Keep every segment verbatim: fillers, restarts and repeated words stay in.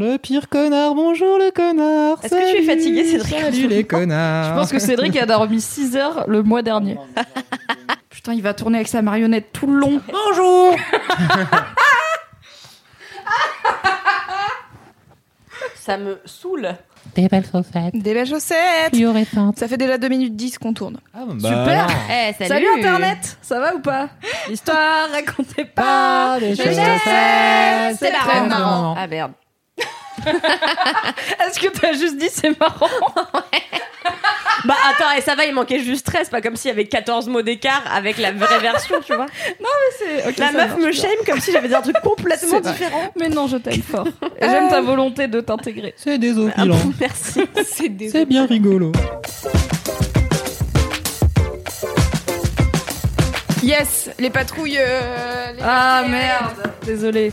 Le pire connard, bonjour le connard. Est-ce salut, que je suis fatiguée, Cédric? Salut les connards. Je pense que Cédric a dormi six heures le mois dernier. Putain, il va tourner avec sa marionnette tout le long. Bonjour. Ça me saoule. Des belles chaussettes. Des belles chaussettes. Ça fait déjà deux minutes dix qu'on tourne. Ah bah super. Hey, salut. Salut Internet. Ça va ou pas? L'histoire racontée pas. Des chaussettes. C'est, c'est marrant. marrant. Ah merde. Est-ce que t'as juste dit c'est marrant? Bah attends, et ça va, il manquait juste treize, pas comme s'il y avait quatorze mots d'écart avec la vraie version, tu vois. Non mais c'est... Okay, la meuf me shame comme si j'avais dit un truc complètement différent. Mais non, je t'aime fort. Et euh... j'aime ta volonté de t'intégrer. C'est désopilant. Ah, merci. C'est, désopilant. C'est bien rigolo. Yes, les patrouilles... Euh, les ah merde, désolée.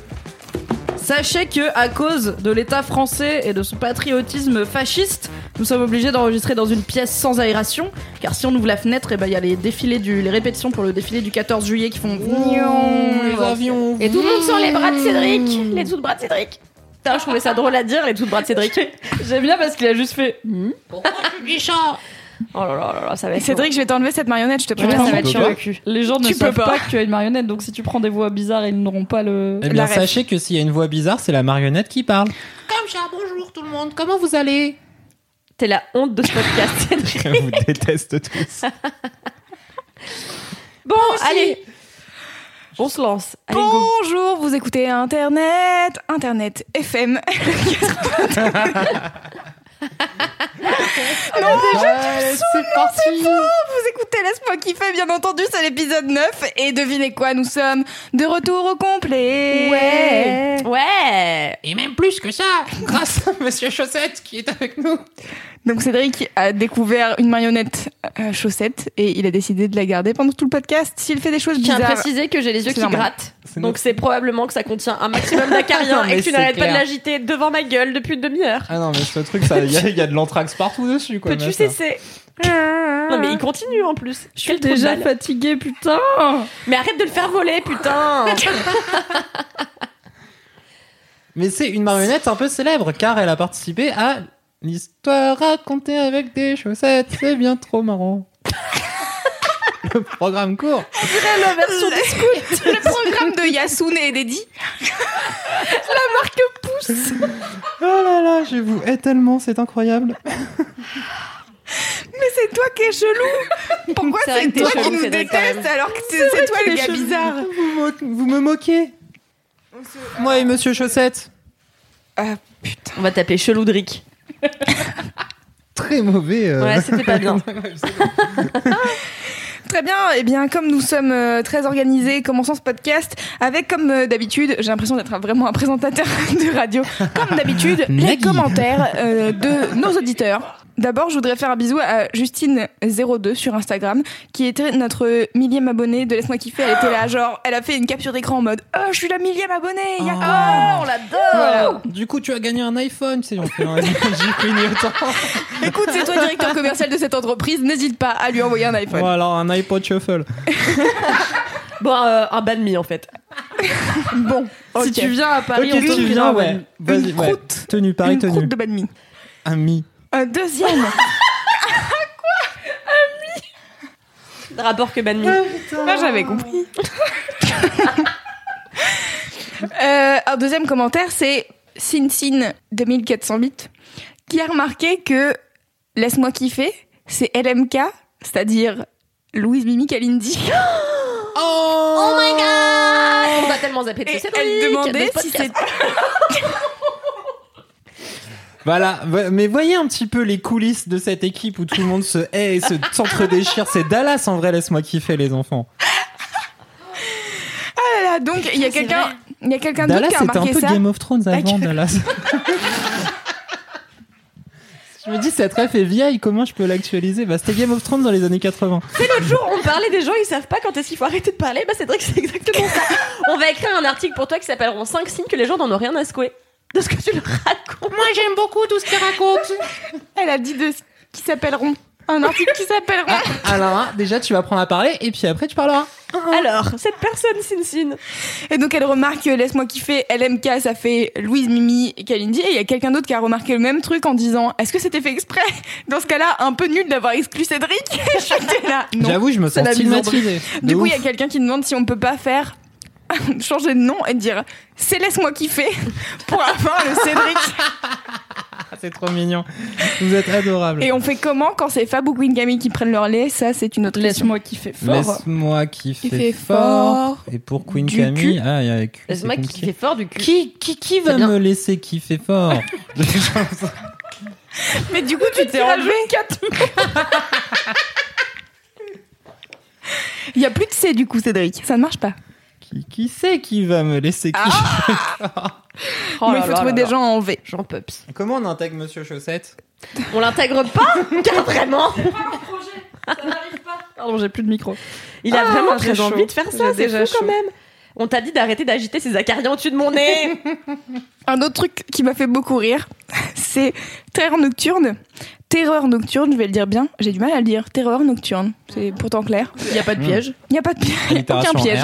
Sachez que, à cause de l'État français et de son patriotisme fasciste, nous sommes obligés d'enregistrer dans une pièce sans aération, car si on ouvre la fenêtre, il bah, y a les défilés du, les répétitions pour le défilé du quatorze juillet qui font oh, les avions. Et tout le monde sent les bras de Cédric, les dessous de bras de Cédric. Putain, je trouvais ça drôle à dire, les dessous de bras de Cédric. J'aime bien parce qu'il a juste fait. Pourquoi tu dis ça? Oh là là là, ça va être. Cédric, je vais t'enlever cette marionnette, je te préviens, ça va te chier le cul. Les gens ne tu savent pas. pas que tu as une marionnette, donc si tu prends des voix bizarres, ils n'auront pas le. Eh bien, sachez que s'il y a une voix bizarre, c'est la marionnette qui parle. Comme ça, bonjour tout le monde, comment vous allez? T'es la honte de ce podcast, Cédric. Je vous déteste tous. Bon, allez. On se lance. Allez, bonjour, go. Vous écoutez Internet, Internet F M. Non, déjà, ouais, c'est non, parti. C'est faux. Vous écoutez Laisse-moi kiffer, bien entendu, c'est l'épisode neuf. Et devinez quoi, nous sommes de retour au complet. Ouais. Ouais. Et même plus que ça, grâce à Monsieur Chaussette qui est avec nous. Donc Cédric a découvert une marionnette euh, chaussette et il a décidé de la garder pendant tout le podcast. S'il fait des choses bizarres... Je tiens à préciser que j'ai les yeux c'est qui normal. Grattent. C'est donc notre... c'est probablement que ça contient un maximum d'acariens et que tu n'arrêtes clair. Pas de l'agiter devant ma gueule depuis une demi-heure. Ah non, mais ce truc, il y, y a de l'anthrax partout dessus. Quoi, peux-tu cesser? Non mais il continue en plus. Je suis déjà fatiguée, putain. Mais arrête de le faire voler, putain. Mais c'est une marionnette un peu célèbre car elle a participé à... L'histoire racontée avec des chaussettes, c'est bien trop marrant. Le programme court. On dirait la version des scouts. Le programme de Yasune et d'Eddy. La marque pousse. Oh là là, je vous hais tellement, c'est incroyable. Mais c'est toi qui es chelou. Pourquoi c'est, c'est toi chelou, qui nous déteste alors que c'est, c'est toi le gars chelou. Bizarre. Vous, mo- vous me moquez. Se... Moi et Monsieur Chaussette. Ah putain. On va taper Cheloudric. Très mauvais. Euh... Ouais, c'était pas bien. Très bien. Et eh bien, comme nous sommes euh, très organisés, commençons ce podcast avec, comme euh, d'habitude, j'ai l'impression d'être vraiment un présentateur de radio. Comme d'habitude, les commentaires euh, de nos auditeurs. D'abord, je voudrais faire un bisou à Justine zéro deux sur Instagram, qui était notre millième abonnée de Laisse-moi kiffer. Elle était là, genre, elle a fait une capture d'écran en mode « Oh, je suis la millième abonnée oh. !» Oh, on l'adore oh. Du coup, tu as gagné un iPhone, si on fait un iPhone, j'ai fini autant. Écoute, c'est toi, directeur commercial de cette entreprise, n'hésite pas à lui envoyer un iPhone. Ou alors un iPod Shuffle. Bon, euh, un banh mi en fait. Bon, okay. Si tu viens à Paris, okay, on te viens, ouais. Une, vas-y, une ouais. croûte, tenue, Paris, une tenue. Croûte de banh mi. Un mi. Un deuxième. Quoi? Un mi. Rapport que Banmi. Ah, ben, j'avais compris. euh, un deuxième commentaire, c'est Sin Sin deux mille quatre cent huit qui a remarqué que Laisse-moi kiffer, c'est L M K, c'est-à-dire Louise Mimi Kalindi. Oh, oh my god! On va tellement zapper de ce Cédric. Elle demandait si c'était... Voilà, mais voyez un petit peu les coulisses de cette équipe où tout le monde se hait et se s'entre-déchire. C'est Dallas en vrai, Laisse-moi kiffer les enfants. Ah là là, donc il y a quelqu'un Il y a quelqu'un d'autre qui a remarqué ça. C'était un peu Game of Thrones avant, Dallas. Je me dis, cette ref est vieille, comment je peux l'actualiser? Bah, c'était Game of Thrones dans les années quatre-vingts. C'est l'autre jour, on parlait des gens, ils savent pas quand est-ce qu'il faut arrêter de parler. Bah, c'est vrai que c'est exactement ça. On va écrire un article pour toi qui s'appelle « cinq signes que les gens n'en ont rien à secouer » de ce que tu leur racontes. Moi, j'aime beaucoup tout ce qu'ils racontent. Elle a dit de ce qui s'appelleront. Un article qui s'appelleront. Ah, alors, déjà, tu vas apprendre à parler et puis après, tu parleras. Alors, cette personne, Cincine. Et donc, elle remarque que Laisse-moi kiffer, L M K, ça fait Louise, Mimi et Kalindi. Et il y a quelqu'un d'autre qui a remarqué le même truc en disant « Est-ce que c'était fait exprès ?» Dans ce cas-là, un peu nul d'avoir exclu Cédric. J'étais là. Non, j'avoue, je me sens stigmatisée. Du coup, il y a quelqu'un qui demande si on peut pas faire changer de nom et dire « C'est Laisse-moi kiffer » pour avoir le Cédric. C'est trop mignon. Vous êtes adorables. Et on fait comment quand c'est Fab ou Queen Camille qui prennent leur lait? Ça, c'est une autre question. Laisse-moi kiffer fort. Laisse-moi kiffer fort. Et pour Queen Camille, ah, il y a cul. Laisse-moi kiffer fort du cul. Qui, qui, qui va me laisser kiffer fort? Mais du coup, tu t'es enlevé quatre. Il n'y a plus de C du coup, Cédric. Ça ne marche pas. Qui, qui sait qui va me laisser kiffer fort? Oh là, il faut là trouver là des là gens en V. Jean Pups. Comment on intègre Monsieur Chaussette? On l'intègre pas, car vraiment. C'est pas mon projet, ça n'arrive pas. Pardon, j'ai plus de micro. Il ah, a vraiment très envie chaud de faire ça, j'ai c'est déjà fou chaud quand même. On t'a dit d'arrêter d'agiter ces acariens au-dessus de mon nez. Un autre truc qui m'a fait beaucoup rire, c'est Terreur Nocturne. Terreur Nocturne, je vais le dire bien, j'ai du mal à le dire. Terreur Nocturne, c'est pourtant clair. Il n'y a pas de piège. Il n'y a pas de piège, il n'y a aucun piège.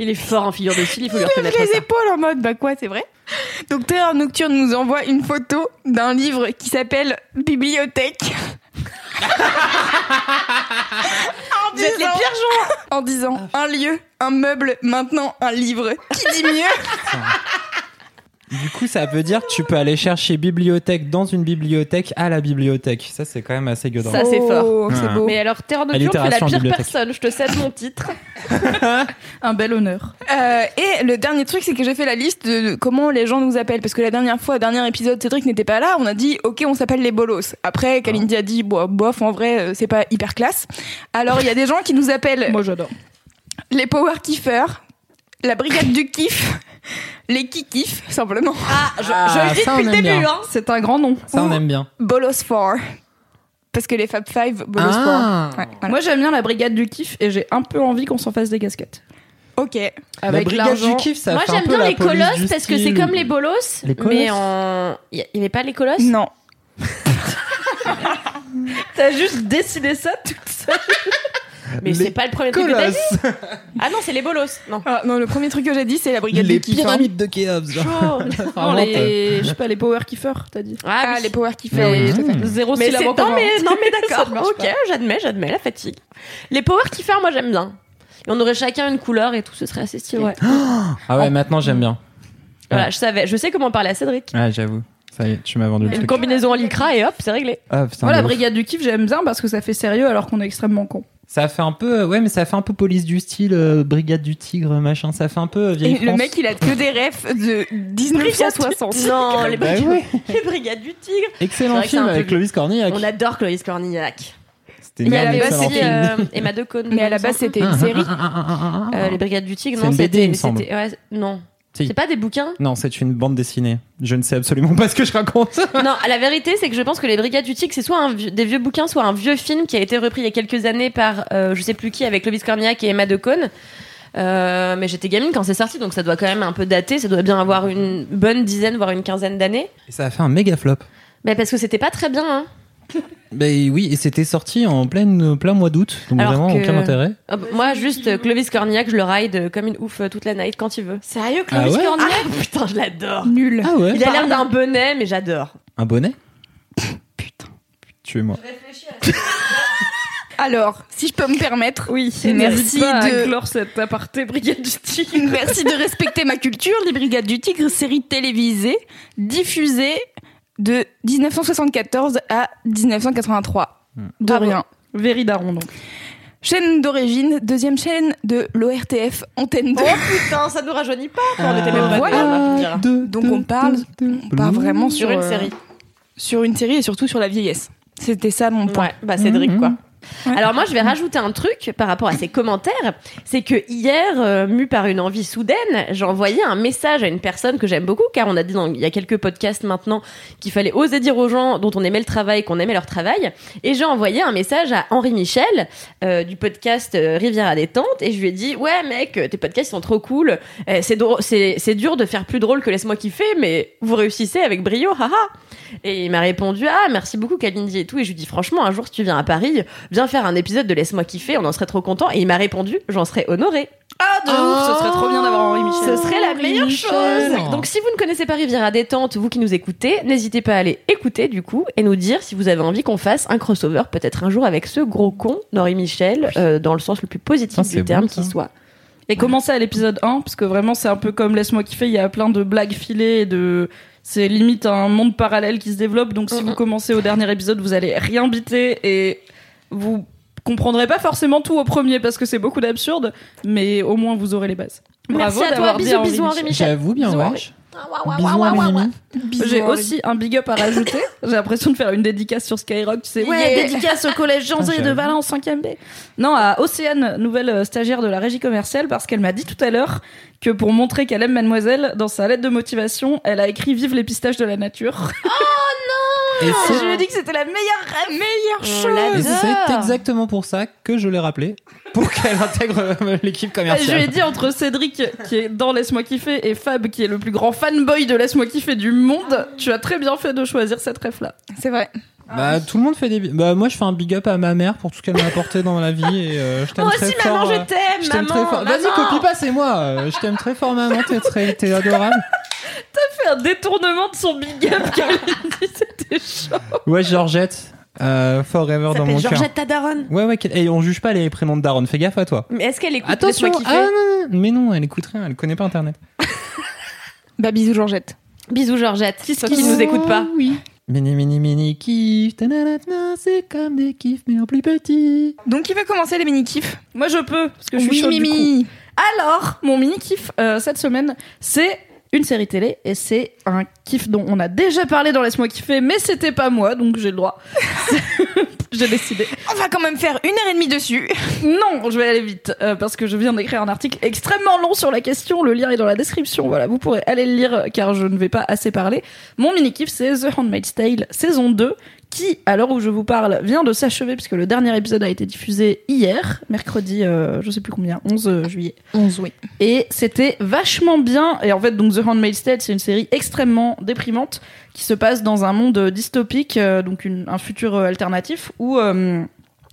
Il est fort en figure de style, il faut lui reconnaître ça. Il les épaules en mode, bah quoi, c'est vrai. Donc Terreur Nocturne nous envoie une photo d'un livre qui s'appelle Bibliothèque. en Vous disant, êtes les pires gens. En disant, un lieu, un meuble, maintenant un livre. Qui dit mieux? Du coup, ça veut dire que tu peux aller chercher bibliothèque dans une bibliothèque à la bibliothèque. Ça, c'est quand même assez gueudant. Ça, c'est fort. Oh, c'est beau. Mais alors, Terre Nocturne, tu es la pire personne. Je te cède mon titre. Un bel honneur. Euh, et le dernier truc, c'est que j'ai fait la liste de comment les gens nous appellent. Parce que la dernière fois, dernier épisode, Cédric n'était pas là. On a dit, OK, on s'appelle les bolos. Après, Kalindi a dit, bof, bof, en vrai, c'est pas hyper classe. Alors, il y a des gens qui nous appellent. Moi, j'adore. Les power kiffers. La brigade du kiff. Les kikifs, simplement. Ah, je, ah, je le dis depuis le début, hein. C'est un grand nom. Ça, on Ou aime bien. Bolos Four. Parce que les Fab Five, Bolos ah. Four. Ouais, voilà. Moi, j'aime bien la brigade du kiff et j'ai un peu envie qu'on s'en fasse des casquettes. Ok. Avec la brigade l'argent du kiff, ça Moi, fait un peu la police. Moi, j'aime bien les colosses parce que c'est comme les bolos. Les colosses. Mais en... il n'est pas les colosses? Non. T'as juste décidé ça toute seule. Mais les c'est pas le premier colosses. Truc que t'as dit. Ah non, c'est les bolos. Non. Ah, non, le premier truc que j'ai dit, c'est la brigade des kiffs. Les pyramides de Khéops. Genre. Oh, les, je sais pas, les power kiffers, t'as dit. Ah, ah oui. Les power kiffers. Oui, mmh. Zéro syllabe. Non, mais, non, mais d'accord. Ok, pas. j'admets, j'admets la fatigue. Les power kiffers, moi, j'aime bien. Et on aurait chacun une couleur et tout, ce serait assez stylé. Ouais. Ah ouais, oh. Maintenant, j'aime bien. Voilà, ouais. je savais, je sais comment parler à Cédric. Ah, j'avoue. Ça y est, tu m'as vendu le truc. Une combinaison en lycra et hop, c'est réglé. Ah, putain, voilà, la brigade du kiff, j'aime bien parce que ça fait sérieux alors qu'on est extrêmement con. Ça fait un peu, ouais, mais ça fait un peu police du style, euh, brigade du tigre, machin, ça fait un peu vieille France. Le mec, il a que des refs de dix-neuf cent soixante. Non, les, bah brigades, ouais. les brigades du tigre. Excellent film avec Clovis Cornillac. On adore Clovis Cornillac. C'était mais à la base, c'était euh, Emma Decaune. Mais à la base, c'était une série. Euh, les brigades du tigre, c'est non, une B D, c'était, il me semble. C'était, ouais, non. Si. C'est pas des bouquins? Non, c'est une bande dessinée. Je ne sais absolument pas ce que je raconte. Non, la vérité, c'est que je pense que les Brigades du Tigre, c'est soit un vieux, des vieux bouquins, soit un vieux film qui a été repris il y a quelques années par euh, je sais plus qui, avec Clovis Cornillac et Emma Decaune. Euh, mais j'étais gamine quand c'est sorti, donc ça doit quand même un peu dater. Ça doit bien avoir une bonne dizaine, voire une quinzaine d'années. Et ça a fait un méga flop. Mais parce que c'était pas très bien, hein. Ben oui, et c'était sorti en plein, plein mois d'août, donc alors vraiment que... aucun intérêt. Oh, bah, moi, juste Clovis Cornillac, je le ride comme une ouf toute la night quand il veut. Sérieux, Clovis ah ouais Cornillac ah, putain, je l'adore. Nul. Ah ouais. Il a l'air d'un bonnet, mais j'adore. Un bonnet? Putain. Tuez-moi. Je réfléchis à ça. Alors, si je peux me permettre, oui, et merci pas de clore cette aparté Brigade du Tigre. Merci de respecter ma culture. Les Brigades du Tigre, série télévisée diffusée de dix-neuf cent soixante-quatorze à dix-neuf cent quatre-vingt-trois. De ah rien. Bon. Véridaron, donc. Chaîne d'origine, deuxième chaîne de l'O R T F, Antenne deux. Oh putain, ça ne nous rajeunit pas. Ah, on était même pas voilà. deux, Donc deux, on parle, deux, on parle vraiment sur, sur une série. Euh, sur une série et surtout sur la vieillesse. C'était ça mon point. Ouais, bah Cédric, mm-hmm. quoi. Alors moi je vais rajouter un truc par rapport à ces commentaires, c'est que hier, euh, mue par une envie soudaine, j'ai envoyé un message à une personne que j'aime beaucoup, car on a dit dans, il y a quelques podcasts maintenant qu'il fallait oser dire aux gens dont on aimait le travail qu'on aimait leur travail, et j'ai envoyé un message à Henry Michel euh, du podcast euh, Rivière à Détente, et je lui ai dit ouais mec, tes podcasts sont trop cool, euh, c'est, drôle, c'est, c'est dur de faire plus drôle que Laisse-moi kiffer, mais vous réussissez avec brio, haha. Et il m'a répondu ah merci beaucoup Kalindi et tout, et je lui ai dit franchement un jour si tu viens à Paris, viens faire un épisode de Laisse-moi kiffer, on en serait trop content. Et il m'a répondu j'en serais honorée. Ah de oh, ouf, ce serait trop bien d'avoir Henri Michel. Ce serait la Henri meilleure Michel. chose. Donc si vous ne connaissez pas Rivière à Détente, vous qui nous écoutez, n'hésitez pas à aller écouter du coup et nous dire si vous avez envie qu'on fasse un crossover peut-être un jour avec ce gros con d'Henri Michel, euh, dans le sens le plus positif ah, du terme bon, qui soit. Et ouais. Commencez à l'épisode un parce que vraiment c'est un peu comme Laisse-moi kiffer, il y a plein de blagues filées et de... C'est limite un monde parallèle qui se développe, donc si mmh. vous commencez au dernier épisode, vous allez rien biter et vous comprendrez pas forcément tout au premier parce que c'est beaucoup d'absurde, mais au moins vous aurez les bases. Bravo Merci à toi, bisous, bisous Henri Michel. J'avoue bien, ouais. J'ai aussi un big up à rajouter. J'ai l'impression de faire une dédicace sur Skyrock, tu sais. Ouais, il y a dédicace au collège Jean-Zé de Valence cinquième B. Non, à Océane, nouvelle stagiaire de la régie commerciale, parce qu'elle m'a dit tout à l'heure que pour montrer qu'elle aime Mademoiselle, dans sa lettre de motivation, elle a écrit vive les pistaches de la nature. Oh non! Et je lui ai dit que c'était la meilleure, la meilleure chose. Et c'est exactement pour ça que je l'ai rappelé, pour qu'elle intègre l'équipe commerciale. Je lui ai dit entre Cédric qui est dans Laisse-moi kiffer et Fab qui est le plus grand fanboy de Laisse-moi kiffer du monde, tu as très bien fait de choisir cette ref là. C'est vrai. Bah ah oui. Tout le monde fait des bah moi je fais un big up à ma mère pour tout ce qu'elle m'a apporté dans la vie et euh, je t'aime moi très aussi, fort. Moi aussi maman, je t'aime. Je t'aime maman, très fort. Maman. Vas-y copie pas, c'est moi. Je t'aime très fort maman, t'es très t'es adorable. T'as fait un détournement de son big up Kalindi, c'était chaud. Ouais, Georgette. Euh, forever ça dans mon cœur. Georgette ta daronne. Ouais ouais, et on juge pas les prénoms de daronne, fais gaffe à toi. Mais est-ce qu'elle écoute Laisse-moi kiffer ? Ah non, non, mais non, elle écoute rien, elle connaît pas internet. Bah bisous Georgette. Bisous Georgette. Qui qui nous écoute pas. Oui. Mini, mini, mini kiff, c'est comme des kiffs, mais en plus petit. Donc, qui veut commencer les mini kiffs ? Moi, je peux, parce que oui, je suis chaude du coup. Alors, mon mini kiff euh, cette semaine, c'est une série télé, et c'est un kiff dont on a déjà parlé dans Laisse-moi kiffer, mais c'était pas moi, donc j'ai le droit. J'ai décidé. On va quand même faire une heure et demie dessus. Non, je vais aller vite, euh, parce que je viens d'écrire un article extrêmement long sur la question, le lien est dans la description, voilà, vous pourrez aller le lire, car je ne vais pas assez parler. Mon mini-kiff, c'est The Handmaid's Tale, saison deux, qui, à l'heure où je vous parle, vient de s'achever, puisque le dernier épisode a été diffusé hier, mercredi, euh, je sais plus combien, onze juillet. onze, oui. Et c'était vachement bien. Et en fait, donc, The Handmaid's Tale, c'est une série extrêmement déprimante qui se passe dans un monde dystopique, euh, donc une, un futur euh, alternatif, où... Euh,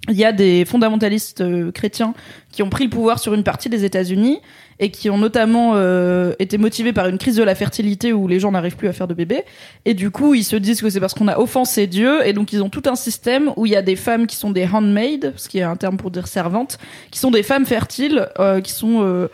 il y a des fondamentalistes euh, chrétiens qui ont pris le pouvoir sur une partie des États-Unis et qui ont notamment euh, été motivés par une crise de la fertilité où les gens n'arrivent plus à faire de bébés. Et du coup, ils se disent que c'est parce qu'on a offensé Dieu. Et donc, ils ont tout un système où il y a des femmes qui sont des handmaids, ce qui est un terme pour dire servantes, qui sont des femmes fertiles, euh, qui sont... Euh,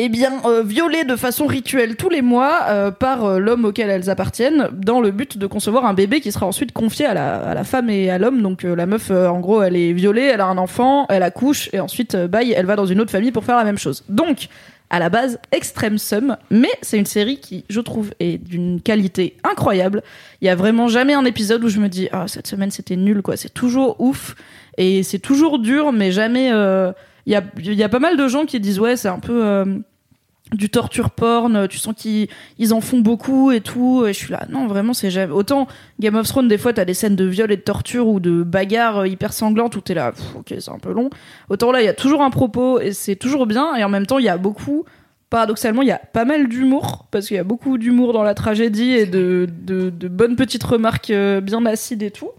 eh bien, euh, violées de façon rituelle tous les mois euh, par euh, l'homme auquel elles appartiennent, dans le but de concevoir un bébé qui sera ensuite confié à la, à la femme et à l'homme. Donc euh, la meuf, euh, en gros, elle est violée, elle a un enfant, elle accouche, et ensuite, euh, bye, elle va dans une autre famille pour faire la même chose. Donc, à la base, extrême somme, mais c'est une série qui, je trouve, est d'une qualité incroyable. Il n'y a vraiment jamais un épisode où je me dis « Ah, oh, cette semaine, c'était nul, quoi. » C'est toujours ouf, et c'est toujours dur, mais jamais... Euh... Il y a, y a pas mal de gens qui disent ouais c'est un peu euh, du torture porn, tu sens qu'ils ils en font beaucoup et tout, et je suis là non vraiment c'est jamais... Autant Game of Thrones des fois t'as des scènes de viol et de torture ou de bagarres hyper sanglantes où t'es là pff, ok c'est un peu long, autant là il y a toujours un propos et c'est toujours bien, et en même temps il y a beaucoup, paradoxalement il y a pas mal d'humour parce qu'il y a beaucoup d'humour dans la tragédie et de, de, de bonnes petites remarques bien acides et tout.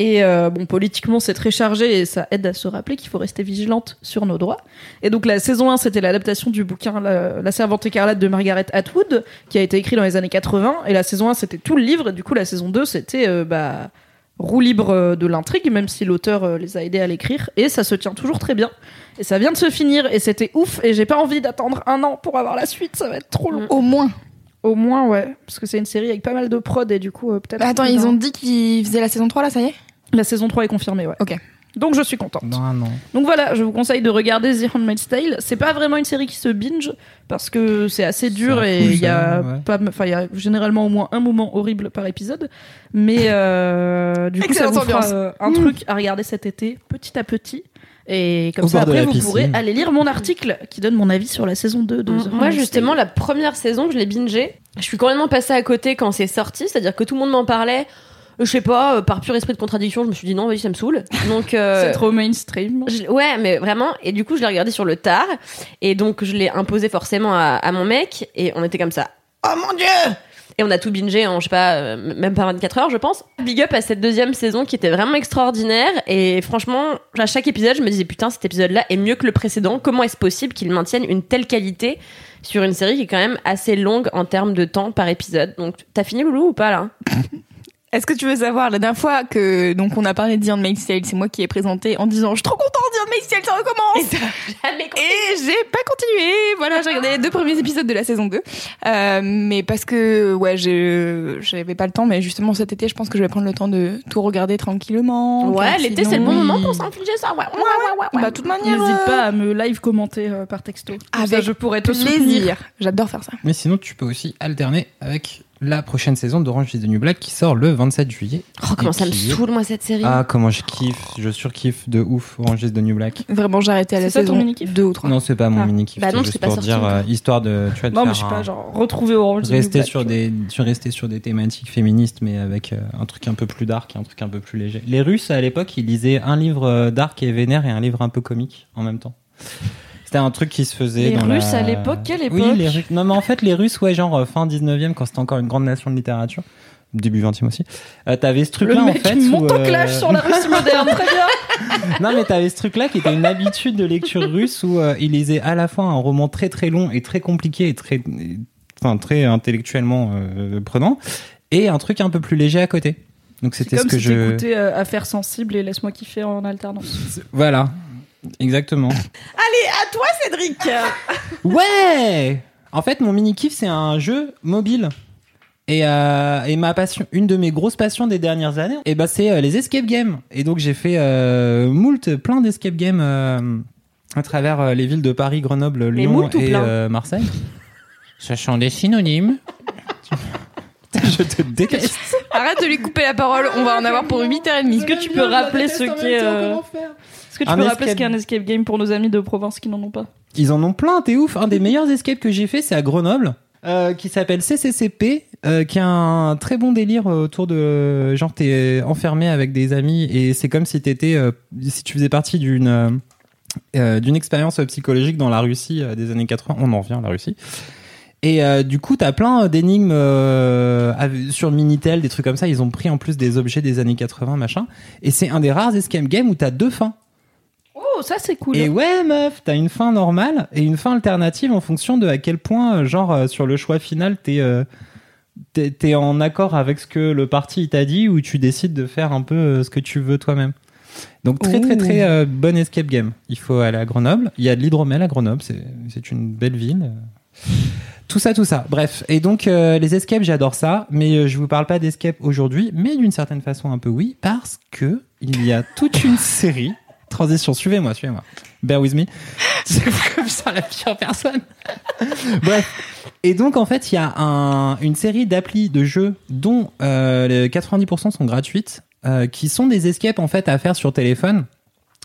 Et euh, bon, politiquement, c'est très chargé et ça aide à se rappeler qu'il faut rester vigilante sur nos droits. Et donc, la saison un, c'était l'adaptation du bouquin La, la servante écarlate de Margaret Atwood, qui a été écrit dans les années quatre-vingts. Et la saison un, c'était tout le livre. Et du coup, la saison deux, c'était euh, bah, roue libre de l'intrigue, même si l'auteur euh, les a aidés à l'écrire. Et ça se tient toujours très bien. Et ça vient de se finir. Et c'était ouf. Et j'ai pas envie d'attendre un an pour avoir la suite. Ça va être trop long. Mmh. Au moins. Au moins, ouais. Parce que c'est une série avec pas mal de prod et du coup, euh, peut-être... Attends, ils ont dit qu'ils faisaient la saison trois, là, ça y est ? La saison trois est confirmée, ouais. Ok. Donc je suis contente. Non, non. Donc voilà, je vous conseille de regarder The Handmaid's Tale. C'est pas vraiment une série qui se binge parce que c'est assez dur et il y a ouais. pas, enfin il y a généralement au moins un moment horrible par épisode. Mais euh, du coup, excellent ça vous fera euh, un mmh. truc à regarder cet été, petit à petit. Et comme au ça, après, vous piscine. Pourrez aller lire mon article qui donne mon avis sur la saison deux de The Moi, justement, la première saison, je l'ai bingée. Je suis complètement passée à côté quand c'est sorti, c'est-à-dire que tout le monde m'en parlait. Je sais pas, par pur esprit de contradiction, je me suis dit non, vas-y, ça me saoule. Donc, euh, c'est trop mainstream. Je, ouais, mais vraiment. Et du coup, je l'ai regardé sur le tard. Et donc, je l'ai imposé forcément à, à mon mec. Et on était comme ça. Oh mon Dieu! Et on a tout bingé en, je sais pas, même pas vingt-quatre heures, je pense. Big up à cette deuxième saison qui était vraiment extraordinaire. Et franchement, à chaque épisode, je me disais, putain, cet épisode-là est mieux que le précédent. Comment est-ce possible qu'ils maintiennent une telle qualité sur une série qui est quand même assez longue en termes de temps par épisode? Donc, t'as fini, Loulou, ou pas, là? Est-ce que tu veux savoir, la dernière fois que, donc, on a parlé de The Handmaid's Tale, c'est moi qui ai présenté en disant, je suis trop contente, The Handmaid's Tale, ça recommence! Et ça n'a jamais continué! Et j'ai pas continué! Voilà, j'ai regardé les deux premiers épisodes de la saison deux. Euh, mais parce que, ouais, j'ai, j'avais pas le temps, mais justement, cet été, je pense que je vais prendre le temps de tout regarder tranquillement. Ouais, l'été, sinon... c'est le bon moment pour s'infliger ça, ouais, ouais, ouais, ouais, ouais, ouais. Bah, toute manière. N'hésite pas à me live commenter euh, par texto. Avec ça, je pourrais te plaisir. Soutenir. J'adore faire ça. Mais sinon, tu peux aussi alterner avec la prochaine saison d'Orange is the New Black qui sort le vingt-sept juillet. Oh, comment ça me saoule, moi, cette série. Ah, comment je kiffe, je surkiffe de ouf Orange is the New Black. Vraiment, j'ai arrêté à la saison deux ou trois. Non, c'est pas mon ah. mini-kiff. Bah c'est non, juste c'est pour dire, euh, histoire de... Tu vois, de non, faire mais je sais pas, genre, retrouver Orange is the New Black. Sur des, sur, rester sur des thématiques féministes, mais avec euh, un truc un peu plus dark et un truc un peu plus léger. Les Russes, à l'époque, ils lisaient un livre dark et vénère et un livre un peu comique en même temps. C'était un truc qui se faisait les dans Russes la... à l'époque, quelle époque? Oui, les Russes. Non, mais en fait, les Russes, ouais, genre fin dix-neuvième, quand c'était encore une grande nation de littérature, début vingtième aussi, euh, t'avais ce truc-là, en fait... Le mec monte en clash euh... sur la Russie moderne, très bien. Non, mais t'avais ce truc-là qui était une habitude de lecture russe où euh, il lisait à la fois un roman très très long et très compliqué et très, et, enfin, très intellectuellement euh, prenant, et un truc un peu plus léger à côté. Donc c'était ce que si je... C'est comme si t'écoutais euh, Affaires sensibles et Laisse-moi kiffer en alternance. C'est... Voilà. Exactement. Allez, à toi, Cédric. Ouais. En fait, mon mini-kiff, c'est un jeu mobile. Et, euh, et ma passion, une de mes grosses passions des dernières années, et ben, c'est euh, les escape games. Et donc, j'ai fait euh, moult, plein d'escape games euh, à travers euh, les villes de Paris, Grenoble, Lyon et euh, Marseille. Sachant les synonymes. Je te déteste. Arrête de lui couper la parole. On va en avoir pour huit heures trente. Est-ce que tu peux rappeler ce qu'est... Euh... Est-ce que tu un peux escape... rappeler ce qu'est un escape game pour nos amis de province qui n'en ont pas? Ils en ont plein, t'es ouf. Un des meilleurs escapes que j'ai fait, c'est à Grenoble, euh, qui s'appelle C C C P, euh, qui a un très bon délire autour de... Genre, t'es enfermé avec des amis et c'est comme si t'étais... Euh, si tu faisais partie d'une, euh, d'une expérience psychologique dans la Russie euh, des années quatre-vingts. On en revient à la Russie. Et euh, du coup, t'as plein d'énigmes euh, sur Minitel, des trucs comme ça. Ils ont pris en plus des objets des années quatre-vingts, machin. Et c'est un des rares escape games où t'as deux fins. Oh, ça c'est cool. Et ouais, meuf, t'as une fin normale et une fin alternative en fonction de à quel point, genre, euh, sur le choix final, t'es, euh, t'es, t'es en accord avec ce que le parti t'a dit ou tu décides de faire un peu euh, ce que tu veux toi-même. Donc très Ouh. très très euh, bonne escape game. Il faut aller à Grenoble. Il y a de l'hydromel à Grenoble. C'est, c'est une belle ville. Tout ça, tout ça. Bref. Et donc, euh, les escapes, j'adore ça. Mais euh, je vous parle pas d'escape aujourd'hui, mais d'une certaine façon un peu oui, parce que il y a toute une série. Transition, suivez-moi, suivez-moi. Bear with me. C'est comme ça la pire personne. Bref. Et donc, en fait, il y a un, une série d'applis de jeux dont euh, les quatre-vingt-dix pour cent sont gratuites, euh, qui sont des escapes, en fait, à faire sur téléphone.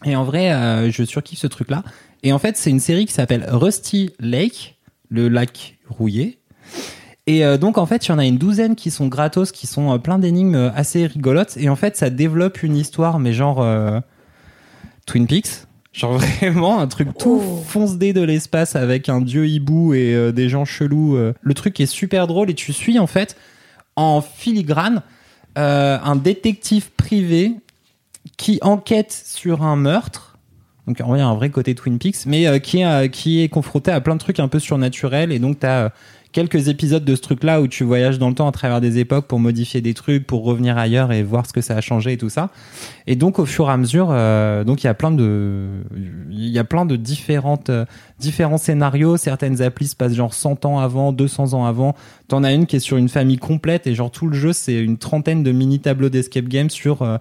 Et en vrai, euh, je surkiffe ce truc-là. Et en fait, c'est une série qui s'appelle Rusty Lake, le lac rouillé. Et euh, donc en fait il y en a une douzaine qui sont gratos, qui sont euh, plein d'énigmes euh, assez rigolotes, et en fait ça développe une histoire mais genre euh, Twin Peaks, genre vraiment un truc tout oh. fonce-dé de l'espace avec un dieu hibou et euh, des gens chelous. Euh. Le truc est super drôle et tu suis en fait en filigrane euh, un détective privé qui enquête sur un meurtre. Donc il y a un vrai côté Twin Peaks, mais euh, qui, est, euh, qui est confronté à plein de trucs un peu surnaturels. Et donc t'as euh, quelques épisodes de ce truc-là où tu voyages dans le temps à travers des époques pour modifier des trucs, pour revenir ailleurs et voir ce que ça a changé et tout ça. Et donc au fur et à mesure, euh, donc il y a plein de, il y a plein de différentes, euh, différents scénarios. Certaines applis se passent genre cent ans avant, deux cents ans avant. T'en as une qui est sur une famille complète et genre tout le jeu c'est une trentaine de mini tableaux d'escape game sur euh,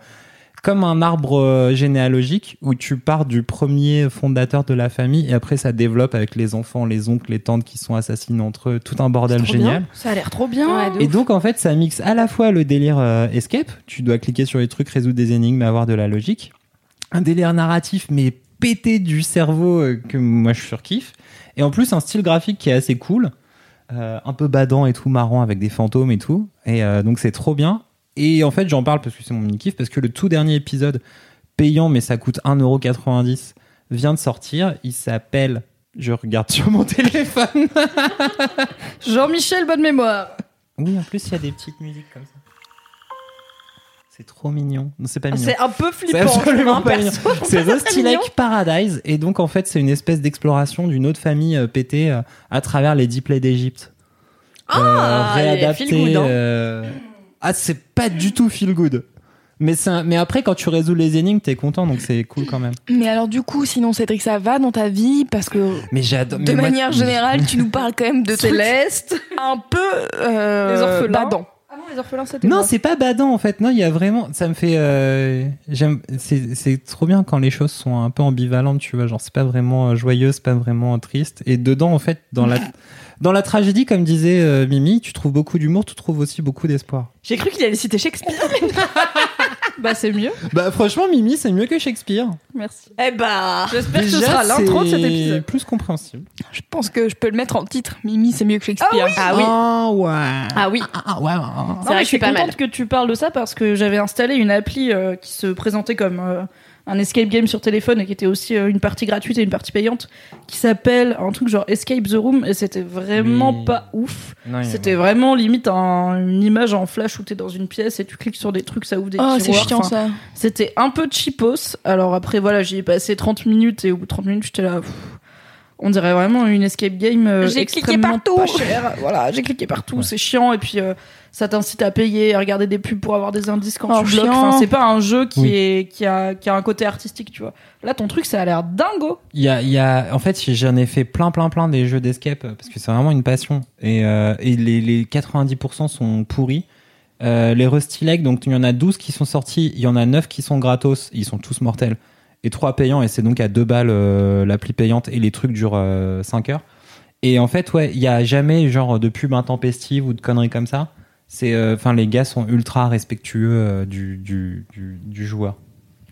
comme un arbre généalogique où tu pars du premier fondateur de la famille et après ça développe avec les enfants, les oncles, les tantes qui sont assassinés entre eux, tout un bordel génial. Bien. Ça a l'air trop bien. Ouais, et donc en fait ça mixe à la fois le délire euh, escape, tu dois cliquer sur les trucs, résoudre des énigmes, avoir de la logique, un délire narratif mais pété du cerveau euh, que moi je surkiffe, et en plus un style graphique qui est assez cool, euh, un peu badant et tout, marrant avec des fantômes et tout, et euh, donc c'est trop bien. Et en fait, j'en parle parce que c'est mon mini-kiff, parce que le tout dernier épisode payant, mais ça coûte un euro quatre-vingt-dix, vient de sortir. Il s'appelle... Je regarde sur mon téléphone. Jean-Michel, bonne mémoire. Oui, en plus, il y a des petites musiques comme ça. C'est trop mignon. Non, c'est pas mignon. C'est un peu flippant. C'est absolument pas mignon. C'est Rusty Lake Paradise. Et donc, en fait, c'est une espèce d'exploration d'une autre famille euh, pétée euh, à travers les dix plaies d'Égypte. Ah, euh, réadaptée... Ah, c'est pas du tout feel good. Mais, ça, mais après, quand tu résous les énigmes, t'es content, donc c'est cool quand même. Mais alors du coup, sinon Cédric, ça va dans ta vie? Parce que mais j'adore, de mais manière moi... générale, tu nous parles quand même de Céleste, un peu euh, les orphelins. Badant. Ah non, les orphelins, c'était Non, moi. C'est pas badant en fait. Non, il y a vraiment... Ça me fait... Euh... J'aime... C'est, c'est trop bien quand les choses sont un peu ambivalentes, tu vois. Genre, c'est pas vraiment joyeux, c'est pas vraiment triste. Et dedans, en fait, dans la... Dans la tragédie, comme disait euh, Mimi, tu trouves beaucoup d'humour, tu trouves aussi beaucoup d'espoir. J'ai cru qu'il allait citer Shakespeare. Bah, c'est mieux. Bah, franchement, Mimi, c'est mieux que Shakespeare. Merci. Eh bah, j'espère déjà, que ce sera l'intro de cet épisode. C'est plus compréhensible. Je pense que je peux le mettre en titre. Mimi, c'est mieux que Shakespeare. Ah oui. Ah oui. Oh, ouais. Ah oui. Ah, ouais, ouais, ouais. C'est non, vrai que je suis contente mal. que tu parles de ça parce que j'avais installé une appli euh, qui se présentait comme... Euh, un escape game sur téléphone et qui était aussi une partie gratuite et une partie payante qui s'appelle un truc genre Escape the Room et c'était vraiment oui. pas ouf non, c'était non. vraiment limite un, une image en flash où t'es dans une pièce et tu cliques sur des trucs, ça ouvre des oh, tiroirs, c'est chiant, enfin, ça. C'était un peu cheapos. Alors après voilà, j'y ai passé trente minutes et au bout de trente minutes j'étais là pff, on dirait vraiment une escape game euh, j'ai extrêmement pas chère. Voilà, j'ai cliqué partout, ouais. C'est chiant et puis euh, ça t'incite à payer, à regarder des pubs pour avoir des indices quand oh, tu bloques. Enfin, c'est pas un jeu qui, oui. est, qui, a, qui a un côté artistique, tu vois. Là, ton truc, ça a l'air dingo. Il y a, il y a, en fait, j'en ai fait plein, plein, plein des jeux d'escape parce que c'est vraiment une passion. Et, euh, et les, les quatre-vingt-dix pour cent sont pourris. Euh, les Rusty Lake, donc il y en a douze qui sont sortis, il y en a neuf qui sont gratos, ils sont tous mortels. Et trois payants, et c'est donc à deux balles euh, l'appli payante, et les trucs durent euh, cinq heures. Et en fait, ouais, il y a jamais genre de pub intempestive ou de conneries comme ça. C'est, enfin, euh, les gars sont ultra respectueux euh, du, du, du, du joueur.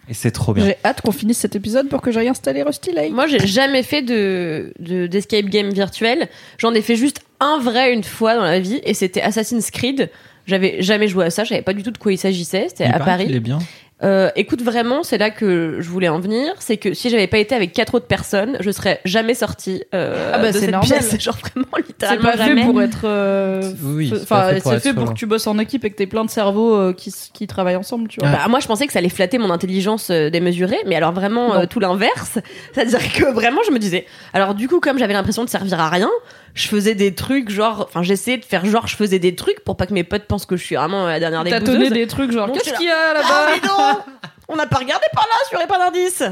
Et c'est trop bien. J'ai hâte qu'on finisse cet épisode pour que j'aille installer Rusty Lake. Moi, j'ai jamais fait de, de, d'escape game virtuel. J'en ai fait juste un vrai une fois dans la vie, et c'était Assassin's Creed. J'avais jamais joué à ça, je savais pas du tout de quoi il s'agissait. C'était il à Paris. Il est bien. Euh, écoute, vraiment, c'est là que je voulais en venir. C'est que si j'avais pas été avec quatre autres personnes, je serais jamais sortie euh, ah bah, de c'est cette normal. pièce. Genre vraiment littéralement. C'est pas jamais. fait pour être. Euh, oui, c'est, pas fait pour, c'est être fait pour que tu bosses en équipe et que t'aies plein de cerveaux euh, qui qui travaillent ensemble. Tu vois. Bah, moi, je pensais que ça allait flatter mon intelligence euh, démesurée, mais alors vraiment euh, tout l'inverse. C'est-à-dire que vraiment, je me disais. Alors du coup, comme j'avais l'impression de servir à rien, je faisais des trucs genre. Enfin, j'essayais de faire genre je faisais des trucs pour pas que mes potes pensent que je suis vraiment la dernière des bouseuses. T'as donné des trucs genre. Bon, qu'est-ce qu'il y a là-bas? Ah, on n'a pas regardé par là, sur les pas d'indice.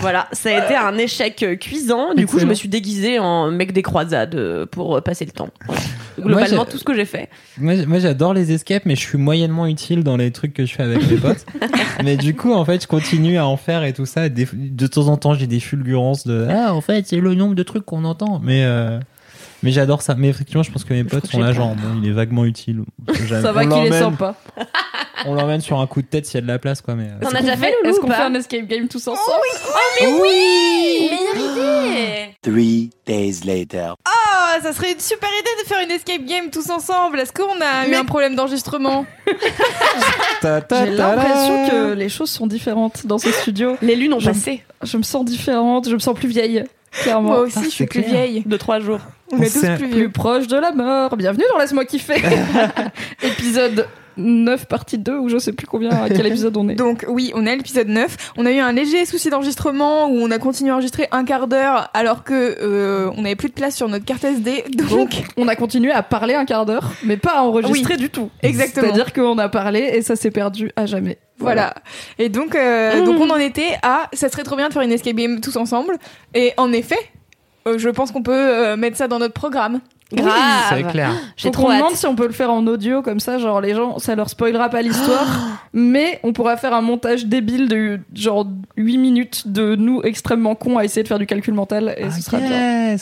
Voilà, ça a été un échec cuisant. Du Excellent. coup, je me suis déguisée en mec des croisades pour passer le temps. Globalement, moi, tout ce que j'ai fait. Moi, moi, j'adore les escapes, mais je suis moyennement utile dans les trucs que je fais avec mes potes. Mais du coup, en fait, je continue à en faire et tout ça. De temps en temps, j'ai des fulgurances de ah, en fait, c'est le nombre de trucs qu'on entend. Mais. Euh... Mais j'adore ça. Mais effectivement, je pense que mes potes sont là, genre, bon, il est vaguement utile. Ça va qu'il est sympa. On l'emmène sur un coup de tête s'il y a de la place, quoi. Mais on a déjà fait, Loulou, est-ce qu'on fait un escape game tous ensemble? Oh oui! Oh, mais oui! Meilleure idée! Three days later. Oh, ça serait une super idée de faire une escape game tous ensemble. Est-ce qu'on a eu un problème d'enregistrement? J'ai l'impression que les choses sont différentes dans ce studio. Les lunes ont passé. Je me sens différente, je me sens plus vieille. Clairement. Moi aussi, ah, je suis plus clair. vieille. De trois jours. On, On est tous plus, plus proches de la mort. Bienvenue dans Laisse-moi kiffer. Épisode neuf, partie deux, ou je sais plus combien, à quel épisode on est. Donc oui, on est à l'épisode neuf. On a eu un léger souci d'enregistrement où on a continué à enregistrer un quart d'heure alors que euh, on n'avait plus de place sur notre carte S D. Donc... donc on a continué à parler un quart d'heure, mais pas à enregistrer oui, du tout. Exactement. C'est-à-dire qu'on a parlé et ça s'est perdu à jamais. Voilà. voilà. Et donc, euh, mmh. donc on en était à ça serait trop bien de faire une escape game tous ensemble. Et en effet, euh, je pense qu'on peut euh, mettre ça dans notre programme. Grave. C'est clair. J'ai trop hâte. On demande si on peut le faire en audio comme ça, genre les gens, ça leur spoilera pas l'histoire, mais on pourra faire un montage débile de genre huit minutes de nous extrêmement cons à essayer de faire du calcul mental et ah, ce sera yes. bien.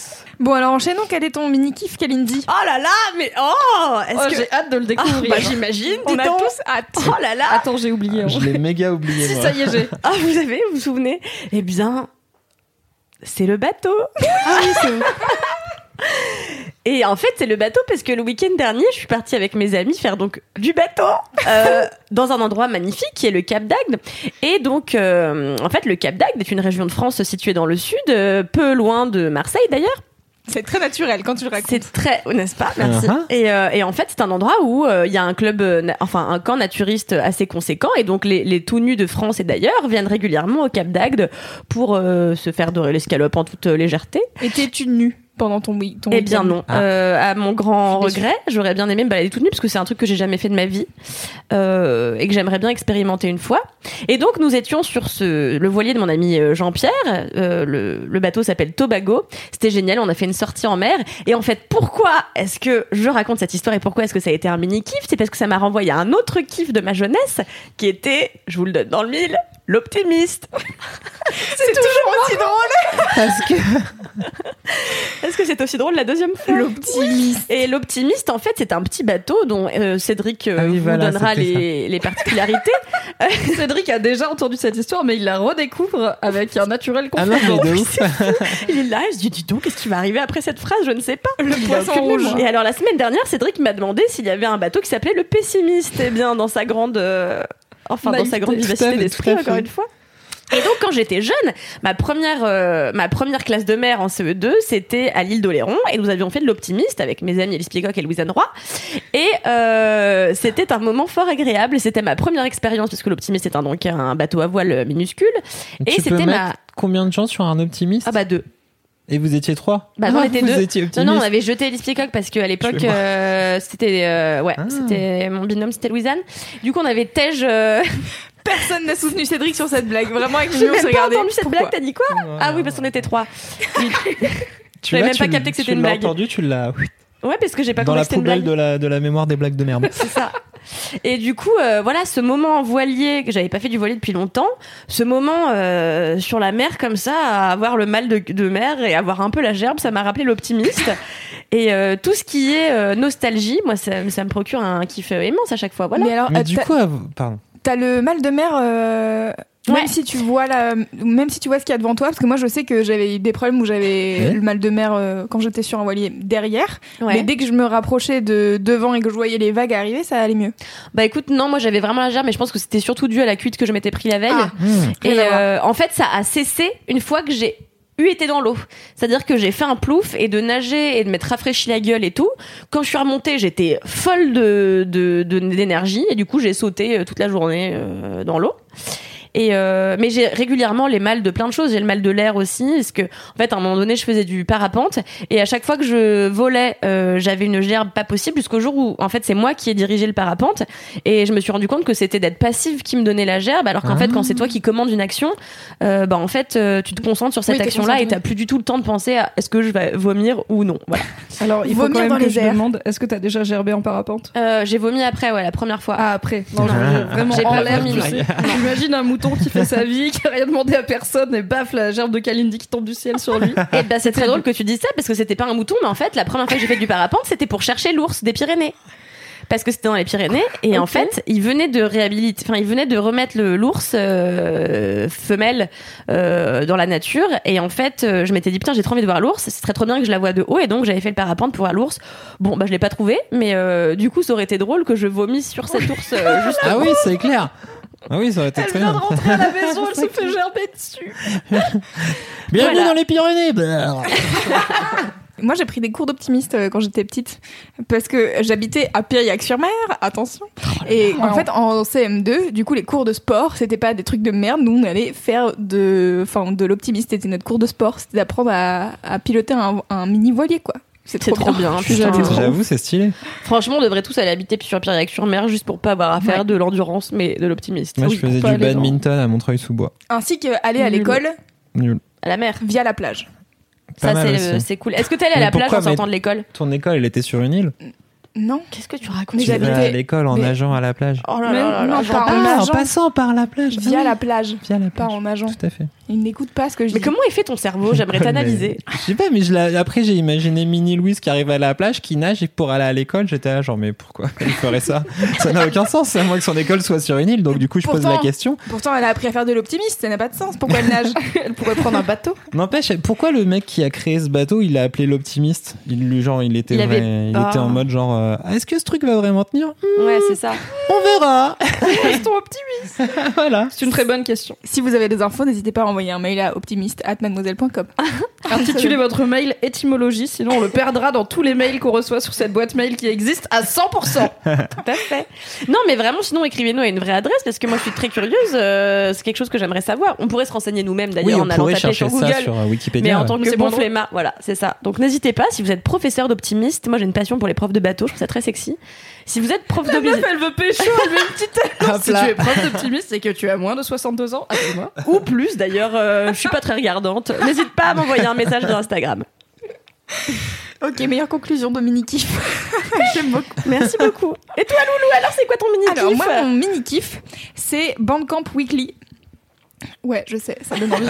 Bon alors enchaînons, quel est ton mini kiff Kalindi? Oh là là, mais oh, est-ce oh que... j'ai hâte de le découvrir. Ah, bah, j'imagine. On a tous hâte. Oh là là. Attends, j'ai oublié. Ah, je l'ai méga oublié. Si moi. Ça y est, j'ai. Ah vous avez, vous vous souvenez? Eh bien, c'est le bateau. Ah oui, c'est. Et en fait, c'est le bateau parce que le week-end dernier, je suis partie avec mes amis faire donc du bateau euh, dans un endroit magnifique qui est le Cap d'Agde. Et donc, euh, en fait, le Cap d'Agde est une région de France située dans le sud, euh, peu loin de Marseille d'ailleurs. C'est très naturel quand tu le racontes. C'est très, n'est-ce pas? Merci. Uh-huh. Et, euh, et en fait, c'est un endroit où il euh, y a un club, euh, na- enfin un camp naturiste assez conséquent, et donc les, les tout nus de France et d'ailleurs viennent régulièrement au Cap d'Agde pour euh, se faire dorer l'escalope en toute légèreté. Et t'es-tu nue pendant ton oui ton Eh bien non, ah. euh, à mon grand regret, j'aurais bien aimé me balader toute nue parce que c'est un truc que j'ai jamais fait de ma vie euh, et que j'aimerais bien expérimenter une fois. Et donc nous étions sur ce le voilier de mon ami Jean-Pierre, euh, le, le bateau s'appelle Tobago, c'était génial, on a fait une sortie en mer. Et en fait, pourquoi est-ce que je raconte cette histoire et pourquoi est-ce que ça a été un mini kiff? C'est parce que ça m'a renvoyé à un autre kiff de ma jeunesse qui était, je vous le donne dans le mille, l'optimiste. C'est, c'est toujours aussi drôle. Parce que est-ce que c'est aussi drôle la deuxième fois? L'optimiste. Et l'optimiste, en fait, c'est un petit bateau dont euh, Cédric euh, ah oui, vous voilà, donnera les, les particularités. Cédric a déjà entendu cette histoire, mais il la redécouvre avec un naturel confiant. Ah non, mais il est là, il se dit, dis donc, qu'est-ce qui va arriver après cette phrase? Je ne sais pas. Le il poisson rouge. Et alors la semaine dernière, Cédric m'a demandé s'il y avait un bateau qui s'appelait le pessimiste. Eh bien, dans sa grande euh... Enfin, Naïf dans sa grande vivacité d'esprit, encore une fois. Et donc, quand j'étais jeune, ma première, euh, ma première classe de mer en C E deux, c'était à l'île d'Oléron. Et nous avions fait de l'optimiste avec mes amis Elise Piecock et Louise-Anne Roy. Et euh, c'était un moment fort agréable. C'était ma première expérience, parce que l'optimiste est un, donc, un bateau à voile minuscule. Et tu c'était peux ma. Combien de gens sur un optimiste? Ah, bah deux. Et vous étiez trois? Bah non, ah, on était deux. Non, non, on avait jeté Elise Piecock parce qu'à l'époque, euh, c'était, euh, ouais, ah. c'était mon binôme, c'était Louise-Anne. Du coup, on avait Tej. Euh... Personne n'a soutenu Cédric sur cette blague. Vraiment, avec J'ai même pas regardé. entendu cette Pourquoi blague. T'as dit quoi? Voilà. Ah oui, parce qu'on était trois. Tu l'as même pas capté que c'était une blague. Tu l'as entendu, tu l'as. Ouais, parce que j'ai pas compris. Dans la poubelle de la, de la mémoire des blagues de merde. C'est ça. Et du coup, euh, voilà, ce moment en voilier, que j'avais pas fait du voilier depuis longtemps, ce moment euh, sur la mer comme ça, à avoir le mal de, de mer et avoir un peu la gerbe, ça m'a rappelé l'optimiste. Et euh, tout ce qui est euh, nostalgie, moi, ça, ça me procure un kiff immense à chaque fois. Voilà. Mais alors, Mais euh, du coup, pardon. T'as le mal de mer. Euh... Même ouais. si tu vois la, même si tu vois ce qu'il y a devant toi, parce que moi je sais que j'avais eu des problèmes où j'avais ouais. le mal de mer euh, quand j'étais sur un voilier derrière, ouais. mais dès que je me rapprochais de devant et que je voyais les vagues arriver, ça allait mieux. Bah écoute, non, moi j'avais vraiment la gerbe, mais je pense que c'était surtout dû à la cuite que je m'étais pris la veille. Ah. Mmh. Et euh, en fait, ça a cessé une fois que j'ai eu été dans l'eau. C'est-à-dire que j'ai fait un plouf et de nager et de m'être rafraîchi la gueule et tout. Quand je suis remontée, j'étais folle de, de, de d'énergie et du coup j'ai sauté toute la journée euh, dans l'eau. Et euh, mais j'ai régulièrement les mal de plein de choses. J'ai le mal de l'air aussi, parce que en fait à un moment donné je faisais du parapente et à chaque fois que je volais, euh, j'avais une gerbe pas possible jusqu'au jour où en fait c'est moi qui ai dirigé le parapente et je me suis rendu compte que c'était d'être passive qui me donnait la gerbe, alors qu'en ah. fait quand c'est toi qui commandes une action, euh, bah en fait euh, tu te concentres sur cette oui, action-là et t'as plus du tout le temps de penser à est-ce que je vais vomir ou non. Voilà. Alors il faut vomir quand même dans que les je airs. demande, est-ce que t'as déjà gerbé en parapente? euh, J'ai vomi après, ouais, la première fois. Ah après. Non, ah. Vraiment j'ai pas vomi. J'imagine un mouton qui fait sa vie, qui n'a rien demandé à personne et baf, la gerbe de Kalindi qui tombe du ciel sur lui. Et bah, c'est très drôle que tu dises ça parce que c'était pas un mouton, mais en fait, la première fois que j'ai fait du parapente, c'était pour chercher l'ours des Pyrénées. Parce que c'était dans les Pyrénées et okay. en fait, il venait de réhabiliter, enfin, il venait de remettre le, l'ours euh, femelle euh, dans la nature et en fait, euh, je m'étais dit putain, j'ai trop envie de voir l'ours, c'est très trop bien que je la vois de haut et donc j'avais fait le parapente pour voir l'ours. Bon, bah je l'ai pas trouvé, mais euh, du coup, ça aurait été drôle que je vomisse sur cet ours euh, juste. Ah oui, c'est clair. Ah oui, ça aurait été elle très bien. Elle vient de rentrer à la maison, elle se fait gerber dessus. Bienvenue voilà. dans les Pyrénées. Moi, j'ai pris des cours d'optimiste quand j'étais petite parce que j'habitais à Périac-sur-Mer, attention. Oh et en fait, en C M deux, du coup, les cours de sport, c'était pas des trucs de merde. Nous, on allait faire de, enfin, de l'optimiste. C'était notre cours de sport, c'était d'apprendre à, à piloter un, un mini voilier, quoi. C'est, c'est trop, trop bien. bien putain, j'avoue, c'est stylé. Franchement, on devrait tous aller habiter sur Pierre-Yves-sur-Mer juste pour pas avoir à faire ouais. de l'endurance, mais de l'optimiste. Moi, oui, je faisais du badminton dans... à Montreuil-sous-Bois. Ainsi qu'aller à l'école. Nul. À la mer. Via la plage. Pas ça, c'est, le, c'est cool. Est-ce que t'es allé à la plage en sortant de l'école ? Ton école, elle était sur une île ? Non, qu'est-ce que tu racontes ? Tu vas à l'école en mais... nageant à la plage. Oh là là, non, non, pas en nageant. En passant par la plage. Via ah, la plage. Via la plage. Pas en nageant. Tout à fait. Il n'écoute pas ce que je dis. Mais comment est fait ton cerveau ? J'aimerais t'analyser. Je sais pas, mais je l'a... après j'ai imaginé Minnie Louise qui arrive à la plage, qui nage et pour aller à l'école, j'étais là genre mais pourquoi elle ferait ça ? Ça n'a aucun sens, à moins que son école soit sur une île. Donc du coup, je pourtant, pose la question. Pourtant, elle a appris à faire de l'optimiste, ça n'a pas de sens. Pourquoi elle nage ? Elle pourrait prendre un bateau. N'empêche, pourquoi le mec qui a créé ce bateau, il l'a appelé l'optimiste ? Il genre il était il, vrai, avait... il était en mode genre ah, est-ce que ce truc va vraiment tenir ? Ouais, c'est ça. On verra. Restons optimistes. Voilà. C'est une très bonne question. Si vous avez des infos, n'hésitez pas à envoyer un mail à optimiste arobase mademoiselle point com. Intitulez votre mail étymologie, sinon on le perdra dans tous les mails qu'on reçoit sur cette boîte mail qui existe à cent pour cent. Tout à fait. Non, mais vraiment, sinon écrivez-nous à une vraie adresse parce que moi je suis très curieuse. Euh, c'est quelque chose que j'aimerais savoir. On pourrait se renseigner nous-mêmes d'ailleurs oui, en allant taper sur Google, sur Wikipédia, mais en tant que c'est bon flemmard, voilà, c'est ça. Donc n'hésitez pas si vous êtes professeur d'optimiste. Moi j'ai une passion pour les profs de bateau. Je trouve ça très sexy. Si vous êtes prof d'optimiste, elle veut pécho, elle veut une petite. Si tu es prof d'optimiste, c'est que tu as moins de soixante-deux ans, avec moi. Ou plus d'ailleurs, euh, je suis pas très regardante. N'hésite pas à m'envoyer un message sur Instagram. Ok, meilleure conclusion de mini kiff. J'aime beaucoup. Merci beaucoup. Et toi, Loulou, alors c'est quoi ton mini kiff ? Alors moi, mon mini kiff, c'est Bandcamp Weekly. Ouais, je sais, ça donne envie.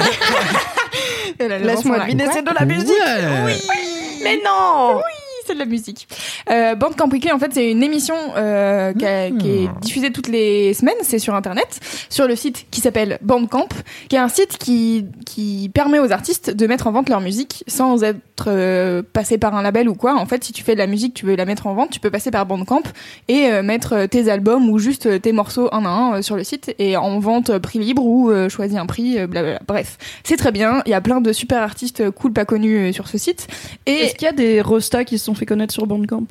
Laisse-moi deviner, c'est de la musique. Ouais. Oui, mais non. Oui. C'est de la musique. Euh, Bandcamp Weekly, en fait, c'est une émission euh, qui, a, qui est diffusée toutes les semaines. C'est sur Internet, sur le site qui s'appelle Bandcamp, qui est un site qui, qui permet aux artistes de mettre en vente leur musique sans être euh, passé par un label ou quoi. En fait, si tu fais de la musique, tu veux la mettre en vente, tu peux passer par Bandcamp et euh, mettre tes albums ou juste tes morceaux un à un euh, sur le site et en vente euh, prix libre ou euh, choisis un prix, euh, blablabla. Bref, c'est très bien. Il y a plein de super artistes cool, pas connus euh, sur ce site. Et est-ce qu'il y a des restas qui sont fait connaître sur Bandcamp ?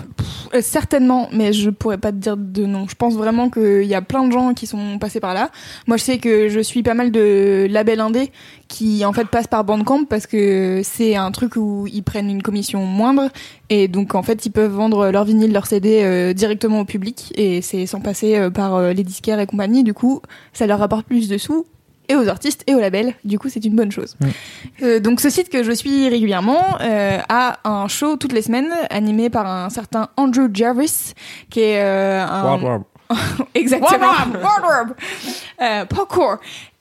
Pff, certainement, mais je pourrais pas te dire de nom. Je pense vraiment qu'il y a plein de gens qui sont passés par là. Moi, je sais que je suis pas mal de labels indés qui en fait passent par Bandcamp parce que c'est un truc où ils prennent une commission moindre et donc en fait ils peuvent vendre leur vinyle, leur C D euh, directement au public et c'est sans passer euh, par euh, les disquaires et compagnie. Du coup, ça leur rapporte plus de sous. Et aux artistes et aux labels, du coup c'est une bonne chose. Oui. Euh, donc ce site que je suis régulièrement euh, a un show toutes les semaines animé par un certain Andrew Jarvis qui est euh, un World World. Exactement World World. euh, Parkour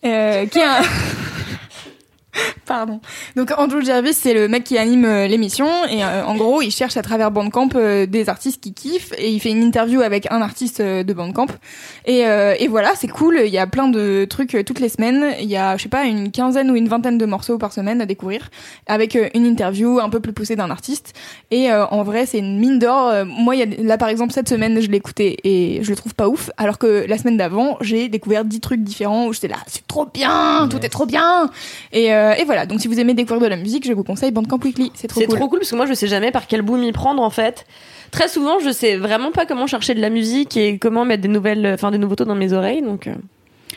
euh, qui est un pardon. Donc Andrew Jarvis, c'est le mec qui anime euh, l'émission et euh, en gros, il cherche à travers Bandcamp euh, des artistes qui kiffent et il fait une interview avec un artiste euh, de Bandcamp et euh, et voilà, c'est cool, il y a plein de trucs euh, toutes les semaines, il y a je sais pas une quinzaine ou une vingtaine de morceaux par semaine à découvrir avec euh, une interview un peu plus poussée d'un artiste et euh, en vrai, c'est une mine d'or. Euh, moi, il y a là par exemple cette semaine, je l'ai écouté et je le trouve pas ouf alors que la semaine d'avant, j'ai découvert dix trucs différents où j'étais là, c'est trop bien, tout est trop bien. Et euh, Et voilà, donc si vous aimez découvrir de la musique, je vous conseille Bandcamp Weekly, c'est trop c'est cool. C'est trop cool parce que moi je sais jamais par quel bout m'y prendre en fait. Très souvent, je sais vraiment pas comment chercher de la musique et comment mettre des nouvelles, enfin des nouveautés dans mes oreilles, donc.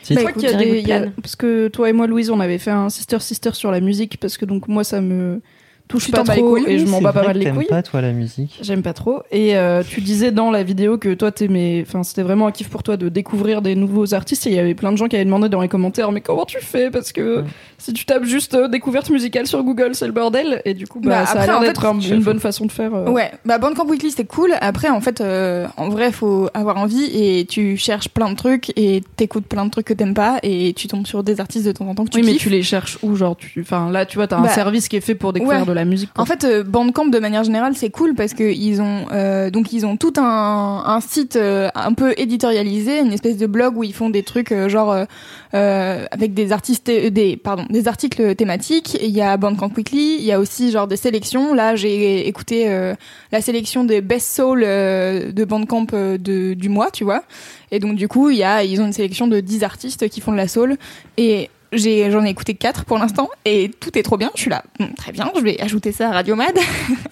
Si bah, écoute, écoute, y a des, y a, parce que toi et moi, Louise, on avait fait un sister sister sur la musique parce que donc moi ça me touche tu pas trop couilles, et je m'en bats pas mal les couilles. J'aime pas toi la musique. J'aime pas trop. Et euh, tu disais dans la vidéo que toi t'aimais, enfin c'était vraiment un kiff pour toi de découvrir des nouveaux artistes. Et il y avait plein de gens qui avaient demandé dans les commentaires mais comment tu fais parce que ouais. Si tu tapes juste euh, découverte musicale sur Google c'est le bordel. Et du coup bah, bah, ça après, a l'air d'être fait, un, une fou. bonne façon de faire. Euh... Ouais bah Bandcamp Weekly c'était cool. Après en fait euh, en vrai faut avoir envie et tu cherches plein de trucs et t'écoutes plein de trucs que t'aimes pas et tu tombes sur des artistes de temps en temps que tu oui, kiffes. Oui mais tu les cherches où genre tu, enfin là tu vois t'as un bah, service qui est fait pour découvrir ouais. de la musique. Quoi. En fait, euh, Bandcamp de manière générale, c'est cool parce que ils ont euh, donc ils ont tout un, un site euh, un peu éditorialisé, une espèce de blog où ils font des trucs euh, genre euh, euh, avec des artistes euh, des pardon des articles thématiques. Il y a Bandcamp Weekly, il y a aussi genre des sélections. Là, j'ai écouté euh, la sélection des best soul euh, de Bandcamp euh, de du mois, tu vois. Et donc du coup, il y a ils ont une sélection de dix artistes qui font de la soul et J'ai, j'en ai écouté quatre pour l'instant et tout est trop bien. Je suis là, bon, très bien, je vais ajouter ça à Radiomad.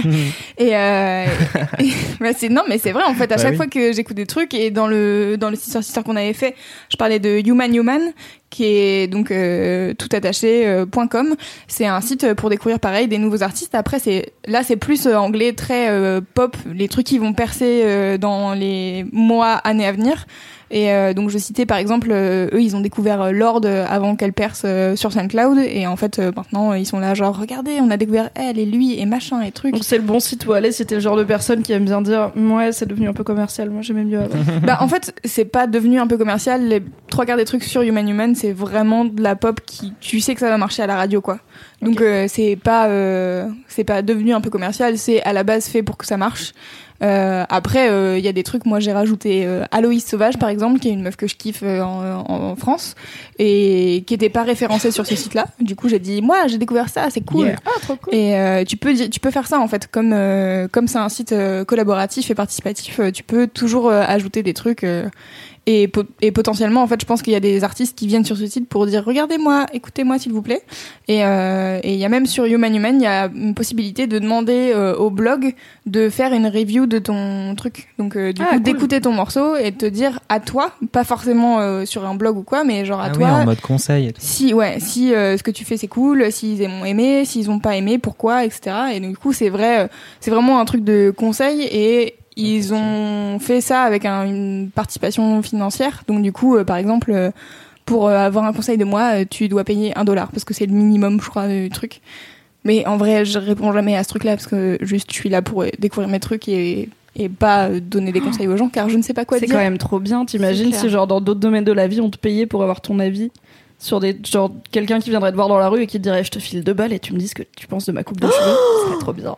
Mmh. et, euh, et bah c'est, non, mais c'est vrai en fait. À bah chaque oui. fois que j'écoute des trucs et dans le dans le sister sister qu'on avait fait, je parlais de Human Human. qui est donc euh, tout attaché point com. Euh, c'est un site pour découvrir pareil des nouveaux artistes. Après, c'est là c'est plus euh, anglais, très euh, pop, les trucs qui vont percer euh, dans les mois, années à venir. Et euh, donc je citais par exemple euh, eux ils ont découvert Lorde avant qu'elle perce euh, sur SoundCloud et en fait euh, maintenant ils sont là genre regardez on a découvert elle et lui et machin et truc. Donc c'est le bon site où aller, c'était le genre de personne qui aime bien dire ouais c'est devenu un peu commercial, moi j'aimais mieux avant. Bah en fait c'est pas devenu un peu commercial, les trois quarts des trucs sur Human Human c'est vraiment de la pop qui tu sais que ça va marcher à la radio quoi. Donc okay. euh, c'est pas euh, c'est pas devenu un peu commercial, c'est à la base fait pour que ça marche. Euh, après il euh, y a des trucs, moi j'ai rajouté euh, Aloïs Sauvage par exemple qui est une meuf que je kiffe euh, en, en France et qui était pas référencée sur ce site là, du coup j'ai dit moi j'ai découvert ça c'est cool, yeah. Ah, trop cool. Et euh, tu peux tu peux faire ça en fait comme euh, comme c'est un site euh, collaboratif et participatif euh, tu peux toujours euh, ajouter des trucs euh, et po- et potentiellement en fait je pense qu'il y a des artistes qui viennent sur ce site pour dire regardez-moi, écoutez-moi s'il vous plaît et euh, et il y a même sur Human Human il y a une possibilité de demander euh, au blog de faire une review de ton truc, donc euh, du ah, coup cool. d'écouter ton morceau et de te dire à toi, pas forcément euh, sur un blog ou quoi, mais genre à ah toi oui, en mode conseil et tout. Si ouais, si euh, ce que tu fais c'est cool, s'ils ont aimé, s'ils ont pas aimé, pourquoi, et cetera. Et donc, du coup c'est vrai, euh, c'est vraiment un truc de conseil et ils ont fait ça avec un, une participation financière, donc du coup euh, par exemple euh, pour euh, avoir un conseil de moi, euh, tu dois payer un dollar parce que c'est le minimum je crois du truc. Mais en vrai, je réponds jamais à ce truc-là parce que juste, je suis là pour découvrir mes trucs et, et pas donner des conseils aux gens car je ne sais pas quoi c'est dire. C'est quand même trop bien. T'imagines si, genre, dans d'autres domaines de la vie, on te payait pour avoir ton avis sur des. Genre, quelqu'un qui viendrait te voir dans la rue et qui te dirait je te file deux balles et tu me dis ce que tu penses de ma coupe de cheveux. Ce serait trop bien.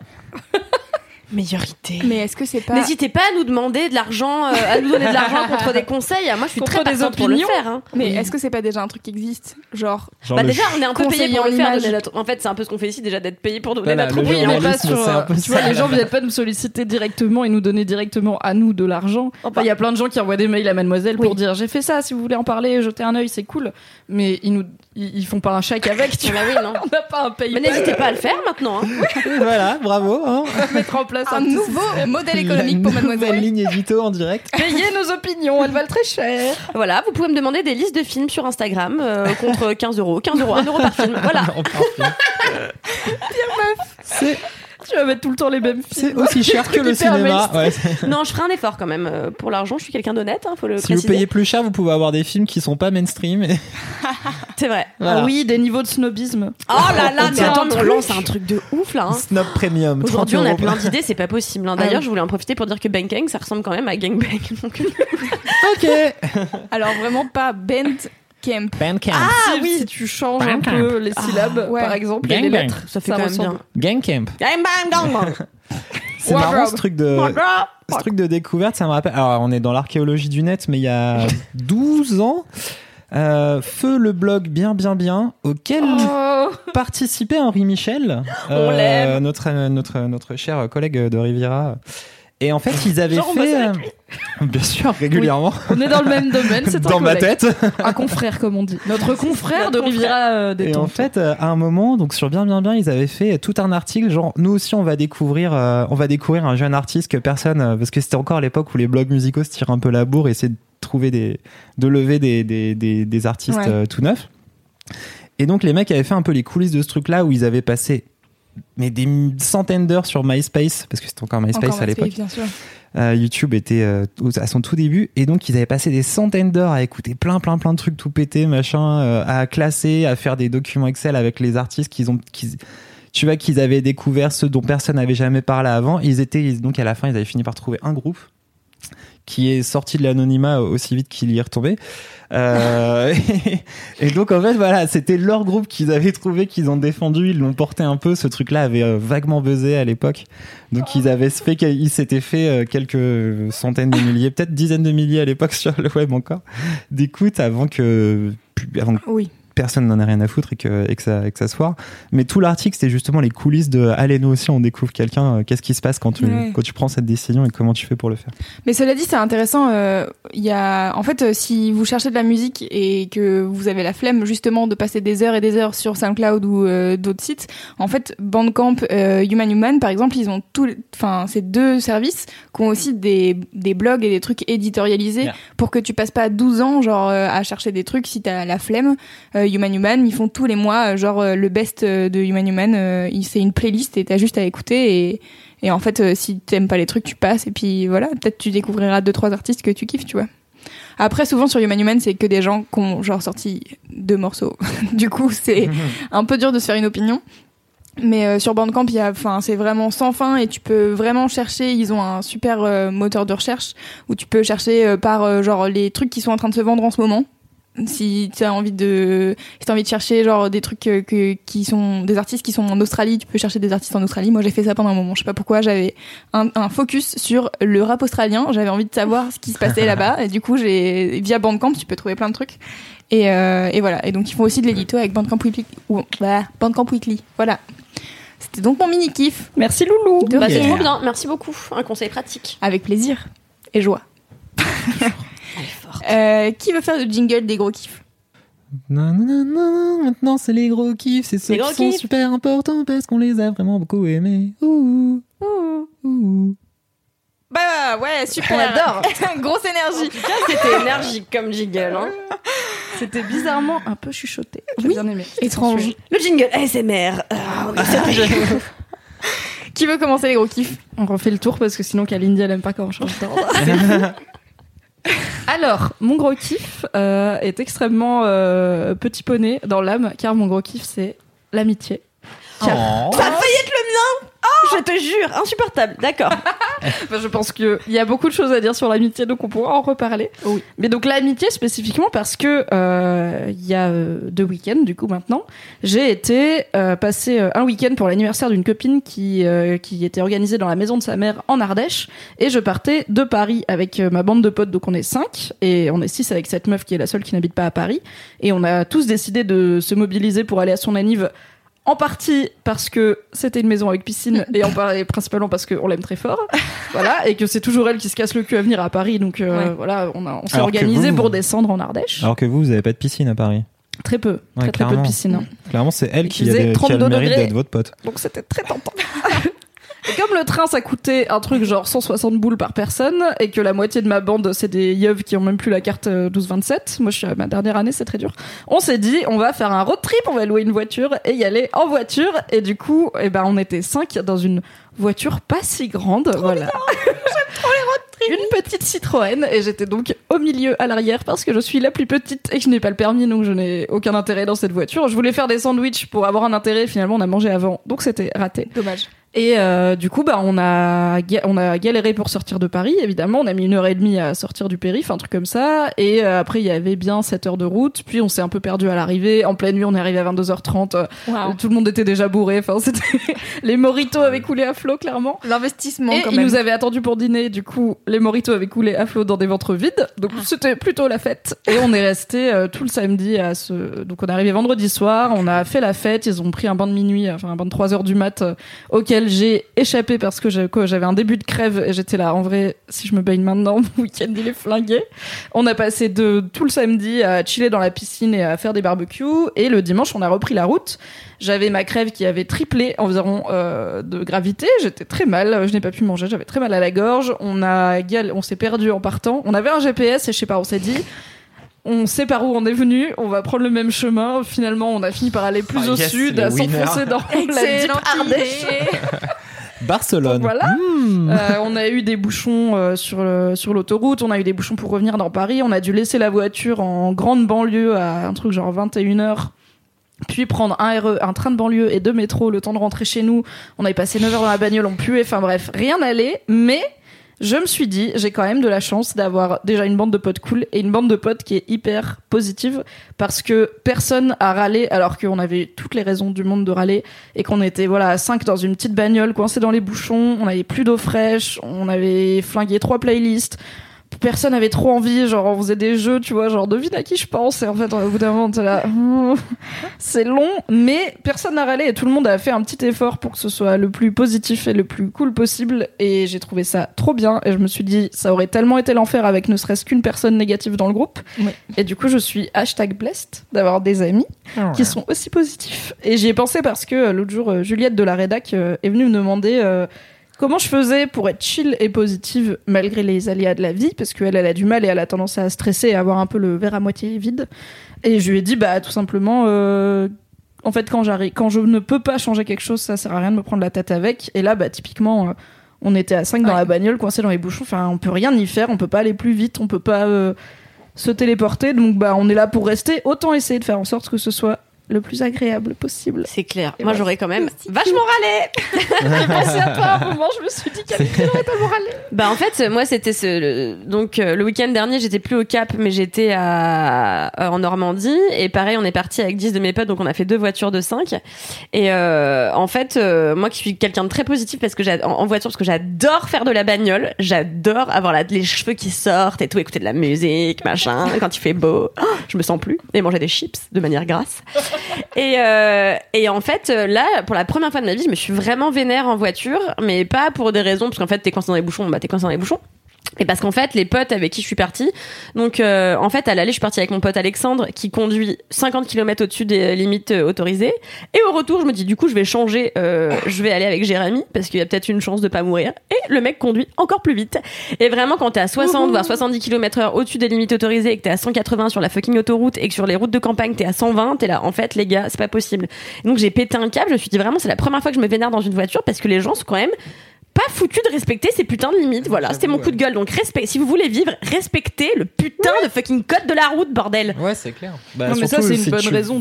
Meilleure idée. Mais est-ce que c'est pas. N'hésitez pas à nous demander de l'argent, euh, à nous donner de l'argent contre des conseils. Moi, je suis contre très partante pour le faire. Hein. Mais oui. Est-ce que c'est pas déjà un truc qui existe, genre, genre bah déjà, on est un peu payé pour le faire. Notre... En fait, c'est un peu ce qu'on fait ici, déjà d'être payé pour donner voilà, notre opinion. Oui, pas sur. Euh, tu vois, les gens viennent pas nous solliciter directement et nous donner directement à nous de l'argent. Enfin, enfin, il y a plein de gens qui envoient des mails à Mademoiselle oui. pour dire j'ai fait ça, si vous voulez en parler, jetez un œil, c'est cool. Mais ils nous, ils font pas un chèque avec. Tu vois, on n'a pas un payé. Mais n'hésitez pas à le faire maintenant. Voilà, bravo. Mettre en place. Un, un nouveau modèle économique pour Mademoiselle. Une ligne édito en direct. Payez nos opinions, elles valent très cher. Voilà, vous pouvez me demander des listes de films sur Instagram euh, contre quinze euros. quinze euros, un euro par film. Voilà. Non, c'est... Tu vas mettre tout le temps les mêmes films. C'est aussi cher que le cinéma. Ouais. Non, je ferai un effort quand même. Pour l'argent, je suis quelqu'un d'honnête, hein, faut le si préciser. Vous payez plus cher, vous pouvez avoir des films qui sont pas mainstream. Et... C'est vrai. Voilà. Ah oui, des niveaux de snobisme. Oh là là, mais attends, on lance un truc de ouf là. Hein. Snob premium. Aujourd'hui, on a plein d'idées, c'est pas possible. Hein. D'ailleurs, je voulais en profiter pour dire que Banking, ça ressemble quand même à Gangbang. Donc... Ok. Alors vraiment pas bent. Camp. Bandcamp. Ah si, oui, si tu changes Bandcamp. Un peu les syllabes, ah, ouais. Par exemple, gang et les bang. Lettres, ça fait ça quand même bien. Bandcamp. C'est marrant ce truc de ce truc de découverte, ça me rappelle. Alors on est dans l'archéologie du net, mais il y a douze ans, euh, feu le blog bien bien bien auquel oh. participait Henry Michel, euh, on notre notre notre cher collègue de Riviera. Et en fait, ils avaient genre fait... Euh... Bien sûr, régulièrement. Oui. On est dans le même domaine, c'est un dans collègue. Ma tête. Un confrère, comme on dit. Notre confrère notre de Riviera euh, Détente. Et en fait, euh, à un moment, donc sur Bien Bien Bien, ils avaient fait tout un article, genre, nous aussi, on va découvrir, euh, on va découvrir un jeune artiste que personne... Euh, parce que c'était encore à l'époque où les blogs musicaux se tirent un peu la bourre et essaient de trouver des... de lever des, des, des, des artistes ouais. euh, tout neufs. Et donc, les mecs avaient fait un peu les coulisses de ce truc-là où ils avaient passé... mais des centaines d'heures sur MySpace parce que c'était encore MySpace, encore MySpace à l'époque bien sûr. Euh, YouTube était euh, à son tout début et donc ils avaient passé des centaines d'heures à écouter plein plein plein de trucs tout pété machin euh, à classer, à faire des documents Excel avec les artistes qu'ils ont qu'ils, tu vois qu'ils avaient découvert, ceux dont personne n'avait jamais parlé avant. Ils étaient donc à la fin, ils avaient fini par trouver un groupe qui est sorti de l'anonymat aussi vite qu'il y est retombé. Euh, et, et donc, en fait, voilà, c'était leur groupe qu'ils avaient trouvé, qu'ils ont défendu, ils l'ont porté un peu. Ce truc-là avait vaguement buzzé à l'époque. Donc, oh. ils avaient fait, ils s'étaient fait quelques centaines de milliers, peut-être dizaines de milliers à l'époque sur le web encore, d'écoute avant que, avant que oui. personne n'en a rien à foutre et que, et que, ça, et que ça se foire. Mais tout l'article, c'était justement les coulisses de allez, nous aussi, on découvre quelqu'un, qu'est-ce qui se passe quand tu, ouais. quand tu prends cette décision et comment tu fais pour le faire. Mais cela dit, c'est intéressant. Euh, y a, en fait, si vous cherchez de la musique et que vous avez la flemme, justement, de passer des heures et des heures sur SoundCloud ou euh, d'autres sites, en fait, Bandcamp, euh, Human Human, par exemple, ils ont tous, enfin, ces deux services qui ont aussi des, des blogs et des trucs éditorialisés yeah. pour que tu passes pas douze ans, genre, euh, à chercher des trucs si t'as la flemme. Euh, Human Human, ils font tous les mois, genre, euh, le best de Human Human, euh, c'est une playlist et t'as juste à écouter et, et en fait, euh, si t'aimes pas les trucs, tu passes et puis voilà, peut-être tu découvriras deux, trois artistes que tu kiffes, tu vois. Après, souvent sur Human Human, c'est que des gens qui ont genre sorti deux morceaux. Du coup, c'est un peu dur de se faire une opinion. Mais euh, sur Bandcamp, il y a, enfin, c'est vraiment sans fin et tu peux vraiment chercher. Ils ont un super euh, moteur de recherche où tu peux chercher euh, par euh, genre les trucs qui sont en train de se vendre en ce moment. Si t'as envie de, si t'as envie de chercher genre des trucs que, que qui sont des artistes qui sont en Australie, tu peux chercher des artistes en Australie. Moi, j'ai fait ça pendant un moment. Je sais pas pourquoi. J'avais un, un focus sur le rap australien. J'avais envie de savoir ce qui se passait là-bas. Et du coup, j'ai via Bandcamp, tu peux trouver plein de trucs. Et, euh, et voilà. Et donc, ils font aussi de l'édito avec Bandcamp Weekly. Ou, bah, Bandcamp Weekly. Voilà. C'était donc mon mini kiff. Merci Loulou. Bah, c'est trop bien. Merci beaucoup. Un conseil pratique. Avec plaisir et joie. Euh, qui veut faire le jingle des gros kiffs ? Non, non, non, non, maintenant c'est les gros kiffs, c'est ceux les qui sont kiffs. Super importants parce qu'on les a vraiment beaucoup aimés. Ouh, ouh, ouh. Bah ouais, super, j'adore. Grosse énergie. En tout cas, c'était énergique comme jingle. Hein. C'était bizarrement un peu chuchoté. J'ai oui, bien aimé. Étrange. Le jingle A S M R. Ah, oui, ah, je... Qui veut commencer les gros kiffs ? On refait le tour parce que sinon Kalindi elle aime pas quand on change d'ordre. Alors, mon gros kiff euh, est extrêmement euh, petit poney dans l'âme, car mon gros kiff, c'est l'amitié. Car... Oh. Ça a failli être le mien oh. Je te jure, insupportable, d'accord. Enfin, je pense qu'il y a beaucoup de choses à dire sur l'amitié, donc on pourra en reparler. Oui. Mais donc l'amitié, spécifiquement parce que euh, y a euh, deux week-ends, du coup, maintenant, j'ai été euh, passer euh, un week-end pour l'anniversaire d'une copine qui, euh, qui était organisée dans la maison de sa mère en Ardèche, et je partais de Paris avec euh, ma bande de potes, donc on est cinq, et on est six avec cette meuf qui est la seule qui n'habite pas à Paris, et on a tous décidé de se mobiliser pour aller à son anniv'. En partie parce que c'était une maison avec piscine et en partie principalement parce qu'on l'aime très fort, voilà, et que c'est toujours elle qui se casse le cul à venir à Paris, donc euh, ouais. voilà, on, a, on s'est alors organisé vous, pour descendre en Ardèche. Alors que vous, vous n'avez pas de piscine à Paris. Très peu, ouais, très, très peu de piscine. Hein. Clairement, c'est elle qui, qui, a, des, qui a le mérite degrés, d'être votre pote. Donc c'était très tentant. Et comme le train, ça coûtait un truc genre cent soixante boules par personne, et que la moitié de ma bande, c'est des yeuves qui ont même plus la carte douze vingt-sept. Moi, je suis à ma dernière année, c'est très dur. On s'est dit, on va faire un road trip, on va louer une voiture et y aller en voiture. Et du coup, eh ben, on était cinq dans une voiture pas si grande. Trop voilà. J'aime trop les road trips. Une petite Citroën, et j'étais donc au milieu, à l'arrière, parce que je suis la plus petite et que je n'ai pas le permis, donc je n'ai aucun intérêt dans cette voiture. Je voulais faire des sandwichs pour avoir un intérêt, finalement, on a mangé avant, donc c'était raté. Dommage. Et euh, du coup, bah, on a ga- on a galéré pour sortir de Paris, évidemment. On a mis une heure et demie à sortir du périph', un truc comme ça. Et euh, après, il y avait bien sept heures de route. Puis, on s'est un peu perdu à l'arrivée. En pleine nuit, on est arrivé à vingt-deux heures trente. Wow. Euh, tout le monde était déjà bourré. Enfin, c'était les mojitos avaient coulé à flot, clairement. L'investissement, et quand même. Et ils nous avaient attendus pour dîner. Du coup, les mojitos avaient coulé à flot dans des ventres vides. Donc, ah. c'était plutôt la fête. Et on est resté euh, tout le samedi à ce... Donc, on est arrivé vendredi soir. On a fait la fête. Ils ont pris un bain de minuit, enfin, un bain de trois heures du mat. Euh, ok. J'ai échappé parce que j'avais un début de crève et j'étais là, en vrai, si je me baigne maintenant, mon week-end il est flingué. On a passé de, tout le samedi à chiller dans la piscine et à faire des barbecues, et le dimanche on a repris la route. J'avais ma crève qui avait triplé environ euh, de gravité, j'étais très mal, je n'ai pas pu manger, j'avais très mal à la gorge. On, a, on s'est perdu en partant, on avait un G P S et je sais pas, on s'est dit... On sait par où on est venu, on va prendre le même chemin. Finalement, on a fini par aller plus oh, au yes, sud, à winner. S'enfoncer dans la deep Ardèche. Barcelone. Voilà. Mmh. Euh, on a eu des bouchons euh, sur, le, sur l'autoroute, on a eu des bouchons pour revenir dans Paris. On a dû laisser la voiture en grande banlieue à un truc genre vingt et une heures. Puis prendre un R E, un train de banlieue et deux métros, le temps de rentrer chez nous. On avait passé neuf heures dans la bagnole, on puait. Enfin bref, rien n'allait, mais... Je me suis dit, j'ai quand même de la chance d'avoir déjà une bande de potes cool et une bande de potes qui est hyper positive, parce que personne a râlé alors qu'on avait toutes les raisons du monde de râler et qu'on était voilà à cinq dans une petite bagnole coincée dans les bouchons, on avait plus d'eau fraîche, on avait flingué trois playlists. personne avait trop envie, genre on faisait des jeux, tu vois, genre devine à qui je pense, et en fait au bout d'un moment t'es là, c'est long, mais personne n'a râlé et tout le monde a fait un petit effort pour que ce soit le plus positif et le plus cool possible, et j'ai trouvé ça trop bien, et je me suis dit ça aurait tellement été l'enfer avec ne serait-ce qu'une personne négative dans le groupe, oui. Et du coup je suis hashtag blessed d'avoir des amis oh ouais. qui sont aussi positifs, et j'y ai pensé parce que l'autre jour Juliette de la rédac est venue me demander euh, comment je faisais pour être chill et positive malgré les aléas de la vie, parce qu'elle, elle a du mal et elle a tendance à stresser et à avoir un peu le verre à moitié vide. Et je lui ai dit, bah, tout simplement, euh, en fait, quand j'arrive, quand je ne peux pas changer quelque chose, ça sert à rien de me prendre la tête avec. Et là, bah, typiquement, euh, on était à cinq dans ouais. la bagnole, coincés dans les bouchons. Enfin, on peut rien y faire, on peut pas aller plus vite, on peut pas euh, se téléporter. Donc, bah, on est là pour rester. Autant essayer de faire en sorte que ce soit le plus agréable possible. C'est clair. Et moi, ouais. j'aurais quand même vachement râlé. J'ai pensé à toi à un moment, je me suis dit qu'elle aurait tellement râlé. Bah, en fait, moi, c'était ce, le, donc, le week-end dernier, j'étais plus au Cap, mais j'étais à, en Normandie. Et pareil, on est parti avec dix de mes potes, donc on a fait deux voitures de cinq. Et, euh, en fait, euh, moi qui suis quelqu'un de très positif parce que j'ai, en, en voiture, parce que j'adore faire de la bagnole. J'adore avoir la, les cheveux qui sortent et tout, écouter de la musique, machin, quand il fait beau. Oh, je me sens plus. Et manger des chips de manière grasse. Et, euh, et en fait là pour la première fois de ma vie je me suis vraiment vénère en voiture, mais pas pour des raisons parce qu'en fait t'es coincé dans les bouchons, bah t'es coincé dans les bouchons, et parce qu'en fait les potes avec qui je suis partie, donc euh, en fait à l'aller je suis partie avec mon pote Alexandre qui conduit cinquante kilomètres au-dessus des limites euh, autorisées, et au retour je me dis du coup je vais changer, euh, je vais aller avec Jérémy parce qu'il y a peut-être une chance de pas mourir, et le mec conduit encore plus vite, et vraiment quand t'es à soixante voire soixante-dix kilomètres heure au-dessus des limites autorisées et que t'es à cent quatre-vingts sur la fucking autoroute et que sur les routes de campagne t'es à cent vingt, t'es là en fait les gars c'est pas possible. Et donc j'ai pété un câble, je me suis dit vraiment c'est la première fois que je me vénère dans une voiture parce que les gens sont quand même pas foutu de respecter ces putains de limites. Voilà, c'était mon coup de gueule. Donc, respect, si vous voulez vivre, respectez le putain ouais. de fucking code de la route, bordel. Ouais, c'est clair. Bah, non, mais ça, c'est une bonne raison.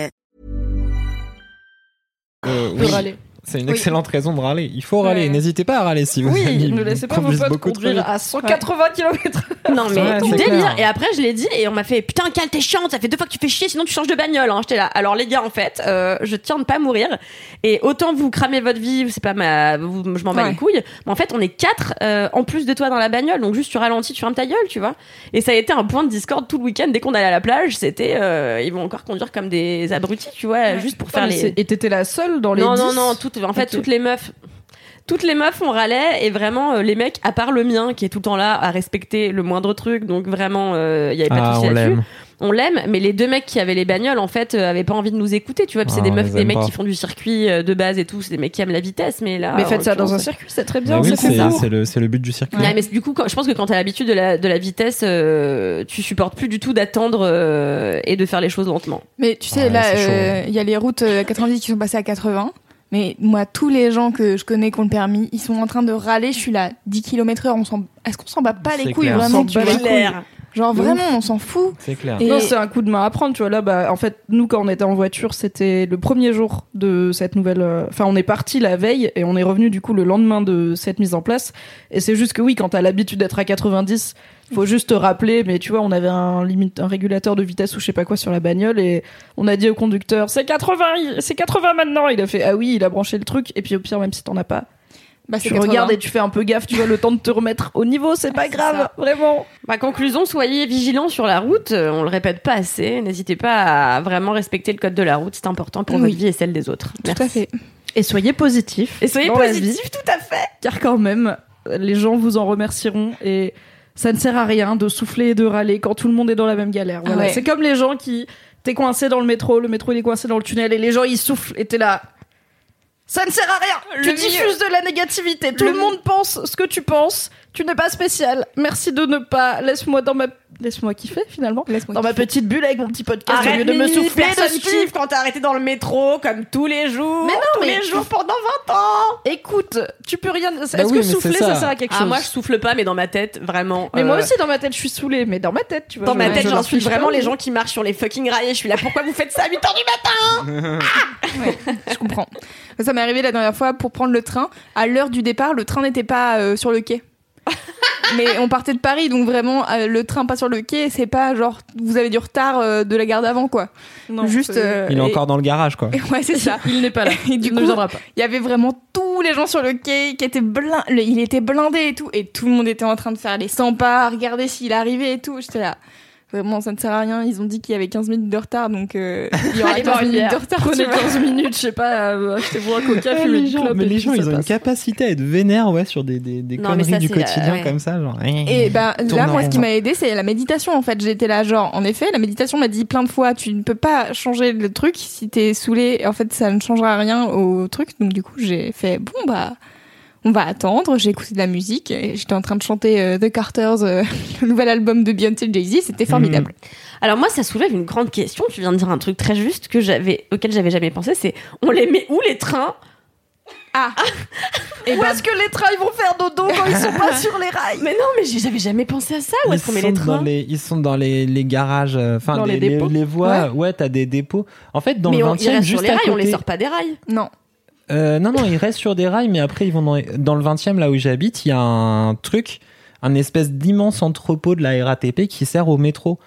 Euh, oui. C'est une excellente oui. raison de râler. Il faut râler. Ouais. N'hésitez pas à râler si vous. Oui, ne laissez pas vos potes conduire à cent quatre-vingts kilomètres. Non mais ouais, délire. Clair. Et après je l'ai dit et on m'a fait putain Cal t'es chiante. Ça fait deux fois que tu fais chier. Sinon tu changes de bagnole. Hein. J'étais là. Alors les gars en fait, euh, je tiens de pas mourir. Et autant vous cramez votre vie, c'est pas ma. Vous, je m'en bats ouais. les couilles. Mais en fait on est quatre euh, en plus de toi dans la bagnole. Donc juste tu ralentis, tu fermes ta gueule, tu vois. Et ça a été un point de discorde tout le week-end. Dès qu'on allait à la plage, c'était euh, ils vont encore conduire comme des abrutis, tu vois, ouais. juste pour faire non, les. Et t'étais la seule dans les. Non dix. non non. Tout en fait, okay. toutes les meufs, toutes les meufs on râlait et vraiment euh, les mecs, à part le mien qui est tout le temps là à respecter le moindre truc, donc vraiment il euh, y avait pas de souci là-dessus. On l'aime, mais les deux mecs qui avaient les bagnoles en fait euh, avaient pas envie de nous écouter, tu vois. Puis ah, c'est des meufs, des mecs pas. qui font du circuit euh, de base et tout, c'est des mecs qui aiment la vitesse, mais là. Mais faites ça dans un circuit, c'est très bien. Bah oui, c'est, c'est, c'est, le, c'est le but du circuit. Ouais, mais du coup, quand, je pense que quand t'as l'habitude de la, de la vitesse, euh, tu supportes plus du tout d'attendre euh, et de faire les choses lentement. Mais tu sais, ouais, là, il euh, y a les routes euh, quatre-vingt-dix qui sont passées à quatre-vingts. Mais moi, tous les gens que je connais qui ont le permis, ils sont en train de râler. Je suis là, dix kilomètres heure, on s'en... est-ce qu'on s'en bat pas les c'est couilles clair. Vraiment tu vois l'air. Genre vraiment, on s'en fout. C'est clair. Et... Non, c'est un coup de main à prendre, tu vois. Là, bah, en fait, nous, quand on était en voiture, c'était le premier jour de cette nouvelle... Enfin, on est parti la veille et on est revenu, du coup, le lendemain de cette mise en place. Et c'est juste que oui, quand t'as l'habitude d'être à quatre-vingt-dix... Faut juste te rappeler, mais tu vois, on avait un limite, un régulateur de vitesse ou je sais pas quoi sur la bagnole et on a dit au conducteur, c'est quatre-vingts, c'est quatre-vingts maintenant. Il a fait, ah oui, il a branché le truc. Et puis au pire, même si t'en as pas, bah, tu regardes et tu fais un peu gaffe, tu vois, le temps de te remettre au niveau, c'est ah, pas c'est grave, ça. Vraiment. Bah, conclusion, soyez vigilants sur la route. On le répète pas assez. N'hésitez pas à vraiment respecter le code de la route. C'est important pour oui. votre vie et celle des autres. Tout Merci. À fait. Et soyez positifs. Et soyez positifs, tout à fait. Car quand même, les gens vous en remercieront et ça ne sert à rien de souffler et de râler quand tout le monde est dans la même galère. Voilà. Ah ouais. C'est comme les gens qui... T'es coincé dans le métro, le métro il est coincé dans le tunnel et les gens ils soufflent et t'es là... Ça ne sert à rien. Le tu diffuses de la négativité. Tout le, le monde pense ce que tu penses. Tu n'es pas spécial. Merci de ne pas. Laisse-moi dans ma laisse-moi kiffer finalement. Laisse-moi dans kiffer. Ma petite bulle avec mon petit podcast. Arrête, au lieu de me souffler de kiff quand t'as arrêté dans le métro comme tous les jours, mais non, tous mais... les jours pendant vingt ans. Écoute, tu peux rien. Est-ce bah oui, que souffler ça. ça sert à quelque ah, chose? Moi je souffle pas, mais dans ma tête vraiment. Mais euh... moi aussi dans ma tête je suis saoulée, mais dans ma tête tu vois. Dans ma tête j'en suis vraiment les gens qui marchent sur les fucking rails. Je suis là, pourquoi vous faites ça à huit heures du matin? Ouais, je comprends. Ça m'est arrivé la dernière fois pour prendre le train. À l'heure du départ, le train n'était pas euh, sur le quai. Mais on partait de Paris, donc vraiment, euh, le train pas sur le quai, c'est pas genre vous avez du retard euh, de la gare d'avant, quoi. Non, juste. Euh, il est et... encore dans le garage, quoi. Ouais, c'est ça. Il n'est pas là. Et du il coup, ne viendra pas. Il y avait vraiment tous les gens sur le quai qui étaient blindés. Il était blindé et tout. Et tout le monde était en train de faire les cent pas, regarder s'il arrivait et tout. J'étais là. Vraiment, ça ne sert à rien. Ils ont dit qu'il y avait quinze minutes de retard, donc euh, il y aura quinze minutes de retard. Prenez quinze minutes, je sais pas, euh, achetez-vous un coca, fumez une clope. Mais les gens, ils ont une capacité à être vénères ouais, sur des, des, des non, conneries ça, du quotidien euh, ouais. comme ça. Genre, et ben bah, là, moi, ce qui m'a aidé, c'est la méditation, en fait. J'étais là, genre, en effet, la méditation m'a dit plein de fois, tu ne peux pas changer le truc si t'es saoulé. En fait, ça ne changera rien au truc. Donc, du coup, j'ai fait, bon, bah... on va attendre, j'ai écouté de la musique et j'étais en train de chanter euh, The Carters, euh, le nouvel album de Beyoncé et Jay-Z, c'était formidable. Mmh. Alors moi ça soulève une grande question, tu viens de dire un truc très juste que j'avais, auquel j'avais jamais pensé, c'est on les met où les trains ? Ah, ah. Et Où ben... est-ce que les trains ils vont faire dodo quand ils sont pas sur les rails? Mais non, mais j'avais jamais pensé à ça. Où est-ce qu'on met les trains? Les, ils sont dans les, les garages, enfin euh, les, les, les, les voies, ouais. ouais, t'as des dépôts. En fait, dans mais le on, vingtième, juste sur les rails, à côté... on les sort pas des rails. Non. Euh, non, non, ils restent sur des rails, mais après, ils vont dans, dans le vingtième, là où j'habite, il y a un truc, un espèce d'immense entrepôt de la R A T P qui sert au métro.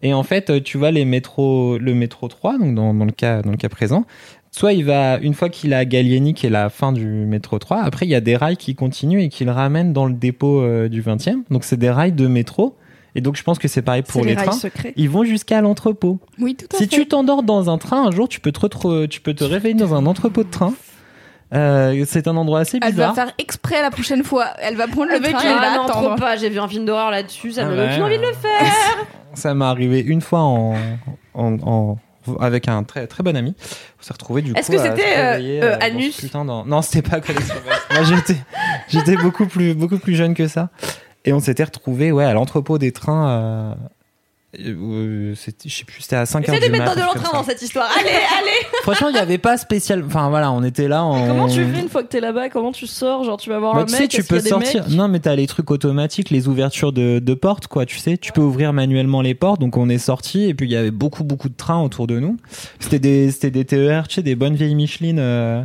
Et en fait, tu vois, les métros, le métro trois, donc dans, dans, le cas, dans le cas présent, soit il va, une fois qu'il a Gallieni, qui est la fin du métro trois, après, il y a des rails qui continuent et qui le ramènent dans le dépôt euh, du vingtième. Donc, c'est des rails de métro. Et donc, je pense que c'est pareil pour c'est les, les trains. Secrets. Ils vont jusqu'à l'entrepôt. Oui, tout à si fait. Si tu t'endors dans un train, un jour, tu peux te, retru- tu peux te réveiller dans un entrepôt de train. Euh, c'est un endroit assez bizarre. Elle va faire exprès la prochaine fois. Elle va prendre le mec et elle va attendre. Trop pas. J'ai vu un film d'horreur là-dessus. Ça ah me donne ouais. plus envie de le faire. Ça m'est arrivé une fois en, en, en avec un très très bon ami. On s'est retrouvé du Est-ce coup. Est-ce que c'était euh, euh, Anus ce putain dans... Non, c'était pas Collection. Moi, j'étais j'étais beaucoup plus beaucoup plus jeune que ça. Et on s'était retrouvé ouais à l'entrepôt des trains. Euh... Euh, c'était, je sais plus, c'était à cinq heures du matin. De l'entrain dans cette histoire. Allez, allez. Franchement, il y avait pas spécial. Enfin voilà, on était là. En... Comment tu fais une fois que t'es là-bas? Comment tu sors? Genre, tu vas voir bah, un tu mec. Tu sais, tu peux sortir. Non, mais t'as les trucs automatiques, les ouvertures de, de portes, quoi. Tu sais, tu ouais. peux ouvrir manuellement les portes. Donc on est sortis et puis il y avait beaucoup, beaucoup de trains autour de nous. C'était des, c'était des T E R, tu sais, des bonnes vieilles Michelin. Euh...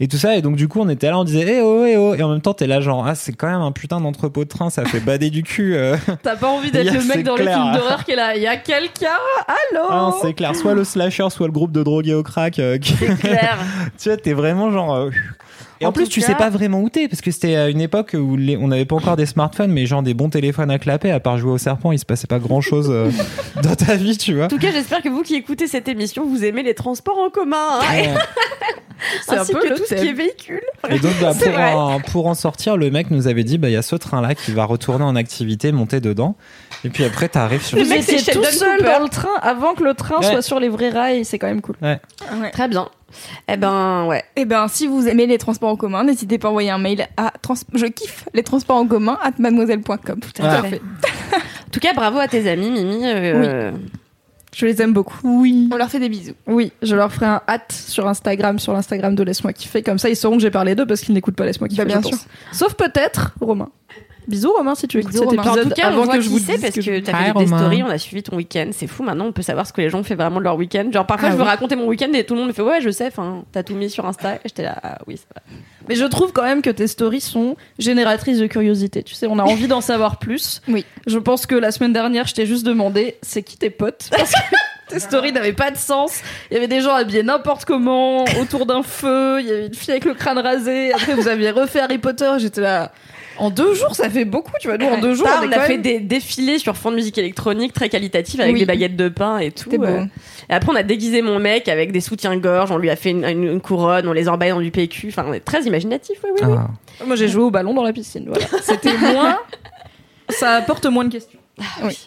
Et tout ça, et donc du coup on était là, on disait eh oh eh oh, et en même temps t'es là genre ah c'est quand même un putain d'entrepôt de train, ça fait bader du cul. Euh... T'as pas envie d'être a, le mec dans clair. Le film d'horreur qui est là, il y a quelqu'un, allô. Ah, c'est clair, soit le slasher, soit le groupe de drogués au crack. Euh, qui... C'est clair. Tu vois t'es vraiment genre. Euh... Et en, en plus tu cas... sais pas vraiment où t'es parce que c'était à une époque où les... on n'avait pas encore des smartphones, mais genre des bons téléphones à clapper, à part jouer au serpent, il se passait pas grand chose euh, dans ta vie, tu vois. En tout cas j'espère que vous qui écoutez cette émission vous aimez les transports en commun. Hein. Ouais. C'est ainsi un peu que tout thème. Ce qui est véhicule. Et donc, bah, pour, en, pour en sortir, le mec nous avait dit bah, y a ce train-là qui va retourner en activité, monter dedans. Et puis après, t'arrives sur le train. Le mec était tout seul dans le train avant que le train ouais. soit sur les vrais rails. C'est quand même cool. Ouais. Ouais. Très bien. Eh ben, ouais. Eh ben, si vous aimez les transports en commun, n'hésitez pas à envoyer un mail à trans... je kiffe les transports en commun at mademoiselle point com. Tout à fait. En tout cas, bravo à tes amis, Mimi. Euh... Oui. Je les aime beaucoup. Oui. On leur fait des bisous. Oui, je leur ferai un hâte sur Instagram, sur l'Instagram de Laisse-moi kiffer. Comme ça, ils sauront que j'ai parlé d'eux parce qu'ils n'écoutent pas Laisse-moi kiffer. Bah, bien sûr. Sauf peut-être Romain. Bisous Romain si tu écoutes cet épisode. En tout cas, avant que je vous dise parce que, que t'as fait des stories, on a suivi ton week-end. C'est fou, maintenant on peut savoir ce que les gens font vraiment de leur week-end. Genre parfois ah, je veux oui. raconter mon week-end et tout le monde me fait ouais je sais. Enfin t'as tout mis sur Insta. Et j'étais là ah, oui c'est vrai. Mais je trouve quand même que tes stories sont génératrices de curiosité. Tu sais on a envie d'en savoir plus. Oui. Je pense que la semaine dernière je t'ai juste demandé c'est qui tes potes parce que tes stories n'avaient pas de sens. Il y avait des gens habillés n'importe comment autour d'un feu. Il y avait une fille avec le crâne rasé. Après vous aviez refait Harry Potter. J'étais là. En deux jours, ça fait beaucoup, tu vois. Nous, en deux jours, on a fait des défilés sur fond de musique électronique très qualitative avec oui. des baguettes de pain et tout. C'était beau. Et après, on a déguisé mon mec avec des soutiens-gorge. On lui a fait une, une, une couronne. On les orbaille dans du P Q. Enfin, on est très imaginatifs. Oui, oui, ah. oui. Moi, j'ai joué au ballon dans la piscine. Voilà. C'était moins. Ça apporte moins de questions. Ah, oui.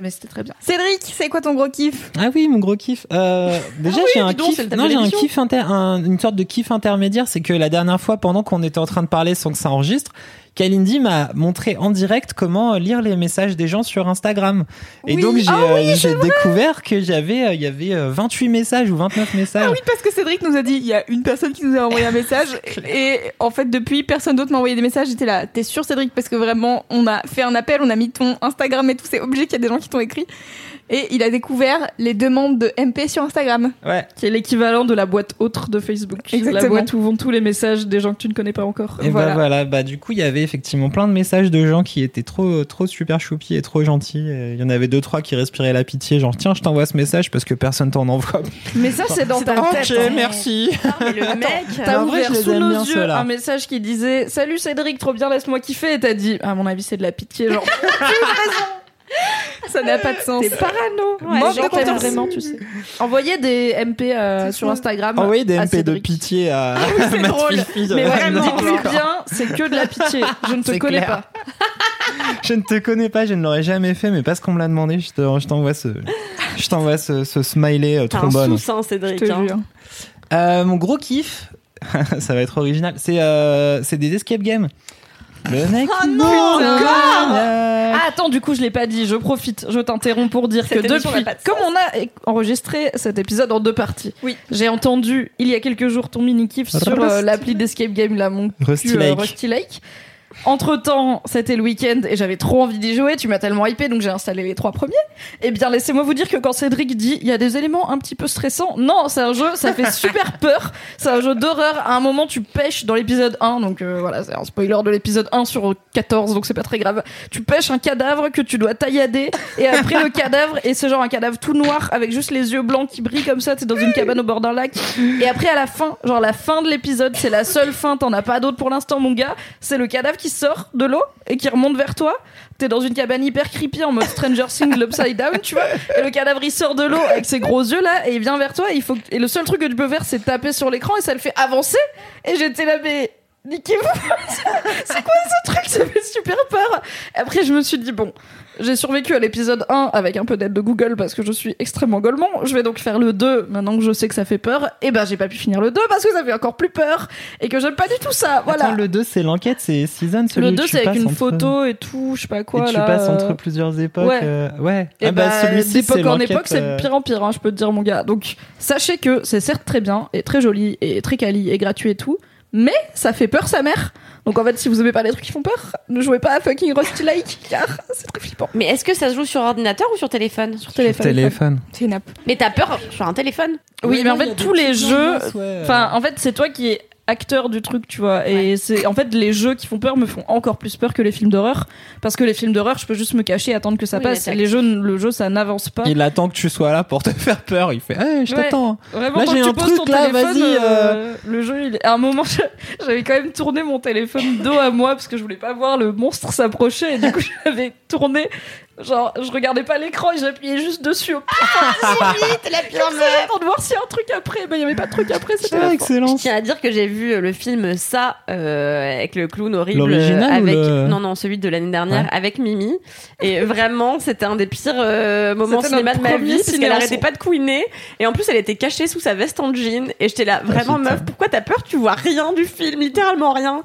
Mais c'était très bien. Cédric, c'est quoi ton gros kiff? Ah oui, mon gros kiff. Euh, déjà, ah oui, j'ai un donc, kiff. Non, j'ai un kiff inter... un... une sorte de kiff intermédiaire. C'est que la dernière fois, pendant qu'on était en train de parler sans que ça enregistre, Kalindi m'a montré en direct comment lire les messages des gens sur Instagram. Et oui. donc, j'ai, oh oui, j'ai découvert que j'avais, il y avait vingt-huit messages ou vingt-neuf messages. Ah oui, parce que Cédric nous a dit, il y a une personne qui nous a envoyé un message. Et en fait, depuis, personne d'autre m'a envoyé des messages. J'étais là, t'es sûr, Cédric? Parce que vraiment, on a fait un appel, on a mis ton Instagram et tout, c'est obligé qu'il y a des gens qui t'ont écrit. Et il a découvert les demandes de M P sur Instagram. Ouais. Qui est l'équivalent de la boîte autre de Facebook. Exactement. La boîte où vont tous les messages des gens que tu ne connais pas encore. Et voilà. Bah voilà, bah du coup, il y avait effectivement plein de messages de gens qui étaient trop, trop super choupis et trop gentils. Il y en avait deux, trois qui respiraient la pitié, genre tiens, je t'envoie ce message parce que personne t'en envoie. Mais ça, c'est dans c'est ta tête. Ok, hein. merci. Non, mais le mec, t'as ouvert sous nos yeux un message qui disait salut Cédric, trop bien, laisse-moi kiffer. Et t'as dit, à mon avis, c'est de la pitié, genre. Ça n'a pas de sens. T'es parano. Ouais, moi, je t'aime vraiment, tu sais. Envoyez des M P euh, sur Instagram. Envoyez des M P Cédric. De pitié à. Ah oui, c'est drôle. Fifi, mais vraiment, dites-lui bien, c'est que de la pitié. Je ne te c'est connais clair. Pas. Je ne te connais pas, je ne l'aurais jamais fait, mais parce qu'on me l'a demandé, je, te, je t'envoie ce, je t'envoie ce, ce smiley euh, trombone. T'as un sous-sens, Cédric. Je te hein. jure. Euh, mon gros kiff, ça va être original, c'est, euh, c'est des escape games. Le mec oh non, encore euh... ah, attends, du coup, je l'ai pas dit. Je profite, je t'interromps pour dire cette que depuis, de comme on a enregistré cet épisode en deux parties, oui. j'ai entendu il y a quelques jours ton mini-kiff sur euh, l'appli d'escape game, là, mon Rusty, cul, Lake. Euh, Rusty Lake. Entre-temps, c'était le week-end et j'avais trop envie d'y jouer. Tu m'as tellement hypé, donc j'ai installé les trois premiers. Eh bien, laissez-moi vous dire que quand Cédric dit il y a des éléments un petit peu stressants, non, c'est un jeu, ça fait super peur. C'est un jeu d'horreur. À un moment, tu pêches dans l'épisode un, donc euh, voilà, c'est un spoiler de l'épisode un sur quatorze, donc c'est pas très grave. Tu pêches un cadavre que tu dois taillader et après le cadavre, et c'est genre un cadavre tout noir avec juste les yeux blancs qui brillent comme ça. T'es dans une cabane au bord d'un lac. Et après, à la fin, genre la fin de l'épisode, c'est la seule fin, t'en as pas d'autre pour l'instant, mon gars. C'est le cadavre qui sort de l'eau et qui remonte vers toi. T'es dans une cabane hyper creepy en mode Stranger Things, l'Upside Down, tu vois. Et le cadavre, il sort de l'eau avec ses gros yeux là et il vient vers toi. Et, il faut que... et le seul truc que tu peux faire, c'est taper sur l'écran et ça le fait avancer. Et j'étais là, mais niquez-vous, c'est quoi ce truc? Ça fait super peur. Après, je me suis dit, bon, j'ai survécu à l'épisode un avec un peu d'aide de Google parce que je suis extrêmement golemont. Je vais donc faire le deux maintenant que je sais que ça fait peur. Et eh ben, j'ai pas pu finir le deux parce que ça fait encore plus peur et que j'aime pas du tout ça. Voilà. Attends, le deux, c'est l'enquête, c'est Season, celui le deux, c'est avec une entre... photo et tout, je sais pas quoi. Et tu là, passes entre plusieurs époques. Ouais. Euh... ouais. Et ah bah, bah celui-ci, d'époque c'est en époque, euh... c'est pire en pire, hein, je peux te dire, mon gars. Donc, sachez que c'est certes très bien et très joli et très quali et gratuit et tout, mais ça fait peur sa mère. Donc en fait, si vous aimez pas les trucs qui font peur, ne jouez pas à fucking Rusty Lake, car c'est très flippant. Mais est-ce que ça se joue sur ordinateur ou sur téléphone ? Sur téléphone. Sur téléphone. C'est une app. Mais t'as peur sur un téléphone ? Oui, oui mais en fait, tous les jeux... Enfin, en fait, c'est toi qui es acteur du truc, tu vois. Et ouais. c'est... En fait, les jeux qui font peur me font encore plus peur que les films d'horreur. Parce que les films d'horreur, je peux juste me cacher et attendre que ça oui, passe. Les jeux, le jeu, ça n'avance pas. Il attend que tu sois là pour te faire peur. Il fait hey, « je ouais. t'attends ». Vraiment, là, quand j'ai tu un poses truc, ton là, téléphone, vas-y, euh... le jeu, il... à un moment, j'avais quand même tourné mon téléphone dos à moi parce que je voulais pas voir le monstre s'approcher. Et du coup, j'avais tourné... Genre, je regardais pas l'écran et j'appuyais juste dessus au pire. Ah, c'est vite, la pire meuf! Pour voir s'il y a un truc après. Ben, il n'y avait pas de truc après, c'était ah, excellent. Je tiens à dire que j'ai vu le film Ça, euh, avec le clown horrible. L'original avec... le... Non, non, celui de l'année dernière, ouais. avec Mimi. Et vraiment, c'était un des pires euh, moments c'était cinéma de ma vie, parce qu'elle n'arrêtait pas de couiner. Et en plus, elle était cachée sous sa veste en jean. Et j'étais là, vraiment, ah, meuf, pourquoi t'as peur? Tu vois rien du film, littéralement rien.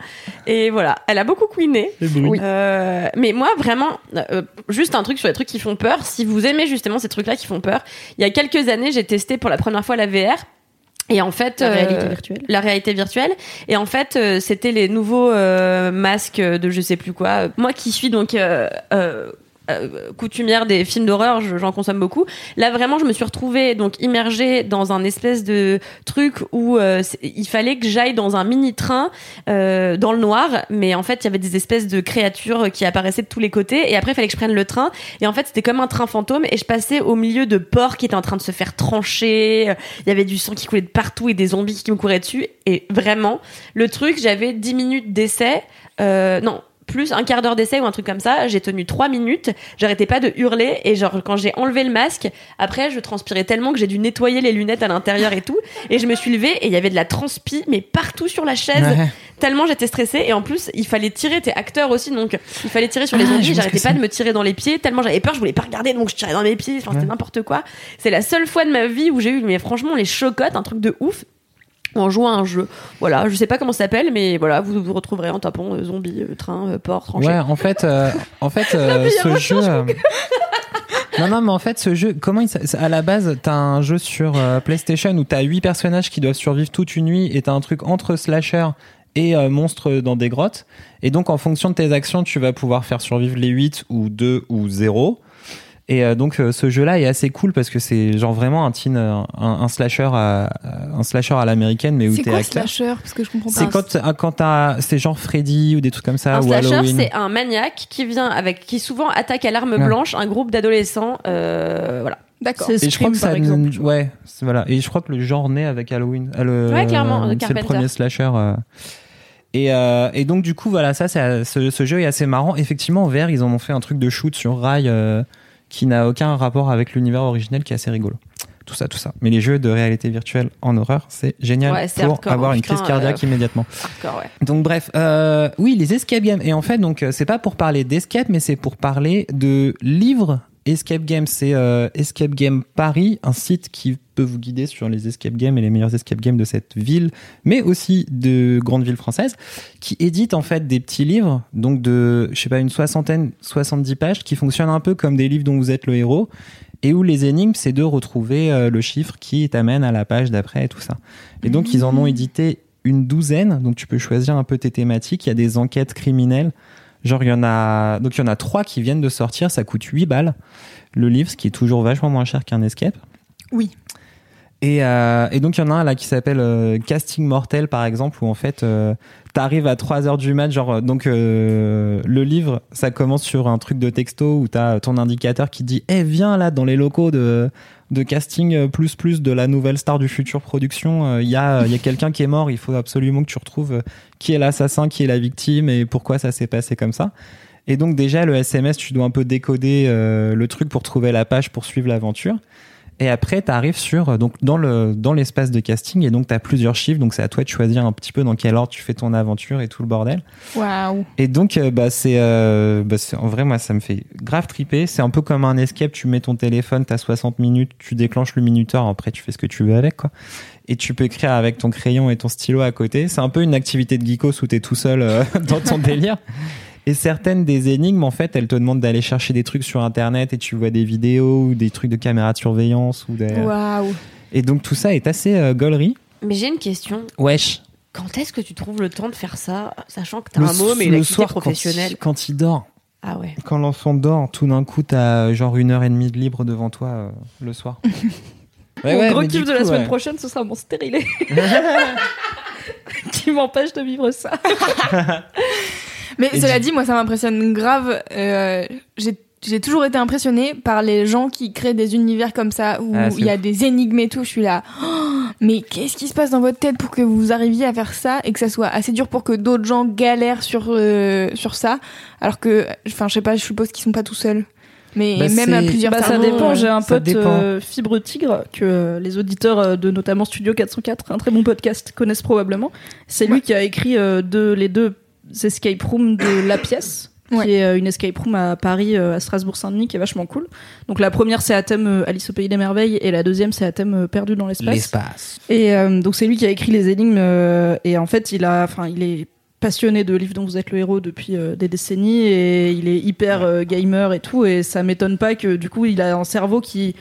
Et voilà, elle a beaucoup couiné. Oui. Euh, mais moi, vraiment, euh, juste un truc sur les trucs qui font peur. Si vous aimez justement ces trucs-là qui font peur, il y a quelques années, j'ai testé pour la première fois la V R. Et en fait, la réalité euh, virtuelle. La réalité virtuelle. Et en fait, euh, c'était les nouveaux euh, masques de je sais plus quoi. Moi qui suis donc euh, euh, euh, coutumière des films d'horreur, j'en consomme beaucoup. Là, vraiment, je me suis retrouvée donc immergée dans un espèce de truc où euh, il fallait que j'aille dans un mini-train euh, dans le noir. Mais en fait, il y avait des espèces de créatures qui apparaissaient de tous les côtés. Et après, il fallait que je prenne le train. Et en fait, c'était comme un train fantôme. Et je passais au milieu de porcs qui étaient en train de se faire trancher. Il y avait du sang qui coulait de partout et des zombies qui me couraient dessus. Et vraiment, le truc, j'avais dix minutes d'essai. Euh, non. plus un quart d'heure d'essai ou un truc comme ça, j'ai tenu trois minutes, j'arrêtais pas de hurler et genre quand j'ai enlevé le masque, après je transpirais tellement que j'ai dû nettoyer les lunettes à l'intérieur et tout, et je me suis levée et il y avait de la transpi mais partout sur la chaise, ouais. tellement j'étais stressée, et en plus il fallait tirer, t'es acteur aussi donc il fallait tirer sur les zombies, ah, j'arrêtais pas de me tirer dans les pieds, tellement j'avais peur, je voulais pas regarder donc je tirais dans mes pieds, enfin, ouais. c'était n'importe quoi. C'est la seule fois de ma vie où j'ai eu mais franchement les chocottes, un truc de ouf. en jouant à un jeu. Voilà, je sais pas comment ça s'appelle, mais voilà, vous vous retrouverez en tapant euh, zombie, euh, train, euh, port, tranchée. Ouais, en fait, euh, en fait euh, ce jeu. Euh... Non, non, mais en fait, ce jeu, comment il s... à la base, t'as un jeu sur euh, PlayStation où t'as huit personnages qui doivent survivre toute une nuit et t'as un truc entre slasher et euh, monstres dans des grottes. Et donc, en fonction de tes actions, tu vas pouvoir faire survivre les huit ou deux ou zéro. Et euh, donc, euh, ce jeu-là est assez cool parce que c'est genre vraiment un teen, un, un slasher à, un slasher à l'américaine, mais où t'es acteur. C'est quoi slasher? Parce que je comprends pas. C'est quand, t'as, quand t'as, c'est genre Freddy ou des trucs comme ça. Un ou slasher, Halloween. C'est un maniaque qui vient avec, qui souvent attaque à l'arme blanche un groupe d'adolescents, euh, voilà. D'accord. C'est Scream, et je crois que ça, par exemple. Ouais, voilà. Et je crois que le genre naît avec Halloween. Le, ouais, clairement. C'est Carpenter. Le premier slasher. Euh... Et, euh, et donc, du coup, voilà, ça, c'est, ce, ce jeu est assez marrant. Effectivement, en V R, ils en ont fait un truc de shoot sur rail, euh, qui n'a aucun rapport avec l'univers originel, qui est assez rigolo. Tout ça, tout ça. Mais les jeux de réalité virtuelle en horreur, c'est génial, ouais, c'est pour hardcore, avoir une crise cardiaque euh, immédiatement. Hardcore, ouais. Donc bref, euh, oui, les escape games. Et en fait, donc c'est pas pour parler d'escape, mais c'est pour parler de livres escape games. C'est euh, Escape Game Paris, un site qui peut vous guider sur les escape games et les meilleurs escape games de cette ville, mais aussi de grandes villes françaises, qui édite en fait des petits livres, donc de, je sais pas, une soixantaine, soixante-dix pages, qui fonctionnent un peu comme des livres dont vous êtes le héros, et où les énigmes, c'est de retrouver euh, le chiffre qui t'amène à la page d'après et tout ça. Et donc, mmh. ils en ont édité une douzaine, donc tu peux choisir un peu tes thématiques. Il y a des enquêtes criminelles. Genre, il y en a, donc il y en a trois qui viennent de sortir, ça coûte huit balles le livre, ce qui est toujours vachement moins cher qu'un escape. Oui. Et, euh, et donc il y en a un là qui s'appelle euh, Casting Mortel par exemple, où en fait euh, t'arrives à trois heures du mat, genre donc euh, le livre ça commence sur un truc de texto où t'as ton indicateur qui dit eh hey, viens là dans les locaux de de casting plus plus de la nouvelle star du futur production, il euh, y a il y a quelqu'un qui est mort, il faut absolument que tu retrouves qui est l'assassin, qui est la victime et pourquoi ça s'est passé comme ça. Et donc déjà le S M S tu dois un peu décoder euh, le truc pour trouver la page pour suivre l'aventure. Et après, t'arrives sur, donc, dans le, dans l'espace de casting, et donc, t'as plusieurs chiffres, donc, c'est à toi de choisir un petit peu dans quel ordre tu fais ton aventure et tout le bordel. Waouh! Et donc, euh, bah, c'est, euh, bah, c'est, en vrai, moi, ça me fait grave triper. C'est un peu comme un escape, tu mets ton téléphone, t'as soixante minutes, tu déclenches le minuteur, après, tu fais ce que tu veux avec, quoi. Et tu peux écrire avec ton crayon et ton stylo à côté. C'est un peu une activité de geekos où t'es tout seul, euh, dans ton délire. Et certaines des énigmes, en fait, elles te demandent d'aller chercher des trucs sur Internet et tu vois des vidéos ou des trucs de caméra de surveillance. Ou des... Waouh! Et donc, tout ça est assez euh, gaulerie. Mais j'ai une question. Wesh. Quand est-ce que tu trouves le temps de faire ça, sachant que t'as le un mot, mais une activité professionnelle? Quand il, quand il dort. Ah ouais. Quand l'enfant dort, tout d'un coup, t'as genre une heure et demie de libre devant toi euh, le soir. Ouais, mon ouais, gros kiff de la semaine ouais. prochaine, ce sera mon stérilé. Tu m'empêches de vivre ça. Mais et cela dit, moi, ça m'impressionne grave. Euh, j'ai, j'ai toujours été impressionnée par les gens qui créent des univers comme ça, où ah, il y a ouf. Des énigmes et tout. Je suis là, oh, mais qu'est-ce qui se passe dans votre tête pour que vous arriviez à faire ça et que ça soit assez dur pour que d'autres gens galèrent sur, euh, sur ça, alors que, enfin, je sais pas, je suppose qu'ils sont pas tout seuls. Mais bah même à plusieurs bah ça dépend. J'ai un pote euh, Fibre Tigre que euh, les auditeurs de notamment Studio quatre cent quatre, un très bon podcast, connaissent probablement. C'est ouais. lui qui a écrit euh, deux, les deux escape room de La Pièce, ouais. qui est euh, une escape room à Paris, euh, à Strasbourg-Saint-Denis, qui est vachement cool. Donc la première c'est à thème euh, Alice au pays des merveilles et la deuxième c'est à thème euh, Perdu dans l'espace. L'espace. Et euh, donc c'est lui qui a écrit les énigmes euh, et en fait il a, enfin il est passionné de livres dont vous êtes le héros depuis euh, des décennies et il est hyper euh, gamer et tout et ça m'étonne pas que du coup il a un cerveau qui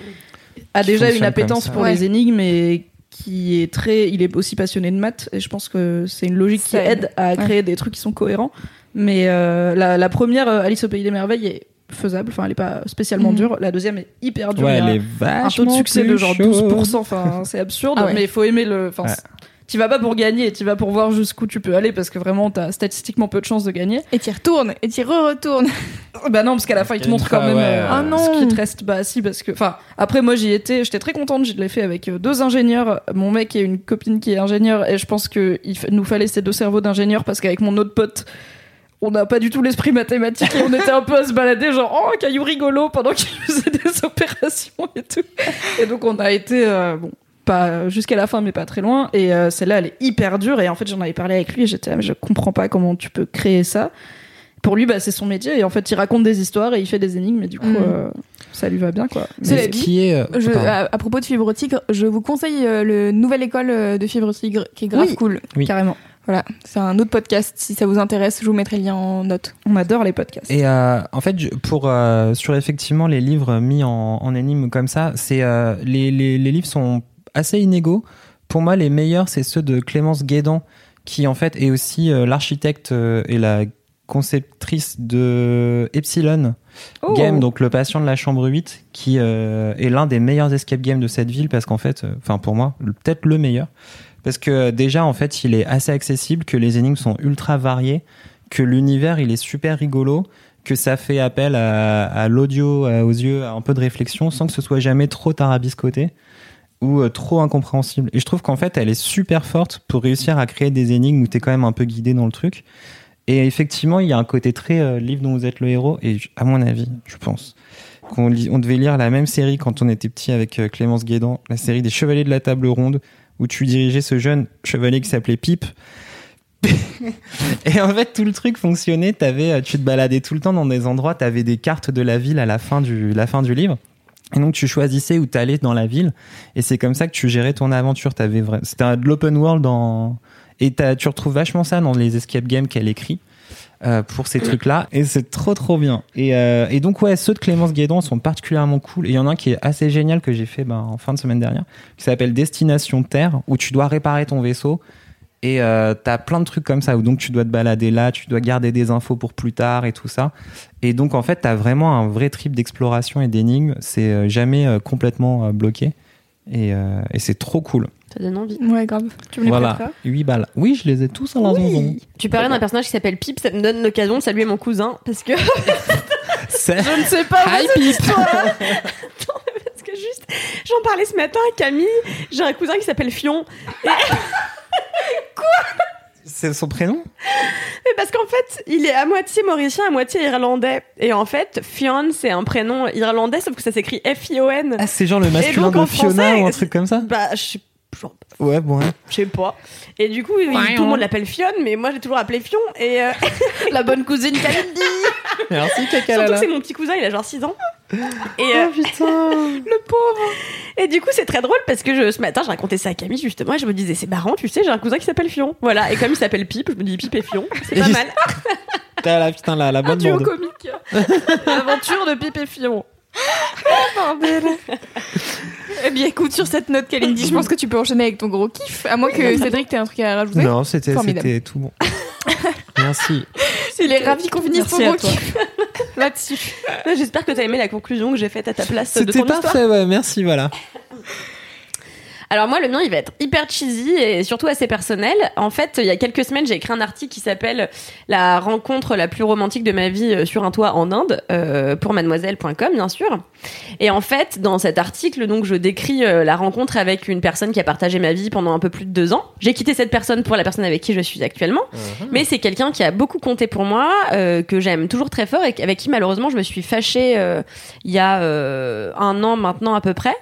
a qui déjà une appétence pour ouais. les énigmes et qui est très, il est aussi passionné de maths et je pense que c'est une logique ça qui aide à ouais. créer des trucs qui sont cohérents. Mais euh, la, la première, Alice au pays des merveilles, est faisable. Enfin, elle est pas spécialement mmh. dure. La deuxième est hyper dure. Ouais, elle est vachement un taux de succès de genre chaud. douze pour cent. Enfin, c'est absurde. Ah ouais. Mais il faut aimer le. Enfin, ouais. Tu vas pas pour gagner, tu vas pour voir jusqu'où tu peux aller parce que vraiment t'as statistiquement peu de chances de gagner. Et t'y retournes, et t'y re-retournes. Bah non, parce qu'à la fin ils te montrent quand même ouais. euh, ah non. ce qui te reste. Bah si, parce que, enfin, après moi j'y étais, j'étais très contente, je l'ai fait avec deux ingénieurs, mon mec et une copine qui est ingénieure, et je pense que il nous fallait ces deux cerveaux d'ingénieurs parce qu'avec mon autre pote, on n'a pas du tout l'esprit mathématique et on était un peu à se balader genre oh un caillou rigolo pendant qu'il faisait des opérations et tout. Et donc on a été euh, bon. Pas jusqu'à la fin mais pas très loin et euh, celle-là elle est hyper dure et en fait j'en avais parlé avec lui et j'étais là mais je comprends pas comment tu peux créer ça. Pour lui bah c'est son métier et en fait il raconte des histoires et il fait des énigmes et du coup mmh. euh, ça lui va bien, quoi. Mais dit, qui est euh, je, à, à propos de Fibre Tigre, je vous conseille euh, le Nouvelle École de Fibre Tigre, qui est grave oui, cool, oui. carrément. Voilà, c'est un autre podcast. Si ça vous intéresse, je vous mettrai le lien en note. On adore les podcasts. Et euh, en fait, pour euh, sur effectivement les livres mis en, en anime comme ça, c'est euh, les, les les livres sont assez inégaux. Pour moi, les meilleurs, c'est ceux de Clémence Guédan, qui en fait est aussi euh, l'architecte euh, et la conceptrice de Epsilon oh. Game, donc le patient de la chambre huit, qui euh, est l'un des meilleurs escape games de cette ville, parce qu'en fait, enfin euh, pour moi, peut-être le meilleur. Parce que déjà, en fait, il est assez accessible, que les énigmes sont ultra variées, que l'univers, il est super rigolo, que ça fait appel à, à l'audio, à, aux yeux, à un peu de réflexion, sans que ce soit jamais trop tarabiscoté ou euh, trop incompréhensible. Et je trouve qu'en fait, elle est super forte pour réussir à créer des énigmes où t'es quand même un peu guidé dans le truc. Et effectivement, il y a un côté très euh, livre dont vous êtes le héros, et à mon avis, je pense... qu'on li- on devait lire la même série quand on était petit avec euh, Clémence Guédan, la série des Chevaliers de la Table Ronde, où tu dirigeais ce jeune chevalier qui s'appelait Pipe. Et en fait, tout le truc fonctionnait. T'avais, tu te baladais tout le temps dans des endroits, t'avais des cartes de la ville à la fin du, la fin du livre. Et donc, tu choisissais où t'allais dans la ville. Et c'est comme ça que tu gérais ton aventure. T'avais vra... C'était de l'open world. En... Et tu retrouves vachement ça dans les escape games qu'elle écrit. Euh, pour ces trucs-là, et c'est trop trop bien. Et, euh, et donc ouais, ceux de Clémence Guédan sont particulièrement cool. Et il y en a un qui est assez génial que j'ai fait ben, en fin de semaine dernière, qui s'appelle Destination Terre, où tu dois réparer ton vaisseau et euh, t'as plein de trucs comme ça où donc tu dois te balader là, tu dois garder des infos pour plus tard et tout ça. Et donc en fait, t'as vraiment un vrai trip d'exploration et d'énigmes. C'est jamais euh, complètement euh, bloqué et, euh, et c'est trop cool. Ça donne envie. Ouais, grave. Tu me les voilà. prêtes, huit balles. Oui, je les ai tous à la maison. Oui. Tu parlais d'un personnage qui s'appelle Pip, ça me donne l'occasion de saluer mon cousin, parce que... C'est... Je ne sais pas où cette histoire-là. Non, parce que juste, j'en parlais ce matin à Camille, j'ai un cousin qui s'appelle Fion. Et... Quoi ? C'est son prénom ? Mais parce qu'en fait, il est à moitié mauricien, à moitié irlandais. Et en fait, Fionn, c'est un prénom irlandais, sauf que ça s'écrit F I O N. Ah, c'est genre le masculin donc, de Fiona français, ou un truc comme ça ? Bah, je sais pas. Genre, ouais, bon, hein. Je sais pas. Et du coup, ouais, il, tout le monde l'appelle Fionn, mais moi j'ai toujours appelé Fion. Et euh... la bonne cousine Kalindi. Merci, Kakalala. Surtout que c'est mon petit cousin, il a genre six ans. Et euh... oh putain, le pauvre. Et du coup, c'est très drôle parce que je, ce matin, je racontais ça à Camille justement et je me disais, c'est marrant, tu sais, j'ai un cousin qui s'appelle Fion. Voilà, et comme il s'appelle Pipe, je me dis Pipe et Fion, c'est pas mal. Putain, la, putain, la, la bonne bande. Un duo comique. L'aventure de Pipe et Fion. Oh bordel. Eh bien écoute, sur cette note Kalindi, je pense que tu peux enchaîner avec ton gros kiff. À moins que Cédric t'aies un truc à rajouter. Non, c'était, c'était tout bon. Merci. Il est ravi qu'on finisse ton gros kiff là-dessus. J'espère que t'as aimé la conclusion que j'ai faite à ta place. C'était de ton parfait, histoire. Ouais, merci, voilà. Alors moi, le mien, il va être hyper cheesy et surtout assez personnel. En fait, il y a quelques semaines, j'ai écrit un article qui s'appelle « La rencontre la plus romantique de ma vie sur un toit en Inde euh, » pour mademoiselle point com, bien sûr. Et en fait, dans cet article, donc, je décris euh, la rencontre avec une personne qui a partagé ma vie pendant un peu plus de deux ans. J'ai quitté cette personne pour la personne avec qui je suis actuellement, mmh. mais c'est quelqu'un qui a beaucoup compté pour moi, euh, que j'aime toujours très fort et avec qui, malheureusement, je me suis fâchée euh, il y a euh, un an maintenant à peu près.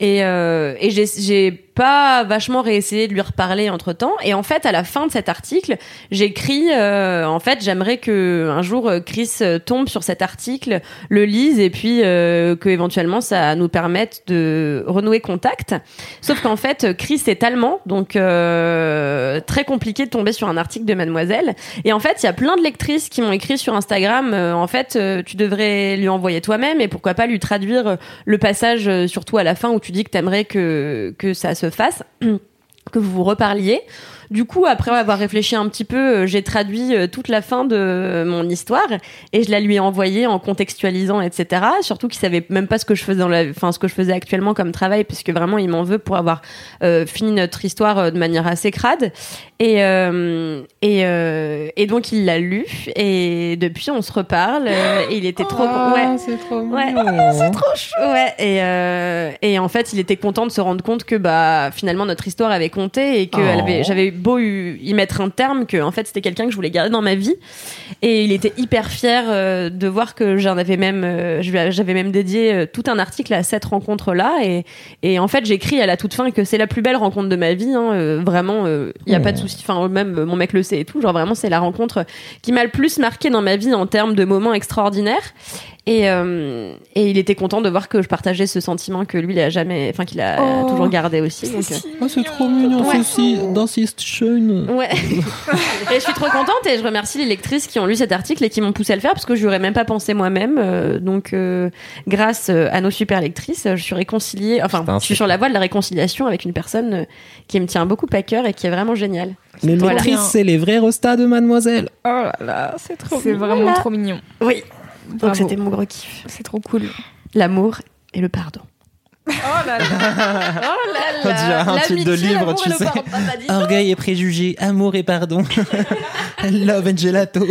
Et, euh, et j'ai, j'ai pas vachement réessayer de lui reparler entre temps. Et en fait, à la fin de cet article, j'écris euh, en fait, j'aimerais que un jour Chris tombe sur cet article, le lise et puis euh, que éventuellement ça nous permette de renouer contact. Sauf qu'en fait, Chris est allemand, donc euh, très compliqué de tomber sur un article de Mademoiselle. Et en fait, il y a plein de lectrices qui m'ont écrit sur Instagram. Euh, en fait, euh, tu devrais lui envoyer toi-même et pourquoi pas lui traduire le passage, euh, surtout à la fin où tu dis que t'aimerais que que ça se fasse, que vous vous reparliez. Du coup, après avoir réfléchi un petit peu, j'ai traduit toute la fin de mon histoire et je la lui ai envoyée en contextualisant, et cetera. Surtout qu'il savait même pas ce que je faisais, dans la... enfin ce que je faisais actuellement comme travail, puisque vraiment il m'en veut pour avoir euh, fini notre histoire euh, de manière assez crade. Et euh, et euh, et donc il l'a lu et depuis on se reparle. Euh, et il était trop, oh, ouais, c'est trop mignon, ouais. Oh, c'est trop chou, ouais. Et euh, et en fait il était content de se rendre compte que bah finalement notre histoire avait compté et que oh. elle avait, j'avais beau y mettre un terme, que en fait c'était quelqu'un que je voulais garder dans ma vie, et il était hyper fier euh, de voir que j'en avais même euh, j'avais même dédié euh, tout un article à cette rencontre là et et en fait j'écris à la toute fin que c'est la plus belle rencontre de ma vie, hein, euh, vraiment il euh, y a mmh. pas de souci, enfin même mon mec le sait et tout, genre vraiment c'est la rencontre qui m'a le plus marquée dans ma vie en termes de moments extraordinaires. Et, euh, et il était content de voir que je partageais ce sentiment que lui il a jamais, enfin qu'il a oh, toujours gardé aussi. C'est, donc, si euh... oh, c'est trop mignon, ouais. Ceci dans cette chaîne. Ouais. Et je suis trop contente et je remercie les lectrices qui ont lu cet article et qui m'ont poussée à le faire parce que j'aurais même pas pensé moi-même. Euh, donc, euh, grâce à nos super lectrices, je suis réconciliée. Enfin, Putain, je suis c'est... sur la voie de la réconciliation avec une personne qui me tient beaucoup à cœur et qui est vraiment géniale. Les voilà. lectrices, c'est les vrais restas de Mademoiselle. Oh là là, c'est trop. C'est mignon. Vraiment trop mignon. Oui. Donc Bravo. C'était mon gros kiff. C'est trop cool. L'amour et le pardon. Oh là là. Oh là là. Tu as un titre de livre, tu sais. Orgueil et préjugés, amour et pardon. Love and gelato.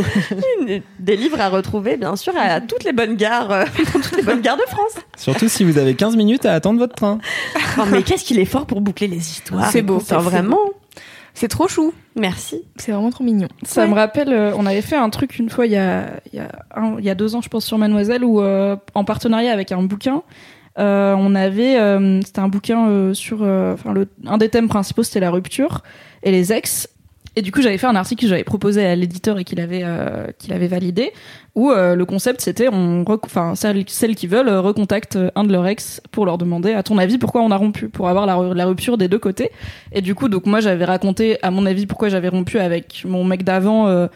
Des livres à retrouver, bien sûr, à toutes les bonnes gares, euh, dans toutes les bonnes gares de France. Surtout si vous avez quinze minutes à attendre votre train. Oh, mais qu'est-ce qu'il est fort pour boucler les histoires. C'est beau. C'est vraiment... Beau. C'est trop chou. Merci. C'est vraiment trop mignon. Ça ouais. me rappelle, euh, on avait fait un truc une fois il y a, il y a, un, il y a deux ans, je pense, sur Mademoiselle, où euh, en partenariat avec un bouquin, euh, on avait, euh, c'était un bouquin euh, sur, enfin, euh, un des thèmes principaux, c'était la rupture et les ex. Et du coup, j'avais fait un article que j'avais proposé à l'éditeur et qu'il avait, euh, qu'il avait validé, où euh, le concept c'était, on, enfin, celles, celles qui veulent recontactent un de leurs ex pour leur demander, à ton avis, pourquoi on a rompu, pour avoir la, la rupture des deux côtés. Et du coup, donc moi, j'avais raconté, à mon avis, pourquoi j'avais rompu avec mon mec d'avant. Euh,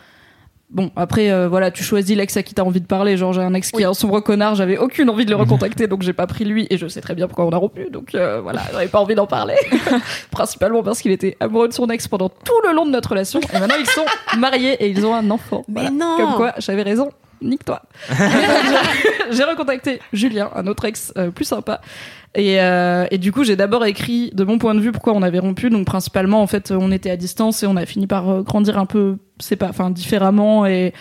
Bon, après, euh, voilà, tu choisis l'ex à qui t'as envie de parler. Genre, j'ai un ex qui oui. est un sombre connard, j'avais aucune envie de le recontacter, donc j'ai pas pris lui, et je sais très bien pourquoi on a rompu, donc euh, voilà, j'avais pas envie d'en parler. Principalement parce qu'il était amoureux de son ex pendant tout le long de notre relation, et maintenant ils sont mariés et ils ont un enfant. Mais voilà. non. Comme quoi, j'avais raison, nique-toi. J'ai recontacté Julien, un autre ex euh, plus sympa. Et, euh, et du coup, j'ai d'abord écrit de mon point de vue pourquoi on avait rompu. Donc principalement, en fait, on était à distance et on a fini par grandir un peu, c'est pas, enfin, différemment. Et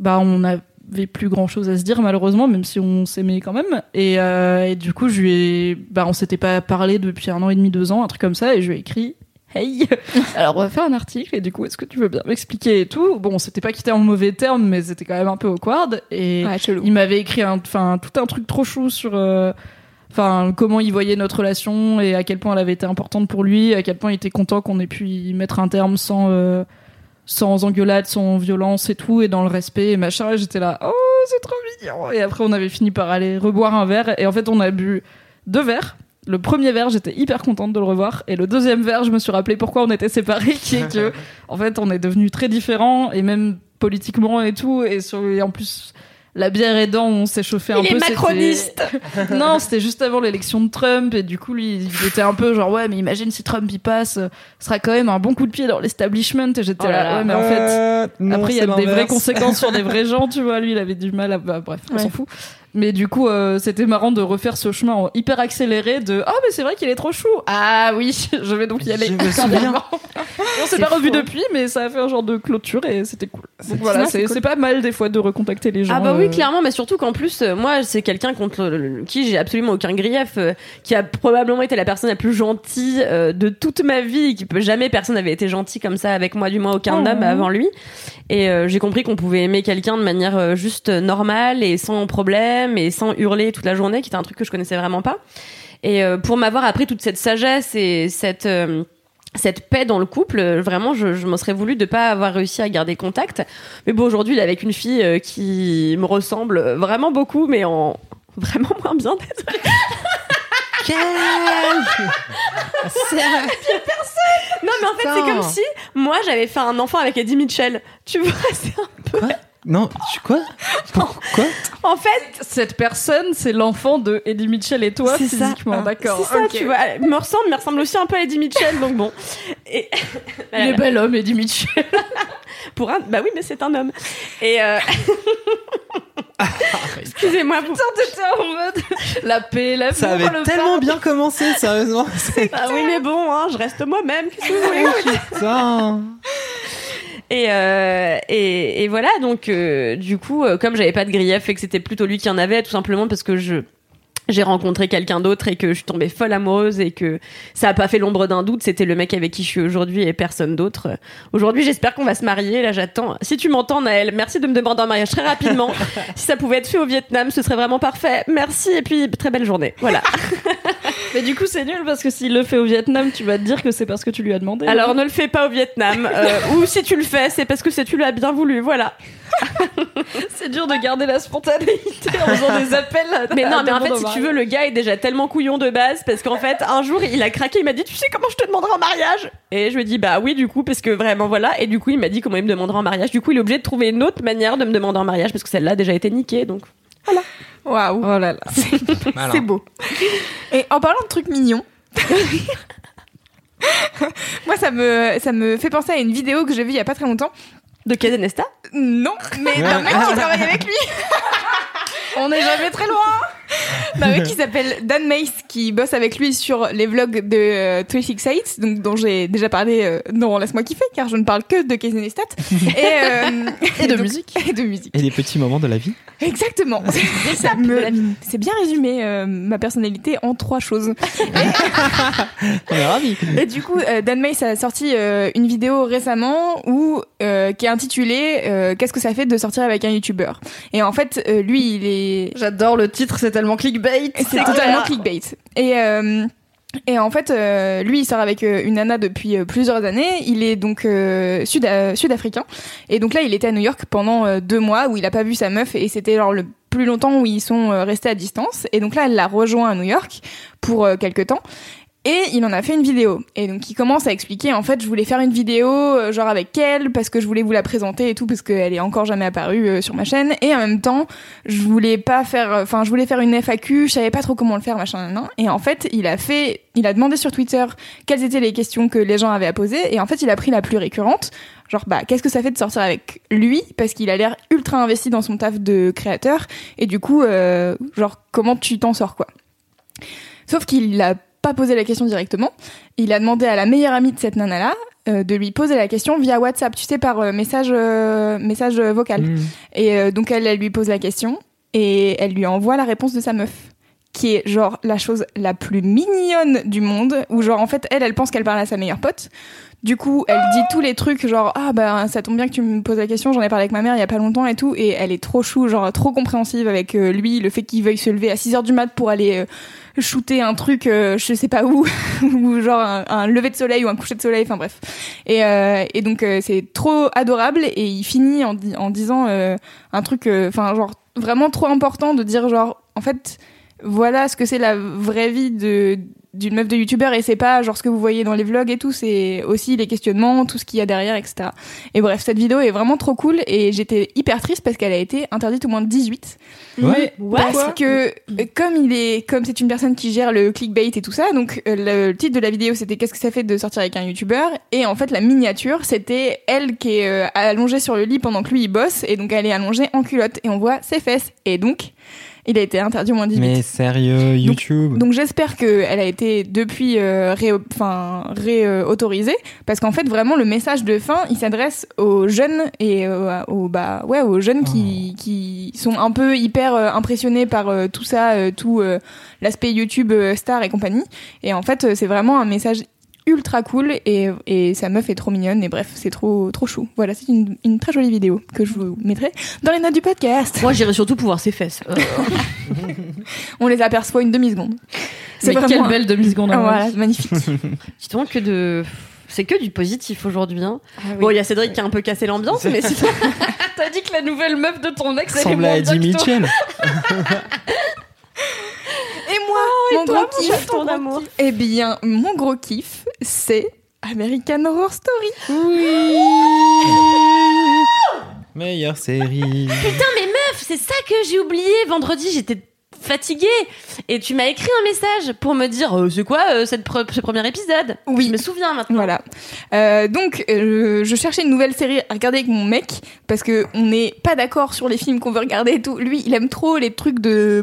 bah, on avait plus grand chose à se dire malheureusement, même si on s'aimait quand même. Et, euh, et du coup, je lui ai, bah, on s'était pas parlé depuis un an et demi, deux ans, un truc comme ça. Et je lui ai écrit, hey, alors on va faire un article. Et du coup, est-ce que tu veux bien m'expliquer et tout. Bon, on s'était pas quitté en mauvais termes, mais c'était quand même un peu awkward. Et ouais, chelou. Il m'avait écrit, enfin, tout un truc trop chou sur. Euh, Enfin, comment il voyait notre relation et à quel point elle avait été importante pour lui, à quel point il était content qu'on ait pu y mettre un terme sans, euh, sans engueulade, sans violence et tout, et dans le respect et machin. Et j'étais là, oh, c'est trop mignon. Et après, on avait fini par aller reboire un verre. Et en fait, on a bu deux verres. Le premier verre, j'étais hyper contente de le revoir. Et le deuxième verre, je me suis rappelé pourquoi on était séparés, qui est que, en fait, on est devenus très différents, et même politiquement et tout. Et, sur, et en plus... La bière aidant, on s'est chauffé un peu. Il est macroniste. C'était... Non, c'était juste avant l'élection de Trump et du coup, lui, il était un peu genre ouais, mais imagine si Trump y passe, ce sera quand même un bon coup de pied dans l'establishment. Et j'étais oh là, là, ouais, mais en euh, fait, non, après il y a des vraies conséquences sur des vrais gens, tu vois. Lui, il avait du mal à, bah, bref, on ouais. s'en fout. Mais du coup, euh, c'était marrant de refaire ce chemin en hyper accéléré de ah oh, mais c'est vrai qu'il est trop chou. Ah oui, je vais donc y aller. On s'est pas revu depuis, mais ça a fait un genre de clôture et c'était cool. C'est donc voilà, c'est, c'est, cool. c'est pas mal des fois de recontacter les gens. Ah bah oui, euh... clairement, mais surtout qu'en plus, euh, moi, c'est quelqu'un contre le, le, qui j'ai absolument aucun grief, euh, qui a probablement été la personne la plus gentille euh, de toute ma vie, qui peut jamais personne n'avait été gentil comme ça avec moi, du moins aucun oh. homme avant lui. Et euh, j'ai compris qu'on pouvait aimer quelqu'un de manière euh, juste normale et sans problème. Mais sans hurler toute la journée, qui était un truc que je connaissais vraiment pas. Et euh, pour m'avoir appris toute cette sagesse et cette euh, cette paix dans le couple, vraiment, je, je m'en serais voulu de pas avoir réussi à garder contact. Mais bon, aujourd'hui, il est avec une fille euh, qui me ressemble vraiment beaucoup, mais en vraiment moins bien. Désolée. Quel... C'est... Il y a personne. Non, mais en fait, non. C'est comme si moi j'avais fait un enfant avec Eddie Mitchell. Tu vois, c'est un peu. Quoi? Non, tu quoi? Quoi? En fait, cette personne, c'est l'enfant de Eddie Mitchell et toi, c'est physiquement, ça. D'accord. C'est ça, okay. Tu vois. Elle me ressemble, me ressemble aussi un peu à Eddie Mitchell, donc bon. Et... Il est bel homme, Eddie Mitchell. Pour un, bah oui, mais c'est un homme. Et euh... excusez-moi. Putain, t'étais en mode la paix, la paix. Ça avait tellement pain. Bien commencé, sérieusement. C'est... Ah oui, mais bon, hein, je reste moi-même. Qu'est-ce que vous voulez? Putain. Et, euh, et, et voilà, donc euh, du coup, euh, comme j'avais pas de grief et que c'était plutôt lui qui en avait, tout simplement parce que je, j'ai rencontré quelqu'un d'autre et que je suis tombée folle amoureuse et que ça a pas fait l'ombre d'un doute, c'était le mec avec qui je suis aujourd'hui et personne d'autre. Aujourd'hui, j'espère qu'on va se marier, là j'attends. Si tu m'entends, Naël, merci de me demander un mariage très rapidement. Si ça pouvait être fait au Vietnam, ce serait vraiment parfait. Merci et puis très belle journée. Voilà. Mais du coup, c'est nul parce que s'il le fait au Vietnam, tu vas te dire que c'est parce que tu lui as demandé. Alors ne le fais pas au Vietnam. Euh, ou si tu le fais, c'est parce que c'est, tu l'as bien voulu. Voilà. C'est dur de garder la spontanéité en faisant des appels. À, mais non, mais en fait, si tu veux, le gars est déjà tellement couillon de base parce qu'en fait, un jour, il a craqué. Il m'a dit, tu sais comment je te demanderai en mariage ? Et je lui ai dit, bah oui, du coup, parce que vraiment, voilà. Et du coup, il m'a dit comment il me demanderait en mariage. Du coup, il est obligé de trouver une autre manière de me demander en mariage parce que celle-là a déjà été niquée. Donc voilà. Waouh. Oh là là. C'est, c'est beau. Et en parlant de trucs mignons. Moi, ça me, ça me fait penser à une vidéo que j'ai vue il y a pas très longtemps. De Casey Neistat ? Non, mais d'un mec qui travaille avec lui. On n'est jamais très loin. D'un mec qui s'appelle Dan Mace, qui bosse avec lui sur les vlogs de euh, deux cent soixante-dix-huit, donc dont j'ai déjà parlé euh, dans Laisse-moi kiffer, car je ne parle que de Casey Neistat. Et, euh, et de donc, musique. Et de musique. Et des petits moments de la vie. Exactement. Ça me, c'est bien résumé euh, ma personnalité en trois choses. On est ravis. Et du coup, euh, Dan Mace a sorti euh, une vidéo récemment où, euh, qui est intitulée euh, « Qu'est-ce que ça fait de sortir avec un youtubeur ?» Et en fait, euh, lui, il est... J'adore le titre, c'est tellement clickbait. C'est, c'est totalement clickbait. Et, euh, et en fait, euh, lui, il sort avec euh, une nana depuis euh, plusieurs années. Il est donc euh, sud, euh, sud-africain. Et donc là, il était à New York pendant euh, deux mois où il n'a pas vu sa meuf. Et c'était genre le plus longtemps où ils sont euh, restés à distance. Et donc là, elle l'a rejoint à New York pour euh, quelques temps. Et il en a fait une vidéo. Et donc, il commence à expliquer, en fait, je voulais faire une vidéo, euh, genre avec elle, parce que je voulais vous la présenter et tout, parce qu'elle est encore jamais apparue euh, sur ma chaîne. Et en même temps, je voulais pas faire, enfin, je voulais faire une F A Q, je savais pas trop comment le faire, machin, nan. Et en fait, il a fait, il a demandé sur Twitter quelles étaient les questions que les gens avaient à poser. Et en fait, il a pris la plus récurrente. Genre, bah, qu'est-ce que ça fait de sortir avec lui? Parce qu'il a l'air ultra investi dans son taf de créateur. Et du coup, euh, genre, comment tu t'en sors, quoi? Sauf qu'il a pas posé la question directement. Il a demandé à la meilleure amie de cette nana-là euh, de lui poser la question via WhatsApp, tu sais, par euh, message, euh, message vocal. Mmh. Et euh, donc, elle, elle lui pose la question et elle lui envoie la réponse de sa meuf, qui est genre la chose la plus mignonne du monde, où genre, en fait, elle, elle pense qu'elle parle à sa meilleure pote. Du coup, elle dit tous les trucs genre « Ah bah, ça tombe bien que tu me poses la question, j'en ai parlé avec ma mère il y a pas longtemps et tout. » Et elle est trop chou, genre trop compréhensive avec euh, lui, le fait qu'il veuille se lever à six heures du mat pour aller euh, shooter un truc, euh, je sais pas où, ou genre un, un lever de soleil ou un coucher de soleil, enfin bref. Et, euh, et donc, euh, c'est trop adorable et il finit en, di- en disant euh, un truc, enfin euh, genre vraiment trop important de dire genre « En fait, voilà ce que c'est la vraie vie de... » d'une meuf de youtubeur et c'est pas genre ce que vous voyez dans les vlogs et tout, c'est aussi les questionnements, tout ce qu'il y a derrière, et cetera. Et bref, cette vidéo est vraiment trop cool et j'étais hyper triste parce qu'elle a été interdite au moins de dix-huit. Ouais. Parce What? que comme il est, comme c'est une personne qui gère le clickbait et tout ça, donc le titre de la vidéo c'était qu'est-ce que ça fait de sortir avec un youtubeur et en fait la miniature c'était elle qui est allongée sur le lit pendant que lui il bosse et donc elle est allongée en culotte et on voit ses fesses et donc il a été interdit au moins dix-huit. Mais sérieux, YouTube. Donc, donc j'espère qu'elle a été depuis euh, ré, enfin, réautorisée, parce qu'en fait, vraiment, le message de fin, il s'adresse aux jeunes et euh, aux, bah, ouais, aux jeunes qui, oh. qui sont un peu hyper euh, impressionnés par euh, tout ça, euh, tout euh, l'aspect YouTube, euh, star et compagnie. Et en fait, c'est vraiment un message ultra cool et, et sa meuf est trop mignonne et bref c'est trop trop chou. Voilà, c'est une, une très jolie vidéo que je vous mettrai dans les notes du podcast. Moi j'irai surtout pour voir ses fesses. Euh... On les aperçoit une demi-seconde. C'est mais quelle un... belle demi-seconde. Ah, voilà, magnifique. Dis-donc que de... c'est que du positif aujourd'hui. Hein. Ah, oui. Bon il y a Cédric ouais. qui a un peu cassé l'ambiance mais si t'as dit que la nouvelle meuf de ton ex elle est moins bien que toi. Et moi, oh, mon et toi, gros kiff, ton amour. Eh bien, mon gros kiff, c'est American Horror Story. Oui. Meilleure série. Putain, mais meuf, c'est ça que j'ai oublié. Vendredi, j'étais fatiguée et tu m'as écrit un message pour me dire euh, c'est quoi euh, cette pre- ce premier épisode. Oui, je me souviens maintenant. Voilà. Euh, donc euh, je cherchais une nouvelle série à regarder avec mon mec parce que on n'est pas d'accord sur les films qu'on veut regarder et tout. Lui, il aime trop les trucs de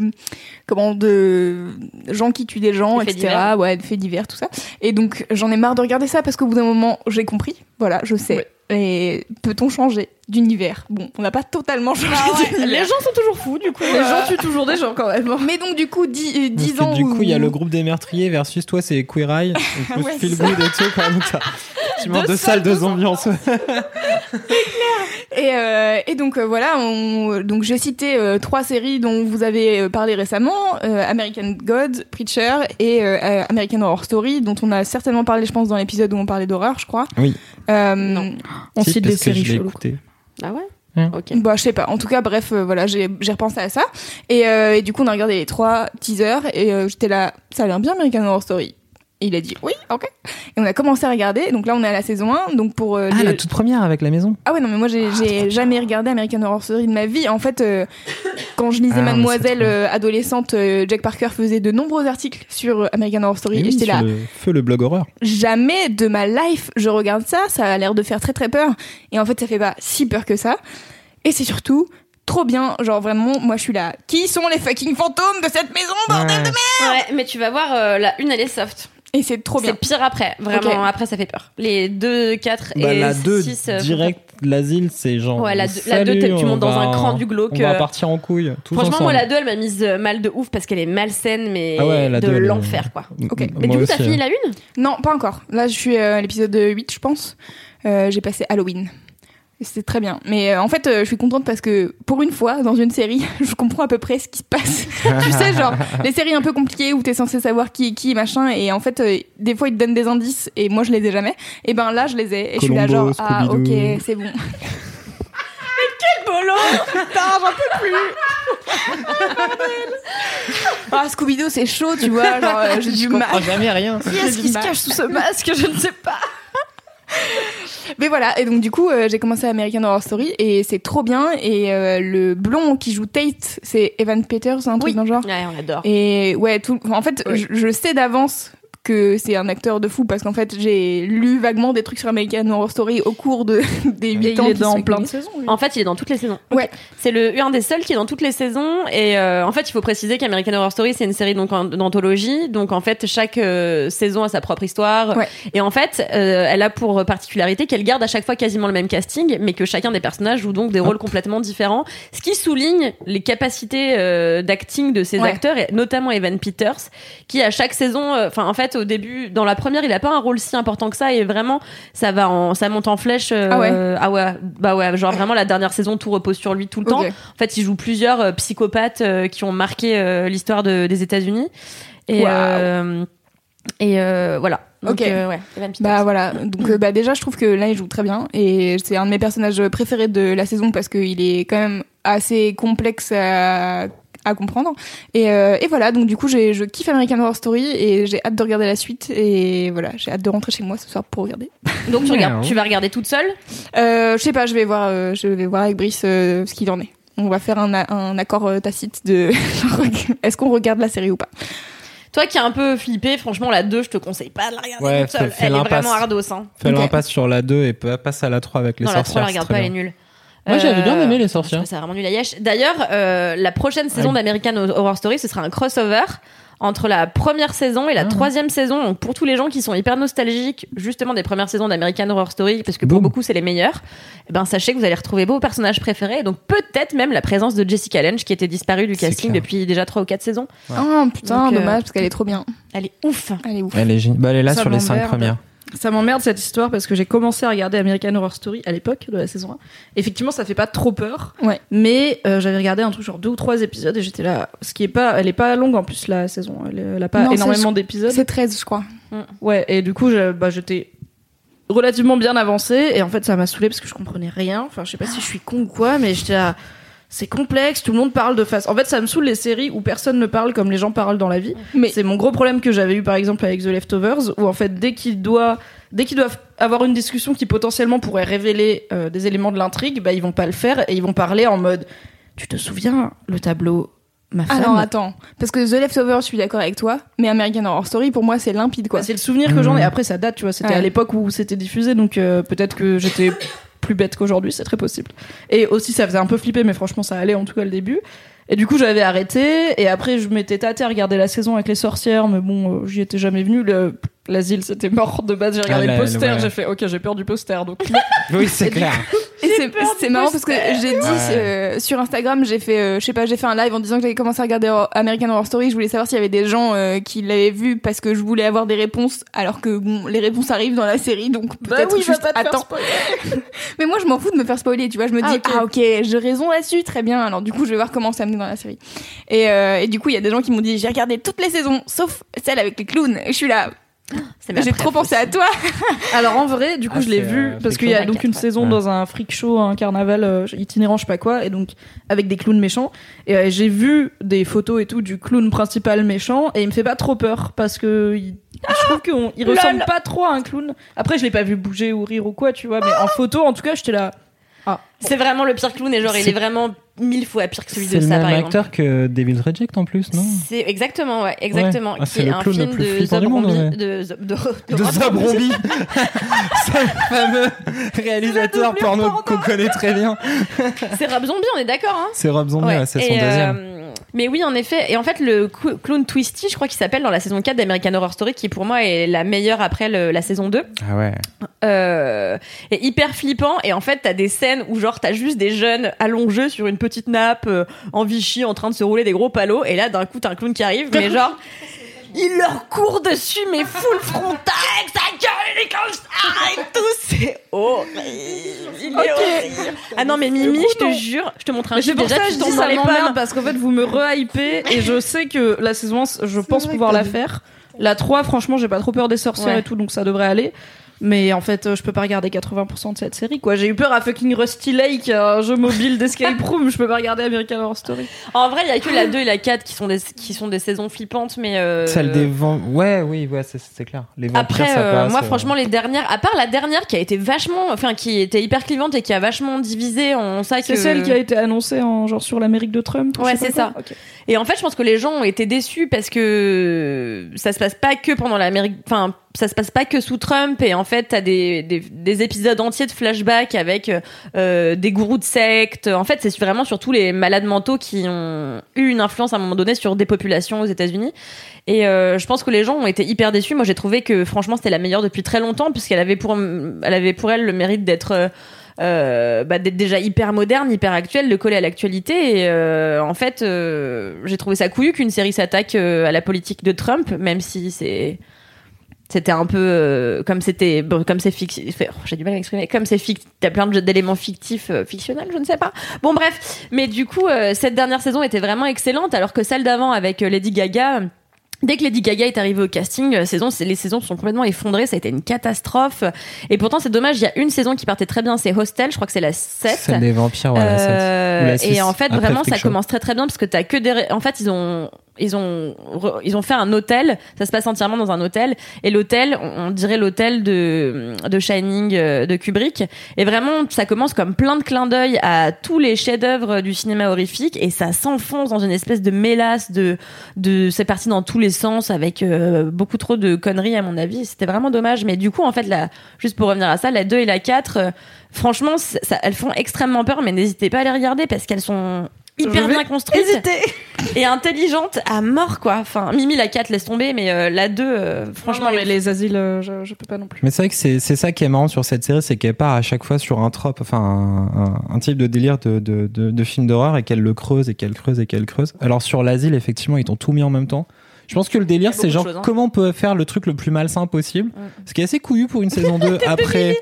comment de gens qui tuent des gens, et cetera. Divers. Ouais, faits divers, tout ça. Et donc j'en ai marre de regarder ça parce qu'au bout d'un moment j'ai compris. Voilà, je sais. Ouais. Et peut-on changer d'univers? Bon, on n'a pas totalement changé ah ouais, d'univers. Les gens sont toujours fous, du coup. Les euh... gens tuent toujours des gens, quand même. Mais donc, du coup, dix, euh, dix ans... Du coup, il où... y a le groupe des meurtriers versus toi, c'est Queer Eye. On peut ouais, feel good et tout, quand même. Tu mens deux salles, deux ambiances. C'est clair. Et, euh, et donc, euh, voilà. On... Donc, j'ai cité euh, trois séries dont vous avez parlé récemment. Euh, American Gods, Preacher et euh, American Horror Story, dont on a certainement parlé, je pense, dans l'épisode où on parlait d'horreur, je crois. Oui. Euh, non. On si, cite des séries cheloues. Ah ouais? Mmh. Ok. Bah, je sais pas. En tout cas, bref, euh, voilà, j'ai, j'ai repensé à ça. Et, euh, et du coup, on a regardé les trois teasers et euh, j'étais là, ça a l'air bien American Horror Story. Et il a dit oui, ok. Et on a commencé à regarder. Donc là, on est à la saison un. Donc pour, euh, ah, les... la toute première avec la maison. Ah ouais, non, mais moi, j'ai, ah, j'ai jamais regardé American Horror Story de ma vie. En fait, euh, quand je lisais ah, Mademoiselle euh, adolescente, euh, Jack Parker faisait de nombreux articles sur American Horror Story. Et, et oui, j'étais là. Le feu, le blog horreur. Jamais de ma life, je regarde ça. Ça a l'air de faire très, très peur. Et en fait, ça fait pas si peur que ça. Et c'est surtout trop bien, genre vraiment, moi je suis là. Qui sont les fucking fantômes de cette maison, bordel ouais. de merde? Ouais, mais tu vas voir, euh, la une, elle est soft. Et c'est trop bien. C'est pire après, vraiment. Okay. Après, ça fait peur. Les deux, quatre bah, et la six. La deux, direct, euh, l'asile, c'est genre. Ouais, la deux, salut, la deux tu montes dans un cran du glauque. On va partir en couille. Franchement, ensemble. Moi, la deux, elle m'a mise mal de ouf parce qu'elle est malsaine, mais ah ouais, de deux, l'enfer, quoi. Ok. M- mais du coup, aussi, t'as fini la une? Non, pas encore. Là, je suis à l'épisode huit, je pense. Euh, j'ai passé Halloween. C'était très bien. Mais euh, en fait, euh, je suis contente parce que pour une fois, dans une série, je comprends à peu près ce qui se passe. Tu sais, genre, les séries un peu compliquées où t'es censé savoir qui est qui, machin, et en fait, euh, des fois, ils te donnent des indices, et moi, je les ai jamais. Et ben là, je les ai, et Colombo, je suis là, genre, ah, Scooby-Doo. Ok, c'est bon. Quel bolo! Putain, j'en peux plus! Oh, bordel! Ah, Scooby-Doo, c'est chaud, tu vois, genre, euh, j'ai du mal. Je comprends jamais rien. Qui est-ce qui se cache sous ce masque? Je ne sais pas. Mais voilà, et donc du coup euh, j'ai commencé American Horror Story et c'est trop bien. Et euh, le blond qui joue Tate, c'est Evan Peters, un truc oui. dans le genre. Ouais, on adore. Et ouais, tout, en fait, oui. je, je sais d'avance que c'est un acteur de fou parce qu'en fait j'ai lu vaguement des trucs sur American Horror Story au cours de, des huit ans. Il est dans plein de saisons. Oui. En fait, il est dans toutes les saisons. Ouais. Okay. C'est le, un des seuls qui est dans toutes les saisons. Et euh, en fait, il faut préciser qu'American Horror Story, c'est une série donc, en, d'anthologie. Donc en fait, chaque euh, saison a sa propre histoire. Ouais. Et en fait, euh, elle a pour particularité qu'elle garde à chaque fois quasiment le même casting, mais que chacun des personnages joue donc des Hop. rôles complètement différents. Ce qui souligne les capacités euh, d'acting de ces ouais. acteurs, et notamment Evan Peters, qui à chaque saison, enfin euh, en fait, au début, dans la première, il a pas un rôle si important que ça et vraiment, ça va en, ça monte en flèche. Euh, ah, ouais. ah ouais, bah ouais, genre vraiment la dernière saison, tout repose sur lui tout le okay. temps. En fait, il joue plusieurs euh, psychopathes euh, qui ont marqué euh, l'histoire de, des États-Unis et wow. euh, et euh, voilà. Donc, ok, euh, ouais. Bah voilà. Donc euh, bah déjà, je trouve que là, il joue très bien et c'est un de mes personnages préférés de la saison parce qu'il est quand même assez complexe à à comprendre et, euh, et voilà, donc du coup j'ai, je kiffe American Horror Story et j'ai hâte de regarder la suite et voilà, j'ai hâte de rentrer chez moi ce soir pour regarder. Donc tu regardes, tu vas regarder toute seule? euh, je sais pas, je vais voir euh, je vais voir avec Brice euh, ce qu'il en est. On va faire un, un accord tacite de est-ce qu'on regarde la série ou pas. Toi qui es un peu flippé, franchement, la deux, je te conseille pas de la regarder ouais, toute seule. Fait, fait elle est vraiment hardos, hein. Fais okay. l'impasse sur la deux et passe à la trois avec les non, sorcières. Non, la trois, la regarde pas, bien. Elle est nulle. Moi, j'avais bien aimé les sorcières. Euh, ça a vraiment nul la yèche. D'ailleurs, euh, la prochaine saison ouais. d'American Horror Story, ce sera un crossover entre la première saison et la ah. troisième saison. Donc, pour tous les gens qui sont hyper nostalgiques, justement, des premières saisons d'American Horror Story, parce que Boom. pour beaucoup, c'est les meilleures, eh ben, sachez que vous allez retrouver vos personnages préférés. Et donc, peut-être même la présence de Jessica Lange, qui était disparue du casting depuis déjà trois ou quatre saisons. Ouais. Oh, putain, donc, euh, dommage, parce qu'elle est trop bien. Elle est ouf. Elle est ouf. Elle est, gé... bah, elle est là ça sur les cinq merde. premières. Ça m'emmerde cette histoire parce que j'ai commencé à regarder American Horror Story à l'époque de la saison un. Effectivement, ça fait pas trop peur, ouais. mais euh, j'avais regardé un truc genre deux ou trois épisodes et j'étais là. Ce qui est pas, elle est pas longue en plus la saison. Elle, elle a pas non, énormément c'est, d'épisodes. C'est treize, je crois. Ouais, et du coup, je, bah, j'étais relativement bien avancée et en fait, ça m'a saoulée parce que je comprenais rien. Enfin, je sais pas si je suis con ou quoi, mais j'étais là. C'est complexe, tout le monde parle de face. En fait, ça me saoule les séries où personne ne parle comme les gens parlent dans la vie. Mais c'est mon gros problème que j'avais eu par exemple avec The Leftovers, où en fait dès qu'ils doivent, dès qu'ils doivent avoir une discussion qui potentiellement pourrait révéler euh, des éléments de l'intrigue, bah ils vont pas le faire et ils vont parler en mode tu te souviens le tableau ma femme. Ah non, attends, parce que The Leftovers, je suis d'accord avec toi, mais American Horror Story pour moi c'est limpide quoi. Bah, c'est le souvenir que j'en ai. Après ça date, tu vois, c'était ouais. à l'époque où c'était diffusé, donc euh, peut-être que j'étais plus bête qu'aujourd'hui, c'est très possible. Et aussi, ça faisait un peu flipper, mais franchement, ça allait en tout cas le début. Et du coup, j'avais arrêté. Et après, je m'étais tâtée à regarder la saison avec les sorcières, mais bon, euh, j'y étais jamais venue. Le, l'asile c'était mort de base, j'ai regardé ah, là, le poster, là, ouais. J'ai fait ok, j'ai peur du poster donc oui c'est et clair coup, et c'est, c'est marrant poster. Parce que j'ai dit ouais. euh, sur Instagram j'ai fait euh, je sais pas j'ai fait un live en disant que j'avais commencé à regarder American Horror Story, je voulais savoir s'il y avait des gens euh, qui l'avaient vu parce que je voulais avoir des réponses alors que bon, les réponses arrivent dans la série donc peut-être bah oui, juste attends mais moi je m'en fous de me faire spoiler, tu vois, je me ah, dis okay. ah ok j'ai raison là-dessus, très bien, alors du coup je vais voir comment ça amène dans la série et, euh, et du coup il y a des gens qui m'ont dit j'ai regardé toutes les saisons sauf celle avec les clowns et je suis là j'ai trop pensé aussi. À toi. Alors en vrai, du coup, ah, je l'ai vu parce qu'il y a donc une saison ouais. dans un freak show, un carnaval euh, itinérant, je sais pas quoi, et donc avec des clowns méchants. Et euh, j'ai vu des photos et tout du clown principal méchant, et il me fait pas trop peur parce que il... ah, je trouve qu'il ressemble lol. Pas trop à un clown. Après, je l'ai pas vu bouger ou rire ou quoi, tu vois, mais ah. en photo, en tout cas, j'étais là. Ah. C'est vraiment le pire clown et genre c'est... il est vraiment mille fois pire que celui c'est de ça par exemple. C'est le même acteur que Devil's Reject en plus, non ? C'est exactement ouais, exactement ouais. Ah, qui est, est un film de Rob Zombie ouais. de de, de, de, de Rob Zombie. C'est le fameux réalisateur porno qu'on connaît très bien. C'est Rob Zombie, on est d'accord hein ? C'est Rob Zombie, ouais. Ouais, c'est et son euh... deuxième. Mais oui, en effet. Et en fait, le clown Twisty, je crois qu'il s'appelle dans la saison quatre d'American Horror Story, qui pour moi est la meilleure après le, la saison deux. Ah ouais. Euh, et hyper flippant. Et en fait, t'as des scènes où genre t'as juste des jeunes allongés sur une petite nappe, euh, en Vichy, en train de se rouler des gros palos. Et là, d'un coup, t'as un clown qui arrive, mais genre, il leur court dessus, mais full frontal, avec sa gueule, et quand ça et tout, c'est horrible. Okay. Ah non, mais Mimi, coup, je te non. jure, je te montre un truc. C'est pour ça que je dis ça m'emmerde, parce qu'en fait, vous me re-hypez, et je sais que la saison un, je c'est pense pouvoir la faire. La trois, franchement, j'ai pas trop peur des sorcières ouais. et tout, donc ça devrait aller. Mais en fait, je peux pas regarder quatre-vingts pour cent de cette série, quoi. J'ai eu peur à fucking Rusty Lake, un jeu mobile d'escape room. Je peux pas regarder American Horror Story. En vrai, il y a que la deux et la quatre qui sont des, qui sont des saisons flippantes, mais euh... Celle des vents. Ouais, oui, ouais, c'est, c'est clair. Les vampires, après, ça passe, euh, moi, euh... franchement, les dernières, à part la dernière qui a été vachement, enfin, qui était hyper clivante et qui a vachement divisé en ça que... C'est celle qui a été annoncée en, genre, sur l'Amérique de Trump. Ouais, c'est ça. Okay. Et en fait, je pense que les gens ont été déçus parce que ça se passe pas que pendant l'Amérique, enfin, ça se passe pas que sous Trump et en fait t'as des des, des épisodes entiers de flashbacks avec euh, des gourous de sectes. En fait c'est vraiment surtout les malades mentaux qui ont eu une influence à un moment donné sur des populations aux États-Unis et euh, je pense que les gens ont été hyper déçus. Moi j'ai trouvé que franchement c'était la meilleure depuis très longtemps puisqu'elle avait pour elle avait pour elle le mérite d'être euh, Euh, bah, d'être déjà hyper moderne, hyper actuelle, de coller à l'actualité et euh, en fait euh, j'ai trouvé ça couillu qu'une série s'attaque euh, à la politique de Trump, même si c'est c'était un peu euh, comme c'était bon, comme c'est fictif, oh, j'ai du mal à m'exprimer, comme c'est fictif, t'as plein d'éléments fictifs euh, fictionnels, je ne sais pas, bon bref, mais du coup euh, cette dernière saison était vraiment excellente alors que celle d'avant avec Lady Gaga, dès que Lady Gaga est arrivée au casting, la saison, les saisons sont complètement effondrées, ça a été une catastrophe. Et pourtant, c'est dommage, il y a une saison qui partait très bien, c'est Hostel, je crois que c'est la sept. Celle des vampires, ouais, la sept. Euh, ou la six, et en fait, vraiment, ça commence très très bien, parce que t'as que des, en fait, ils ont, ils ont, ils ont fait un hôtel, ça se passe entièrement dans un hôtel, et l'hôtel, on dirait l'hôtel de, de Shining, de Kubrick. Et vraiment, ça commence comme plein de clins d'œil à tous les chefs-d'œuvre du cinéma horrifique, et ça s'enfonce dans une espèce de mélasse de, de, c'est parti dans tous les sens avec euh, beaucoup trop de conneries à mon avis, c'était vraiment dommage. Mais du coup en fait la, juste pour revenir à ça, la deux et la quatre euh, franchement ça, elles font extrêmement peur mais n'hésitez pas à les regarder parce qu'elles sont hyper bien construites hésiter. Et intelligentes à mort quoi, enfin Mimi la quatre laisse tomber mais euh, la deux euh, franchement non, non, mais les asiles euh, je, je peux pas non plus. Mais c'est vrai que c'est, c'est ça qui est marrant sur cette série, c'est qu'elle part à chaque fois sur un trope, enfin un, un, un type de délire de, de, de, de film d'horreur et qu'elle le creuse et qu'elle creuse et qu'elle creuse. Alors sur l'asile effectivement ils t'ont tout mis en même temps. Je pense que le délire, c'est genre, choses, hein. Comment on peut faire le truc le plus malsain possible? Ouais. Ce qui est assez couillu pour une saison deux après.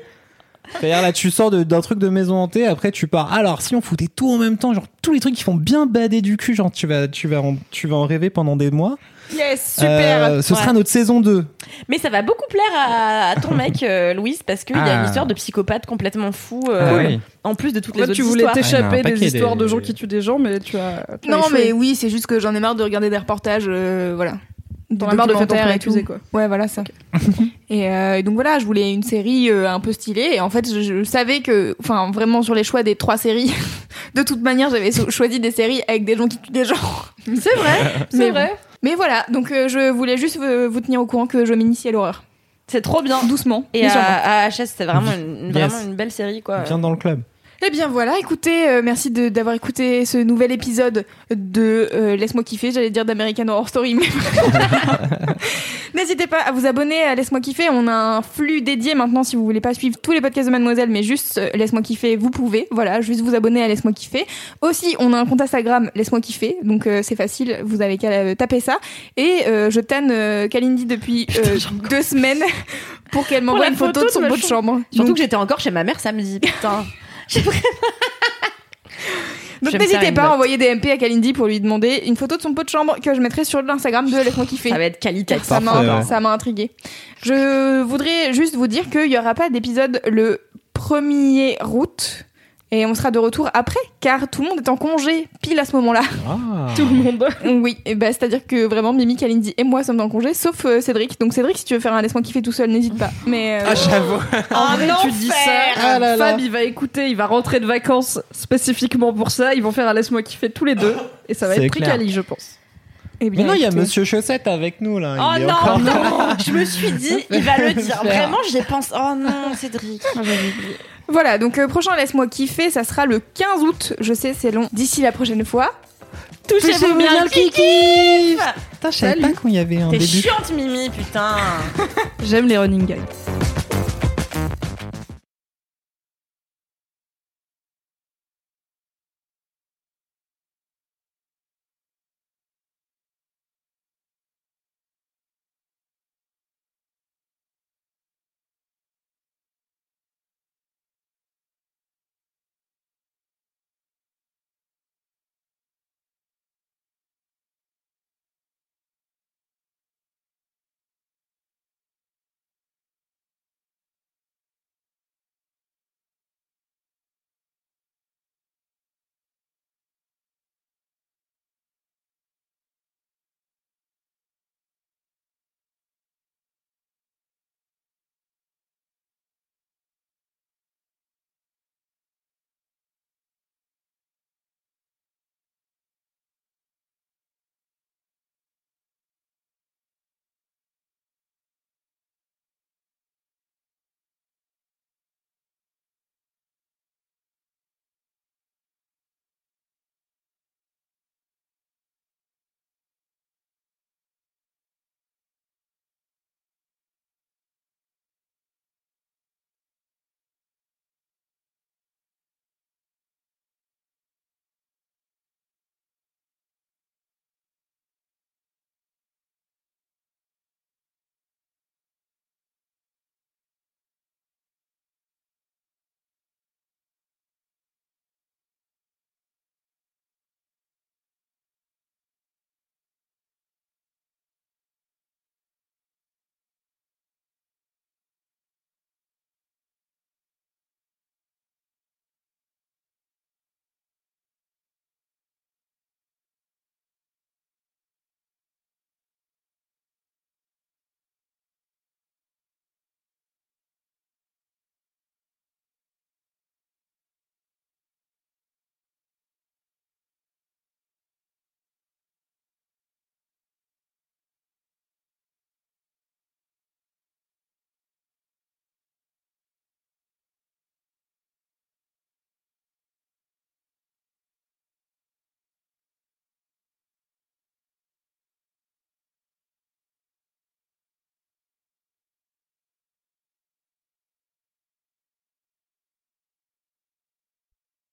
C'est-à-dire là, tu sors de, d'un truc de maison hantée, après tu pars. Alors, si on foutait tout en même temps, genre, tous les trucs qui font bien bader du cul, genre, tu vas, tu vas, en, tu vas en rêver pendant des mois. Yes, super! Euh, ce ouais. sera notre saison deux. Mais ça va beaucoup plaire à, à ton mec, euh, Louise, parce qu'il ah. y a une histoire de psychopathe complètement fou. Euh, ah oui. En plus de toutes en les fait, autres histoires. Tu voulais histoires. T'échapper ah, des histoires des... de gens qui tuent des gens, mais tu as. Tu non, as mais choix. Oui, c'est juste que j'en ai marre de regarder des reportages, euh, voilà. T'en as marre de faire ton préaccusé, quoi. Ouais, voilà ça. Okay. et, euh, et donc voilà, je voulais une série euh, un peu stylée. Et en fait, je, je savais que, enfin, vraiment sur les choix des trois séries, de toute manière, j'avais choisi des séries avec des gens qui tuent des gens. C'est vrai, c'est vrai. Mais voilà, donc euh, je voulais juste euh, vous tenir au courant que je m'initie à l'horreur. C'est trop bien. Doucement. Et à, à H S, c'est vraiment une, une, yes. vraiment une belle série, quoi. Viens dans le club. Eh bien voilà, écoutez, euh, merci de, d'avoir écouté ce nouvel épisode de euh, Laisse-moi kiffer, j'allais dire d'American Horror Story, mais n'hésitez pas à vous abonner à Laisse-moi kiffer, on a un flux dédié maintenant si vous voulez pas suivre tous les podcasts de Mademoiselle, mais juste euh, Laisse-moi kiffer, vous pouvez, voilà, juste vous abonner à Laisse-moi kiffer. Aussi, on a un compte Instagram Laisse-moi kiffer, donc euh, c'est facile, vous avez qu'à euh, taper ça, et euh, je tanne euh, Kalindi depuis euh, Putain, deux semaines pour qu'elle m'envoie pour une photo, photo de son beau de chambre. Surtout donc... que j'étais encore chez ma mère samedi, putain. Donc n'hésitez pas à envoyer des M P à Kalindi pour lui demander une photo de son pot de chambre que je mettrai sur l'Instagram de Laisse-moi kiffer. Ça va être qualitatif. Ça m'a, ça m'a intriguée. Je voudrais juste vous dire qu'il n'y aura pas d'épisode le premier août et on sera de retour après car tout le monde est en congé pile à ce moment-là. Ah. Tout le monde. Oui, et bah, c'est-à-dire que vraiment Mimi, Kalindi et moi sommes en congé sauf euh, Cédric. Donc Cédric, si tu veux faire un Laisse-moi kiffer tout seul, n'hésite pas. Mais euh... ah, j'avoue. En vrai, tu dis ça. Ah, Fab, il va écouter, il va rentrer de vacances spécifiquement pour ça, ils vont faire un Laisse-moi kiffer tous les deux et ça va c'est être très quali, je pense. Eh bien, mais non, il y a Monsieur Chaussette avec nous là. Oh il est non, encore... non, je me suis dit, il va le dire. Vraiment, j'y pense. Oh non, Cédric. Oh, j'avais oublié. Voilà, donc euh, prochain Laisse-moi kiffer, ça sera le quinze août. Je sais, c'est long. D'ici la prochaine fois, touchez-vous, touchez-vous bien le kiki. Putain, je savais pas qu'on y avait un T'es début. T'es chiante, Mimi, putain. J'aime les running gags.